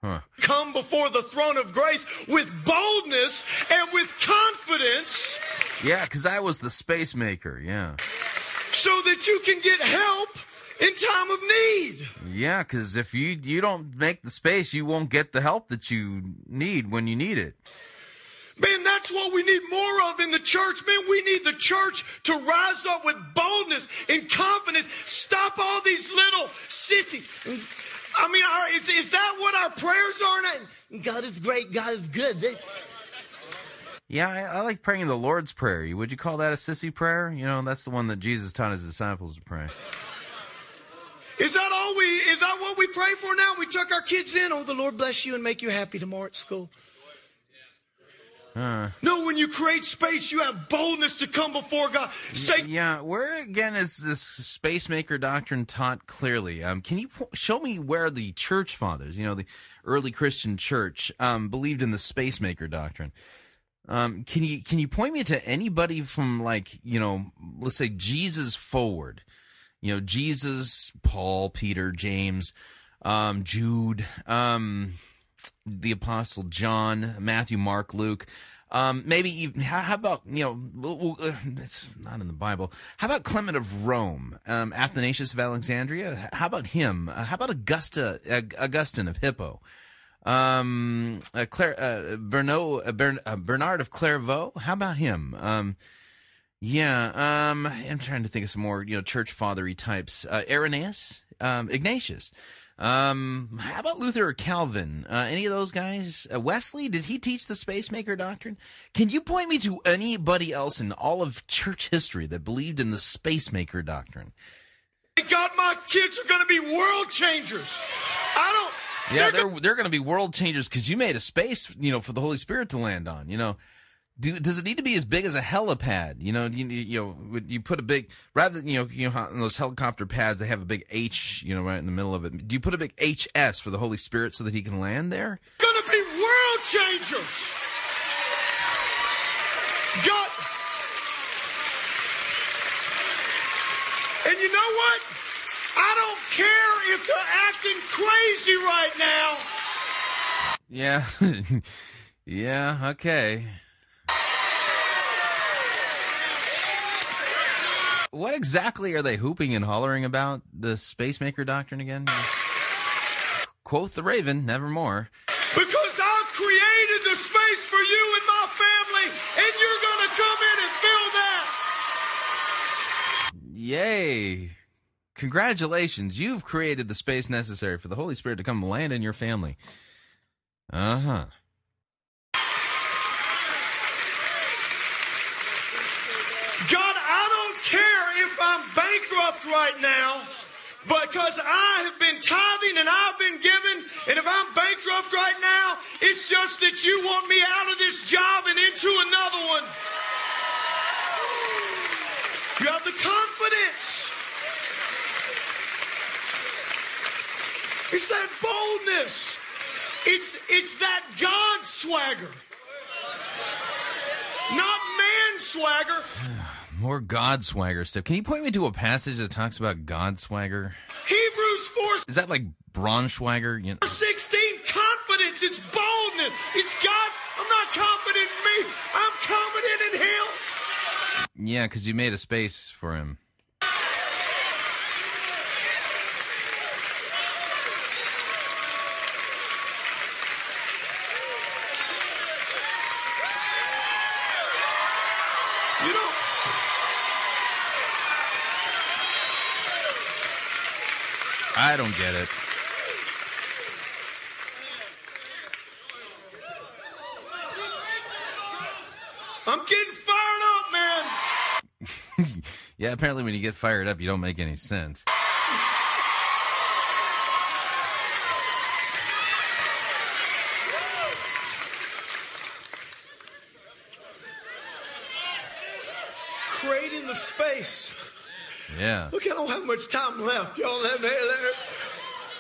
Huh. Come before the throne of grace with boldness and with confidence. Yeah, because I was the space maker, yeah. So that you can get help in time of need. Yeah, because if you don't make the space, you won't get the help that you need when you need it. Man, that's what we need more of in the church. Man, we need the church to rise up with boldness and confidence. Stop all these little sissy. I mean, is that what our prayers are? God is great. God is good. Yeah, I like praying the Lord's Prayer. Would you call that a sissy prayer? You know, that's the one that Jesus taught his disciples to pray. Is that what we pray for now? We tuck our kids in. Oh, the Lord bless you and make you happy tomorrow at school. No, when you create space, you have boldness to come before God. Yeah, where again is this space maker doctrine taught clearly? Can you show me where the church fathers, you know, the early Christian church, believed in the space maker doctrine? Can you point me to anybody from, like, you know, let's say Jesus forward, you know, Jesus, Paul, Peter, James, Jude, the Apostle John, Matthew, Mark, Luke, maybe even, how about, you know, it's not in the Bible, how about Clement of Rome, Athanasius of Alexandria, how about him, how about Augustine of Hippo, Bernard of Clairvaux, how about him? I'm trying to think of some more, you know, church fathery types. Irenaeus, Ignatius. How about Luther or Calvin? Any of those guys? Wesley, did he teach the space maker doctrine? Can you point me to anybody else in all of church history that believed in the space maker doctrine? God, my kids are going to be world changers. They're going to be world changers because you made a space, you know, for the Holy Spirit to land on. You know, does it need to be as big as a helipad? You know, you put a big, rather than, you know on those helicopter pads they have a big H, you know, right in the middle of it. Do you put a big HS for the Holy Spirit so that he can land there? Going to be world changers. God, and you know what? I don't care if they're acting crazy right now. Yeah. Yeah, okay. What exactly are they hooping and hollering about, the space maker doctrine again? Quoth the raven, nevermore. Because I've created the space for you and my family, and you're going to come in and fill that. Yay. Congratulations, you've created the space necessary for the Holy Spirit to come land in your family. Uh-huh. God, I don't care if I'm bankrupt right now, because I have been tithing and I've been giving, and if I'm bankrupt right now, it's just that you want me out of this job and into another one. You have the confidence. It's that boldness. It's that God swagger. Not man swagger. More God swagger stuff. Can you point me to a passage that talks about God swagger? Hebrews 4. Is that like Braunschweiger? You know? 16, confidence. It's boldness. It's God's. I'm not confident in me. I'm confident in him. Yeah, because you made a space for him. I don't get it. I'm getting fired up, man. Yeah, apparently when you get fired up, you don't make any sense. Creating the space. Yeah. Look, I don't have much time left. Y'all have there.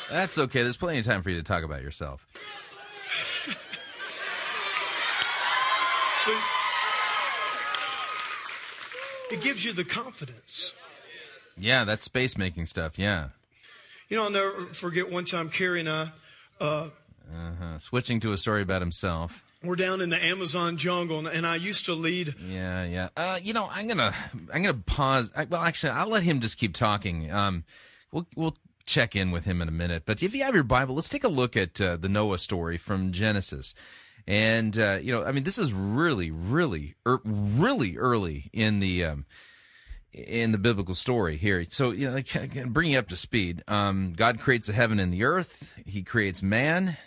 That's okay. There's plenty of time for you to talk about yourself. See, it gives you the confidence. Yeah, that's space-making stuff, yeah. You know, I'll never forget one time Carrie and I... switching to a story about himself. We're down in the Amazon jungle, and I used to lead. Yeah. You know, I'm gonna pause. I'll let him just keep talking. We'll check in with him in a minute. But if you have your Bible, let's take a look at the Noah story from Genesis. And you know, I mean, this is really, really, really early in the biblical story here. So, you know, like, bring you up to speed. God creates the heaven and the earth. He creates man.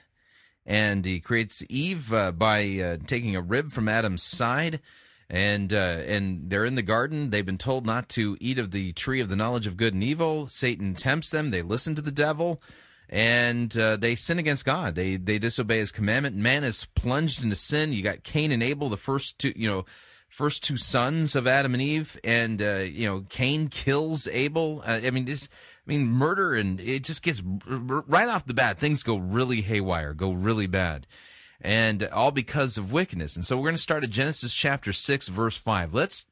And he creates Eve by taking a rib from Adam's side, and they're in the garden. They've been told not to eat of the tree of the knowledge of good and evil. Satan tempts them. They listen to the devil, and they sin against God. They disobey His commandment. Man is plunged into sin. You got Cain and Abel, the first two sons of Adam and Eve, and Cain kills Abel. Murder, and it just gets right off the bat. Things go really haywire, go really bad. And all because of wickedness. And so we're going to start at Genesis chapter 6, verse 5. Let's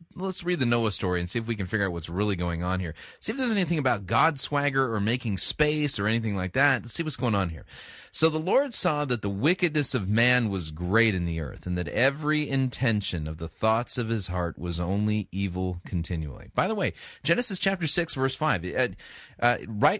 read the Noah story and see if we can figure out what's really going on here. See if there's anything about God swagger or making space or anything like that. Let's see what's going on here. So the Lord saw that the wickedness of man was great in the earth, and that every intention of the thoughts of his heart was only evil continually. By the way, Genesis chapter 6, verse 5,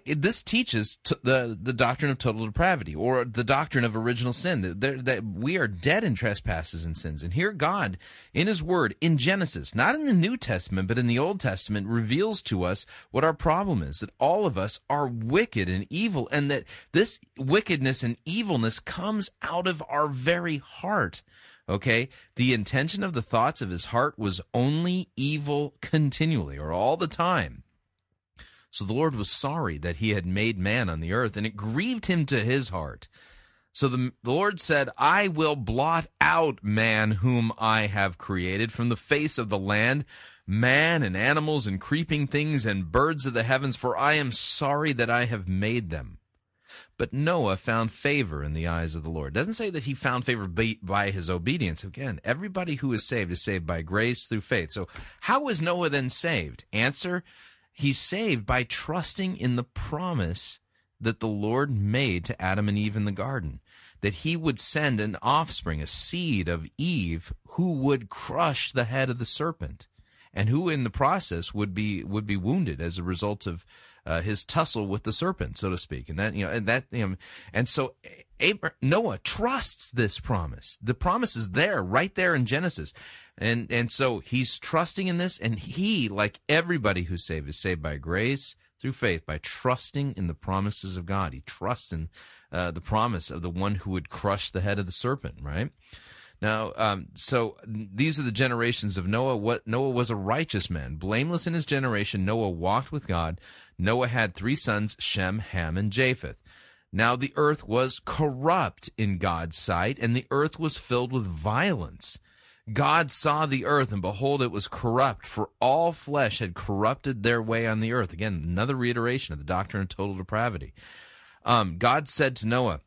this teaches the doctrine of total depravity, or the doctrine of original sin, that we are dead in trespasses and sins. And here God, in His Word, in Genesis, not in the New Testament, but in the Old Testament, reveals to us what our problem is, that all of us are wicked and evil, and that this wickedness and evilness comes out of our very heart. Okay? The intention of the thoughts of his heart was only evil continually, or all the time. So the Lord was sorry that he had made man on the earth, and it grieved him to his heart. So the Lord said, I will blot out man whom I have created from the face of the land, man and animals and creeping things and birds of the heavens, for I am sorry that I have made them. But Noah found favor in the eyes of the Lord. It doesn't say that he found favor by his obedience. Again, everybody who is saved by grace through faith. So how was Noah then saved? Answer, he's saved by trusting in the promise that the Lord made to Adam and Eve in the garden, that he would send an offspring, a seed of Eve, who would crush the head of the serpent, and who in the process would be wounded as a result of his tussle with the serpent, so to speak, and so Noah trusts this promise. The promise is there, right there in Genesis, and so he's trusting in this, and he, like everybody who's saved, is saved by grace through faith by trusting in the promises of God. He trusts in the promise of the one who would crush the head of the serpent. Right now, so these are the generations of Noah. What Noah was a righteous man, blameless in his generation. Noah walked with God. Noah had 3 sons, Shem, Ham, and Japheth. Now the earth was corrupt in God's sight, and the earth was filled with violence. God saw the earth, and behold, it was corrupt, for all flesh had corrupted their way on the earth. Again, another reiteration of the doctrine of total depravity. God said to Noah,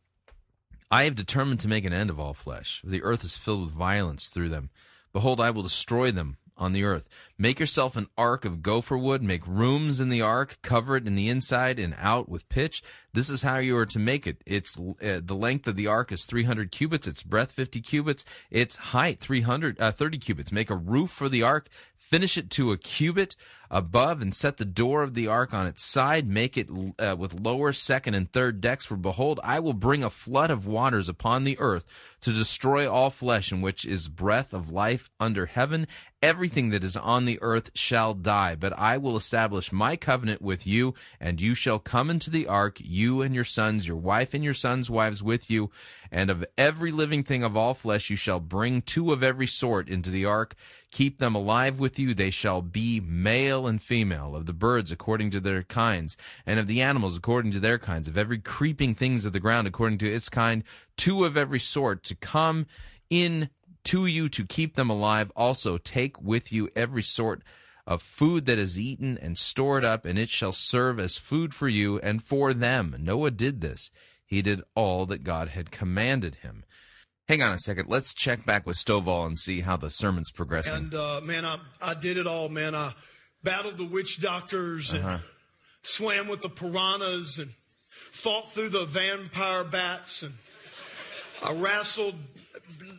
I have determined to make an end of all flesh. The earth is filled with violence through them. Behold, I will destroy them on the earth. Make yourself an ark of gopher wood, make rooms in the ark, cover it in the inside and out with pitch. This is how you are to make it. It's the length of the ark is 300 cubits, its breadth 50 cubits, its height 30 cubits. Make a roof for the ark, finish it to a cubit above, and set the door of the ark on its side. Make it with lower, second, and third decks, for behold, I will bring a flood of waters upon the earth to destroy all flesh in which is breath of life under heaven. Everything that is on the earth shall die, but I will establish my covenant with you, and you shall come into the ark, you and your sons, your wife and your sons' wives with you, and of every living thing of all flesh you shall bring 2 of every sort into the ark. Keep them alive with you. They shall be male and female, of the birds according to their kinds, and of the animals according to their kinds, of every creeping things of the ground according to its kind, 2 of every sort to come in to you to keep them alive. Also take with you every sort of food that is eaten and stored up, and it shall serve as food for you and for them. Noah did this. He did all that God had commanded him. Hang on a second. Let's check back with Stovall and see how the sermon's progressing. And, I did it all, man. I battled the witch doctors and swam with the piranhas and fought through the vampire bats, and I wrestled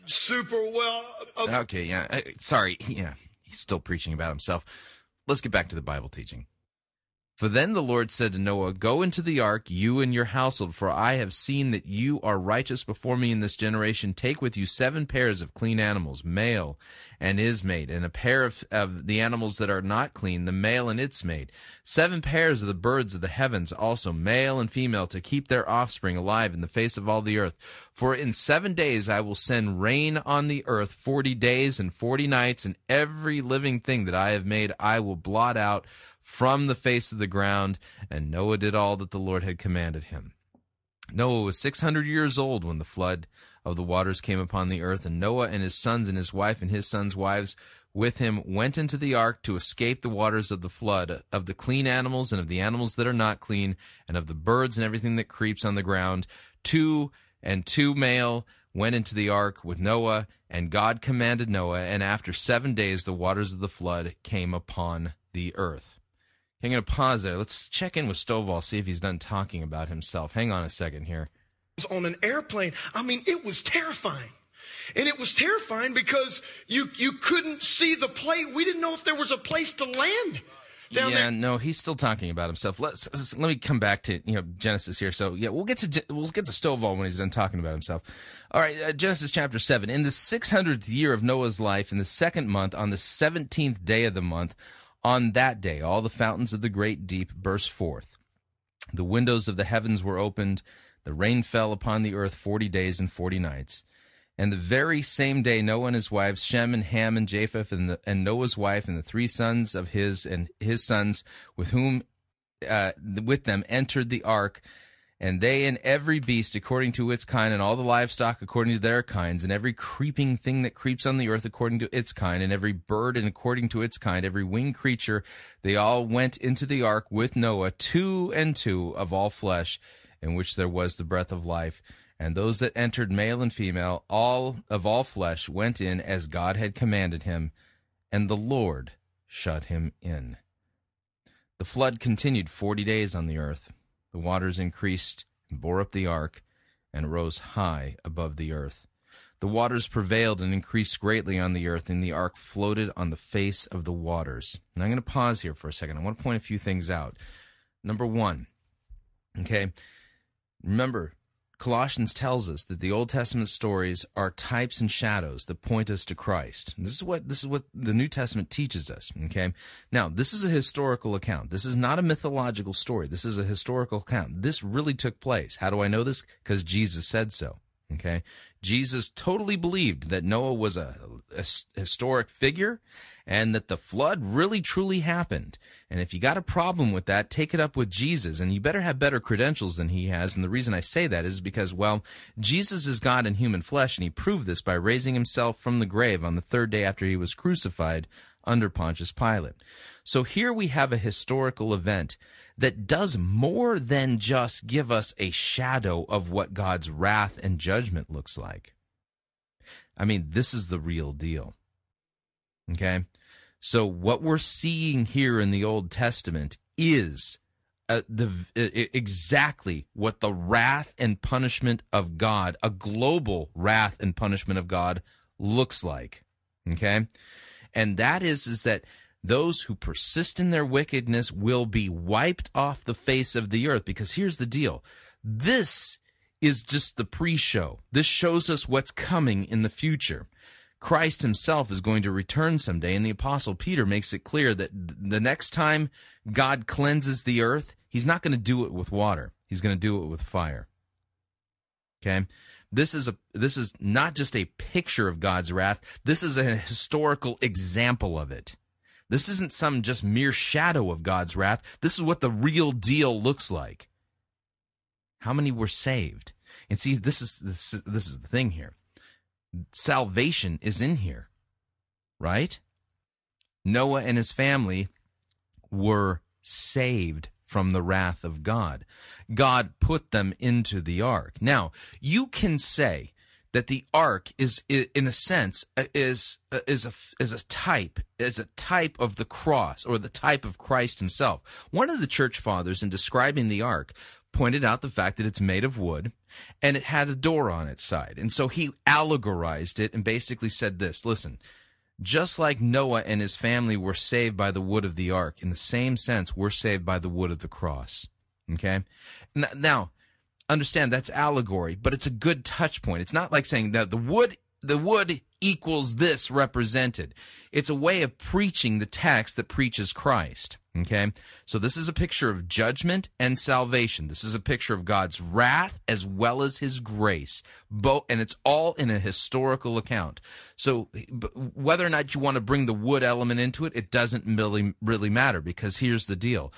super well. Okay, yeah. Sorry. Yeah, he's still preaching about himself. Let's get back to the Bible teaching. For then the Lord said to Noah, go into the ark, you and your household, for I have seen that you are righteous before me in this generation. Take with you 7 pairs of clean animals, male and his mate, and a pair of the animals that are not clean, the male and its mate. 7 pairs of the birds of the heavens, also male and female, to keep their offspring alive in the face of all the earth. For in 7 days I will send rain on the earth, 40 days and 40 nights, and every living thing that I have made I will blot out from the face of the ground. And Noah did all that the Lord had commanded him. Noah was 600 years old when the flood of the waters came upon the earth, and Noah and his sons and his wife and his sons' wives with him went into the ark to escape the waters of the flood, of the clean animals and of the animals that are not clean, and of the birds and everything that creeps on the ground. 2 and 2 male went into the ark with Noah, and God commanded Noah, and after 7 days the waters of the flood came upon the earth. I'm going to pause there. Let's check in with Stovall, see if he's done talking about himself. Hang on a second here. On an airplane, I mean, it was terrifying. And it was terrifying because you couldn't see the plane. We didn't know if there was a place to land down there. Yeah, no, he's still talking about himself. Let me come back to Genesis here. So yeah, we'll get to Stovall when he's done talking about himself. All right, Genesis chapter 7. In the 600th year of Noah's life, in the second month, on the 17th day of the month, on that day, all the fountains of the great deep burst forth. The windows of the heavens were opened. The rain fell upon the earth 40 days and 40 nights. And the very same day, Noah and his wives, Shem and Ham and Japheth, and Noah's wife, and the 3 sons of his, and his sons, with them entered the ark, and they and every beast according to its kind, and all the livestock according to their kinds, and every creeping thing that creeps on the earth according to its kind, and every bird and according to its kind, every winged creature, they all went into the ark with Noah, 2 and 2 of all flesh, in which there was the breath of life. And those that entered, male and female, all of all flesh, went in as God had commanded him, and the Lord shut him in. The flood continued 40 days on the earth. The waters increased and bore up the ark, and rose high above the earth. The waters prevailed and increased greatly on the earth, and the ark floated on the face of the waters. And I'm going to pause here for a second. I want to point a few things out. Number one, okay, remember, Colossians tells us that the Old Testament stories are types and shadows that point us to Christ. This is what the New Testament teaches us, okay? Now, this is a historical account. This is not a mythological story. This is a historical account. This really took place. How do I know this? Because Jesus said so, okay? Jesus totally believed that Noah was a historic figure and that the flood really truly happened. And if you got a problem with that, take it up with Jesus, and you better have better credentials than he has. And the reason I say that is because, well, Jesus is God in human flesh, and he proved this by raising himself from the grave on the 3rd day after he was crucified under Pontius Pilate. So here we have a historical event that does more than just give us a shadow of what God's wrath and judgment looks like. I mean, this is the real deal. Okay? So what we're seeing here in the Old Testament is exactly what the wrath and punishment of God, a global wrath and punishment of God, looks like. Okay? And that is that those who persist in their wickedness will be wiped off the face of the earth. Because here's the deal. This is just the pre-show. This shows us what's coming in the future. Christ himself is going to return someday, and the Apostle Peter makes it clear that the next time God cleanses the earth, he's not going to do it with water. He's going to do it with fire. Okay? This is not just a picture of God's wrath. This is a historical example of it. This isn't some just mere shadow of God's wrath. This is what the real deal looks like. How many were saved? And see, this is the thing here. Salvation is in here, right? Noah and his family were saved from the wrath of God. God put them into the ark. Now, you can say that the ark is, in a sense, is a type of the cross, or the type of Christ himself. One of the church fathers, in describing the ark, pointed out the fact that it's made of wood and it had a door on its side. And so he allegorized it and basically said this: listen, just like Noah and his family were saved by the wood of the ark, in the same sense, we're saved by the wood of the cross. Okay? Now, understand, that's allegory, but it's a good touch point. It's not like saying that the wood equals this represented. It's a way of preaching the text that preaches Christ. Okay? So this is a picture of judgment and salvation. This is a picture of God's wrath as well as his grace. And it's all in a historical account. So whether or not you want to bring the wood element into it, it doesn't really matter, because here's the deal.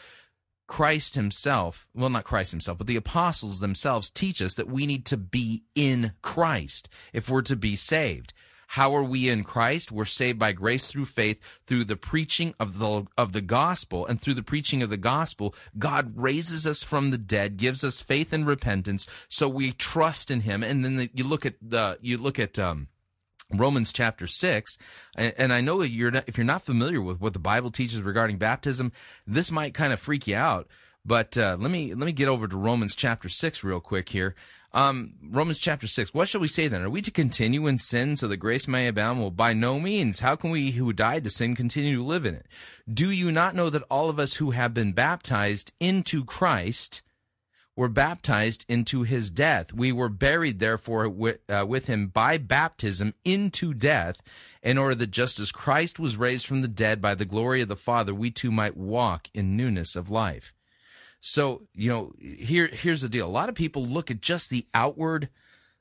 Christ himself, well, not Christ himself, but the apostles themselves teach us that we need to be in Christ if we're to be saved. How are we in Christ? We're saved by grace through faith, through the preaching of the gospel, and through the preaching of the gospel, God raises us from the dead, gives us faith and repentance, so we trust in him. And then you look at Romans chapter 6, and I know if you're not familiar with what the Bible teaches regarding baptism, this might kind of freak you out, but let me get over to Romans chapter 6 real quick here. Romans chapter 6, what shall we say then? Are we to continue in sin so that grace may abound? Well, by no means. How can we who died to sin continue to live in it? Do you not know that all of us who have been baptized into Christ were baptized into his death? We were buried, therefore, with him by baptism into death, in order that just as Christ was raised from the dead by the glory of the Father, we too might walk in newness of life. So, you know, here's the deal. A lot of people look at just the outward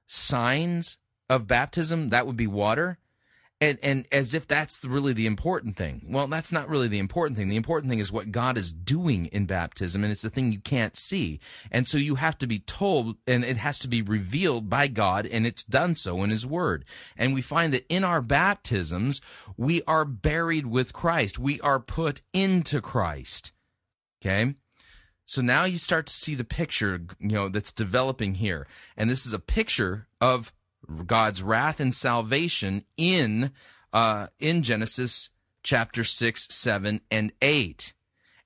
signs of baptism, that would be water, and as if that's really the important thing. Well, that's not really the important thing. The important thing is what God is doing in baptism, and it's the thing you can't see. And so you have to be told, and it has to be revealed by God, and it's done so in his word. And we find that in our baptisms, we are buried with Christ. We are put into Christ, okay? So now you start to see the picture, you know, that's developing here. And this is a picture of God's wrath and salvation in Genesis chapter 6, 7, and 8.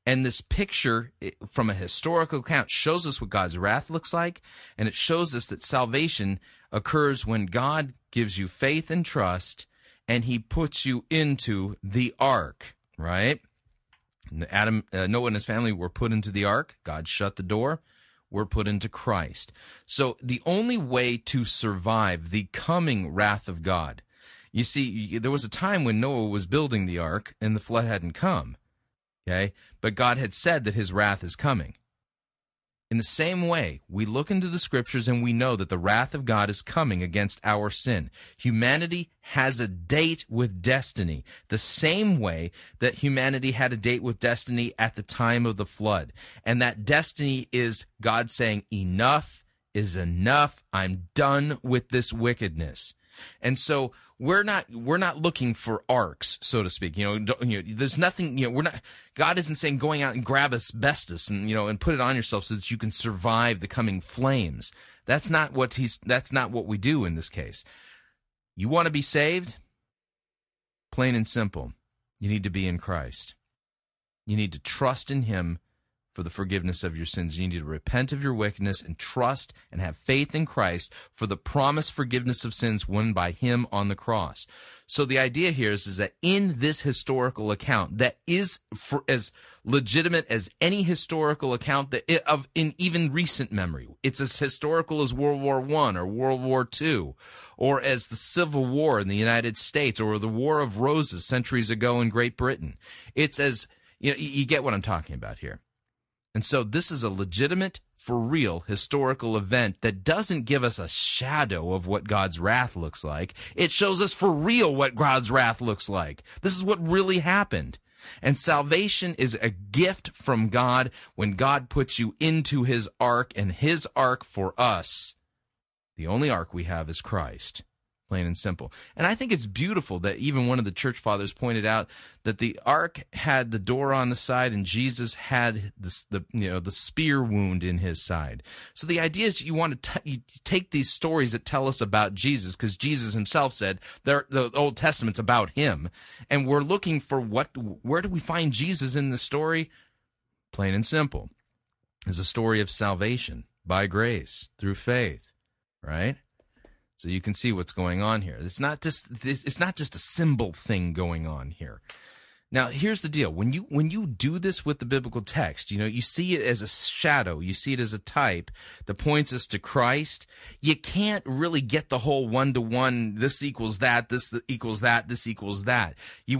And this picture from a historical account shows us what God's wrath looks like, and it shows us that salvation occurs when God gives you faith and trust, and he puts you into the ark, right? Noah and his family were put into the ark. God shut the door. We're put into Christ. So the only way to survive the coming wrath of God, you see, there was a time when Noah was building the ark and the flood hadn't come, okay? But God had said that his wrath is coming. In the same way, we look into the scriptures and we know that the wrath of God is coming against our sin. Humanity has a date with destiny, the same way that humanity had a date with destiny at the time of the flood. And that destiny is God saying, enough is enough. I'm done with this wickedness. And so we're not looking for arcs, so to speak. There's nothing. God isn't saying going out and grab asbestos and put it on yourself so that you can survive the coming flames. That's not what we do in this case. You want to be saved? Plain and simple. You need to be in Christ. You need to trust in him for the forgiveness of your sins. You need to repent of your wickedness and trust and have faith in Christ for the promised forgiveness of sins won by him on the cross. So the idea here is that in this historical account that is as legitimate as any historical account in even recent memory, it's as historical as World War I or World War II, or as the Civil War in the United States, or the War of Roses centuries ago in Great Britain. It's as, you get what I'm talking about here. And so this is a legitimate, for real, historical event that doesn't give us a shadow of what God's wrath looks like. It shows us for real what God's wrath looks like. This is what really happened. And salvation is a gift from God when God puts you into his ark, and his ark for us, the only ark we have, is Christ. Plain and simple. And I think it's beautiful that even one of the church fathers pointed out that the ark had the door on the side and Jesus had the spear wound in his side. So the idea is you want to take these stories that tell us about Jesus, because Jesus himself said the Old Testament's about him, and we're looking for where do we find Jesus in the story? Plain and simple. It's a story of salvation by grace through faith, right? So you can see what's going on here. It's not just a symbol thing going on here. Now, here's the deal. When you do this with the biblical text, you see it as a shadow, you see it as a type that points us to Christ. You can't really get the whole one-to-one, this equals that, this equals that, this equals that. You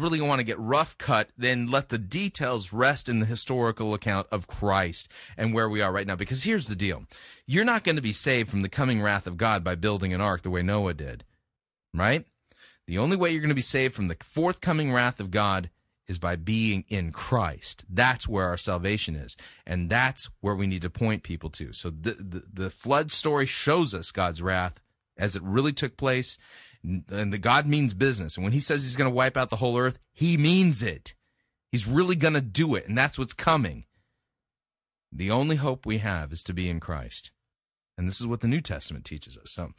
really want to get rough cut, then let the details rest in the historical account of Christ and where we are right now. Because here's the deal. You're not going to be saved from the coming wrath of God by building an ark the way Noah did, right? The only way you're going to be saved from the forthcoming wrath of God is by being in Christ. That's where our salvation is, and that's where we need to point people to. So the flood story shows us God's wrath as it really took place, and the God means business. And when he says he's going to wipe out the whole earth, he means it. He's really going to do it, and that's what's coming. The only hope we have is to be in Christ, and this is what the New Testament teaches us. So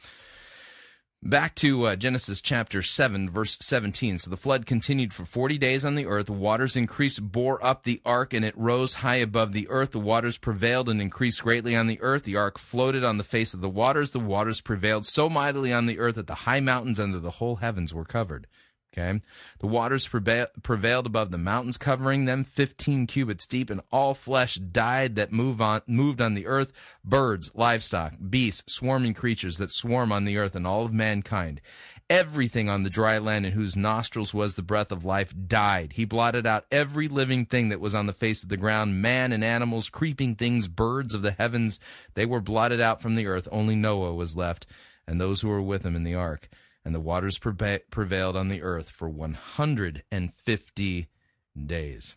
back to Genesis chapter 7, verse 17. So the flood continued for 40 days on the earth. The waters increased, bore up the ark, and it rose high above the earth. The waters prevailed and increased greatly on the earth. The ark floated on the face of the waters. The waters prevailed so mightily on the earth that the high mountains under the whole heavens were covered. Okay, the waters prevailed above the mountains, covering them 15 cubits deep, and all flesh died that moved on the earth, birds, livestock, beasts, swarming creatures that swarm on the earth, and all of mankind. Everything on the dry land in whose nostrils was the breath of life died. He blotted out every living thing that was on the face of the ground, man and animals, creeping things, birds of the heavens. They were blotted out from the earth. Only Noah was left, and those who were with him in the ark. And the waters prevailed on the earth for 150 days.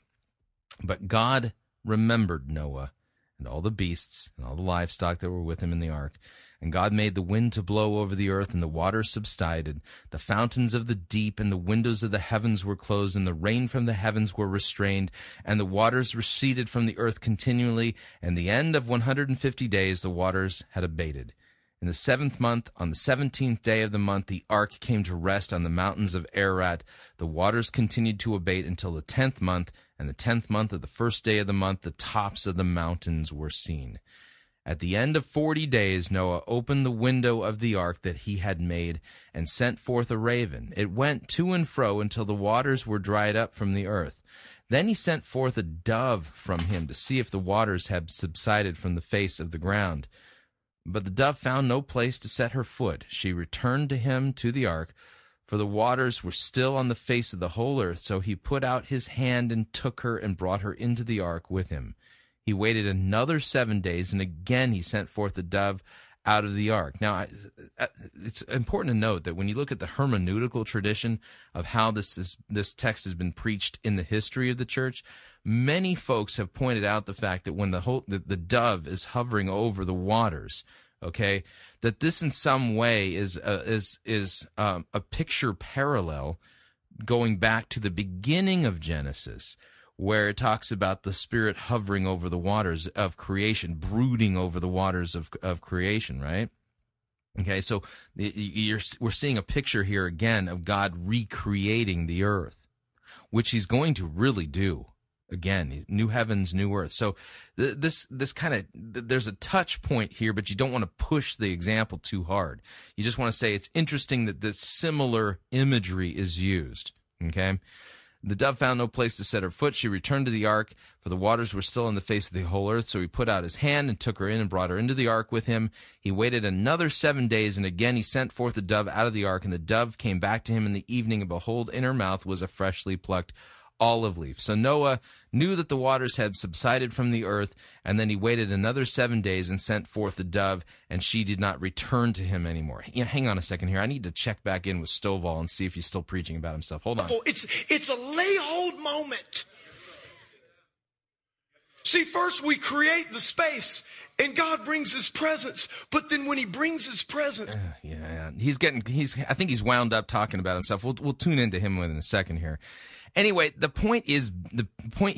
But God remembered Noah and all the beasts and all the livestock that were with him in the ark. And God made the wind to blow over the earth, and the waters subsided. The fountains of the deep and the windows of the heavens were closed, and the rain from the heavens were restrained, and the waters receded from the earth continually. And the end of 150 days, the waters had abated. In the seventh month, on the 17th day of the month, the ark came to rest on the mountains of Ararat. The waters continued to abate until the 10th month, and the 10th month of the first day of the month, the tops of the mountains were seen. At the end of 40 days, Noah opened the window of the ark that he had made and sent forth a raven. It went to and fro until the waters were dried up from the earth. Then he sent forth a dove from him to see if the waters had subsided from the face of the ground. But the dove found no place to set her foot. She returned to him to the ark, for the waters were still on the face of the whole earth. So he put out his hand and took her and brought her into the ark with him. He waited another 7 days, and again he sent forth the dove out of the ark. Now, it's important to note that when you look at the hermeneutical tradition of how this text has been preached in the history of the church, many folks have pointed out the fact that when the dove is hovering over the waters, okay, that this in some way is a picture parallel going back to the beginning of Genesis, where it talks about the Spirit hovering over the waters of creation, brooding over the waters of creation, right? Okay, so we're seeing a picture here again of God recreating the earth, which he's going to really do. Again, new heavens, new earth. So this kind of, there's a touch point here, but you don't want to push the example too hard. You just want to say it's interesting that this similar imagery is used, okay? The dove found no place to set her foot. She returned to the ark, for the waters were still on the face of the whole earth. So he put out his hand and took her in and brought her into the ark with him. He waited another 7 days, and again he sent forth the dove out of the ark. And the dove came back to him in the evening, and behold, in her mouth was a freshly plucked olive leaf. So Noah knew that the waters had subsided from the earth, and then he waited another 7 days and sent forth the dove, and she did not return to him anymore. You know, hang on a second here. I need to check back in with Stovall and see if he's still preaching about himself. Hold on. It's a lay hold moment. See, first we create the space, and God brings his presence, but then when he brings his presence... Yeah, I think he's wound up talking about himself. We'll tune into him within a second here. Anyway, the point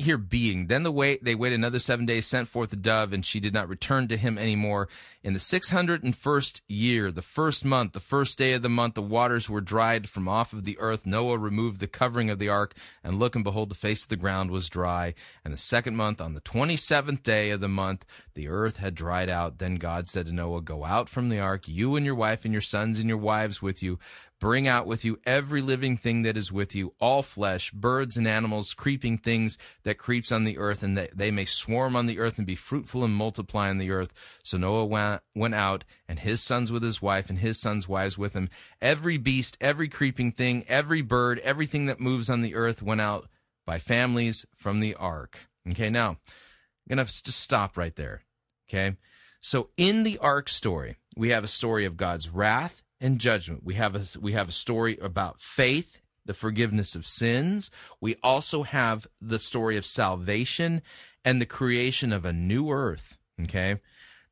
here being, then they waited another 7 days, sent forth the dove, and she did not return to him anymore. In the 601st year, the first month, the first day of the month, the waters were dried from off of the earth. Noah removed the covering of the ark, and look and behold, the face of the ground was dry. And the second month, on the 27th day of the month, the earth had dried out. Then God said to Noah, "Go out from the ark, you and your wife and your sons and your wives with you. Bring out with you every living thing that is with you, all flesh, birds and animals, creeping things that creeps on the earth, and that they may swarm on the earth and be fruitful and multiply on the earth." So Noah went out, and his sons with his wife, and his sons' wives with him. Every beast, every creeping thing, every bird, everything that moves on the earth went out by families from the ark. Okay, now, I'm going to just stop right there, okay? So in the ark story, we have a story of God's wrath and judgment. We have a story about faith the forgiveness of sins. We also have the story of salvation and the creation of a new earth, okay?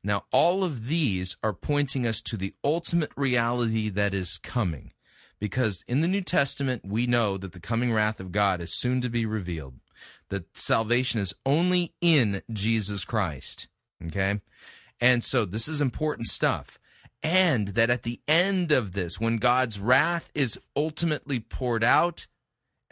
Now, all of these are pointing us to the ultimate reality that is coming, because in the New Testament, we know that the coming wrath of God is soon to be revealed, that salvation is only in Jesus Christ, okay? And so this is important stuff. And that at the end of this, when God's wrath is ultimately poured out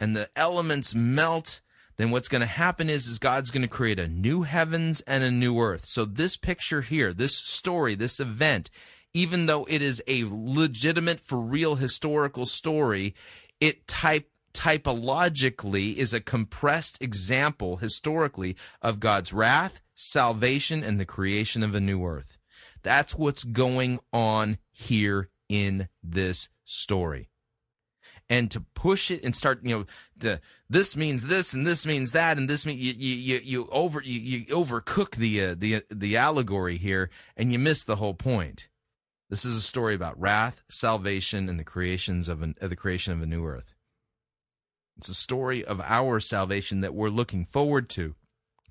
and the elements melt, then what's going to happen is God's going to create a new heavens and a new earth. So this picture here, this story, this event, even though it is a legitimate, for real historical story, it typologically is a compressed example historically of God's wrath, salvation, and the creation of a new earth. That's what's going on here in this story. And to push it and start, this means this and this means that and this means you overcook the allegory here and you miss the whole point. This is a story about wrath, salvation, and the creation of a new earth. It's a story of our salvation that we're looking forward to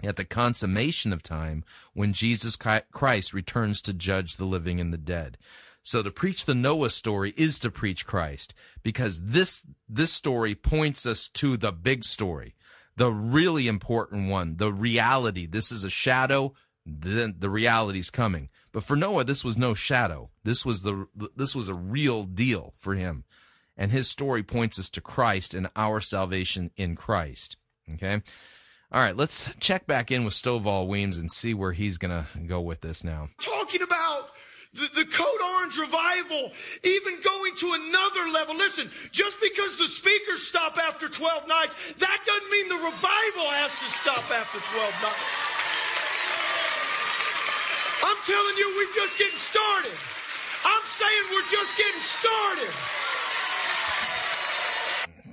at the consummation of time when Jesus Christ returns to judge the living and the dead. So to preach the Noah story is to preach Christ, because this story points us to the big story, the really important one, the reality. This is a shadow, the reality's coming. But for Noah, this was no shadow. This was a real deal for him. And his story points us to Christ and our salvation in Christ. Okay? All right, let's check back in with Stovall Weems and see where he's going to go with this now. Talking about the Code Orange Revival, even going to another level. Listen, just because the speakers stop after 12 nights, that doesn't mean the revival has to stop after 12 nights. I'm telling you, we're just getting started. I'm saying we're just getting started.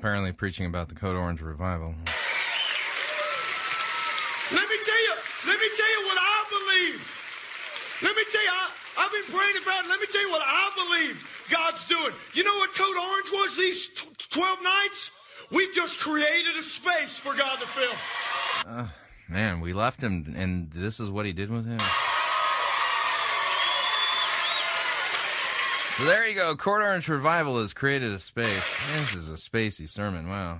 Apparently preaching about the Code Orange Revival. Let me tell you what I believe. Let me tell you, I've been praying about it. Let me tell you what I believe God's doing. You know what Code Orange was these 12 nights? We just created a space for God to fill. Man, we left him, and this is what he did with him. So there you go. Code Orange Revival has created a space. This is a spacey sermon. Wow.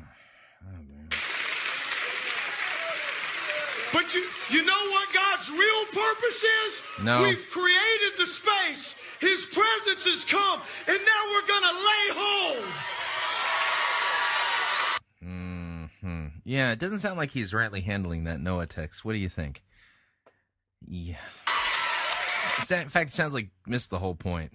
But you know what God's real purpose is? No. We've created the space. His presence has come. And now we're going to lay hold. Mm-hmm. Yeah, it doesn't sound like he's rightly handling that Noah text. What do you think? Yeah. In fact, it sounds like he missed the whole point.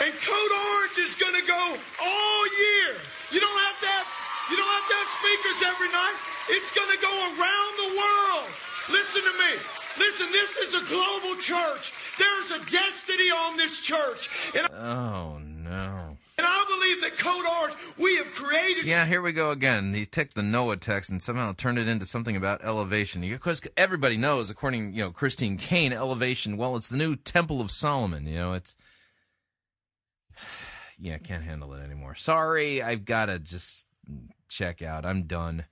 And Code Orange is going to go all year. You don't have to have speakers every night. It's going to go around the world. Listen to me. Listen, this is a global church. There's a destiny on this church. And oh, no. And I believe that Code Orange, we have created... Yeah, here we go again. He took the Noah text and somehow turned it into something about elevation. Of course, everybody knows, according Christine Kane, elevation, well, it's the new Temple of Solomon. It's... Yeah, I can't handle it anymore. Sorry, I've got to just... check out. I'm done.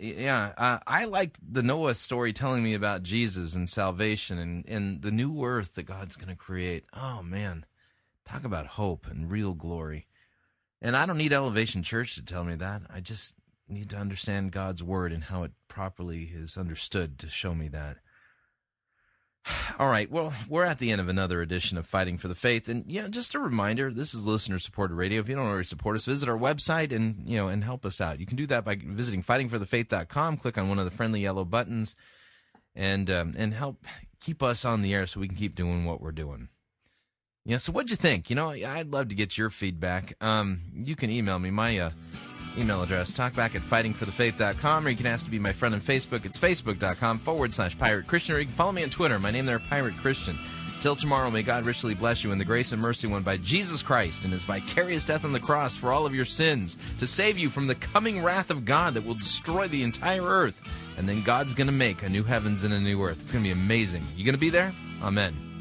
Yeah, I liked the Noah story telling me about Jesus and salvation and the new earth that God's going to create. Oh, man. Talk about hope and real glory. And I don't need Elevation Church to tell me that. I just need to understand God's word and how it properly is understood to show me that. All right, well, we're at the end of another edition of Fighting for the Faith, and just a reminder, this is listener-supported radio. If you don't already support us, visit our website and and help us out. You can do that by visiting fightingforthefaith.com, click on one of the friendly yellow buttons, and help keep us on the air so we can keep doing what we're doing. Yeah, so what'd you think? I'd love to get your feedback. You can email me. My email address, talkback@fightingforthefaith.com, or you can ask to be my friend on Facebook. It's facebook.com/Pirate Christian, or you can follow me on Twitter. My name there, Pirate Christian. Till tomorrow, may God richly bless you in the grace and mercy won by Jesus Christ and his vicarious death on the cross for all of your sins, to save you from the coming wrath of God that will destroy the entire earth. And then God's going to make a new heavens and a new earth. It's going to be amazing. You going to be there? Amen.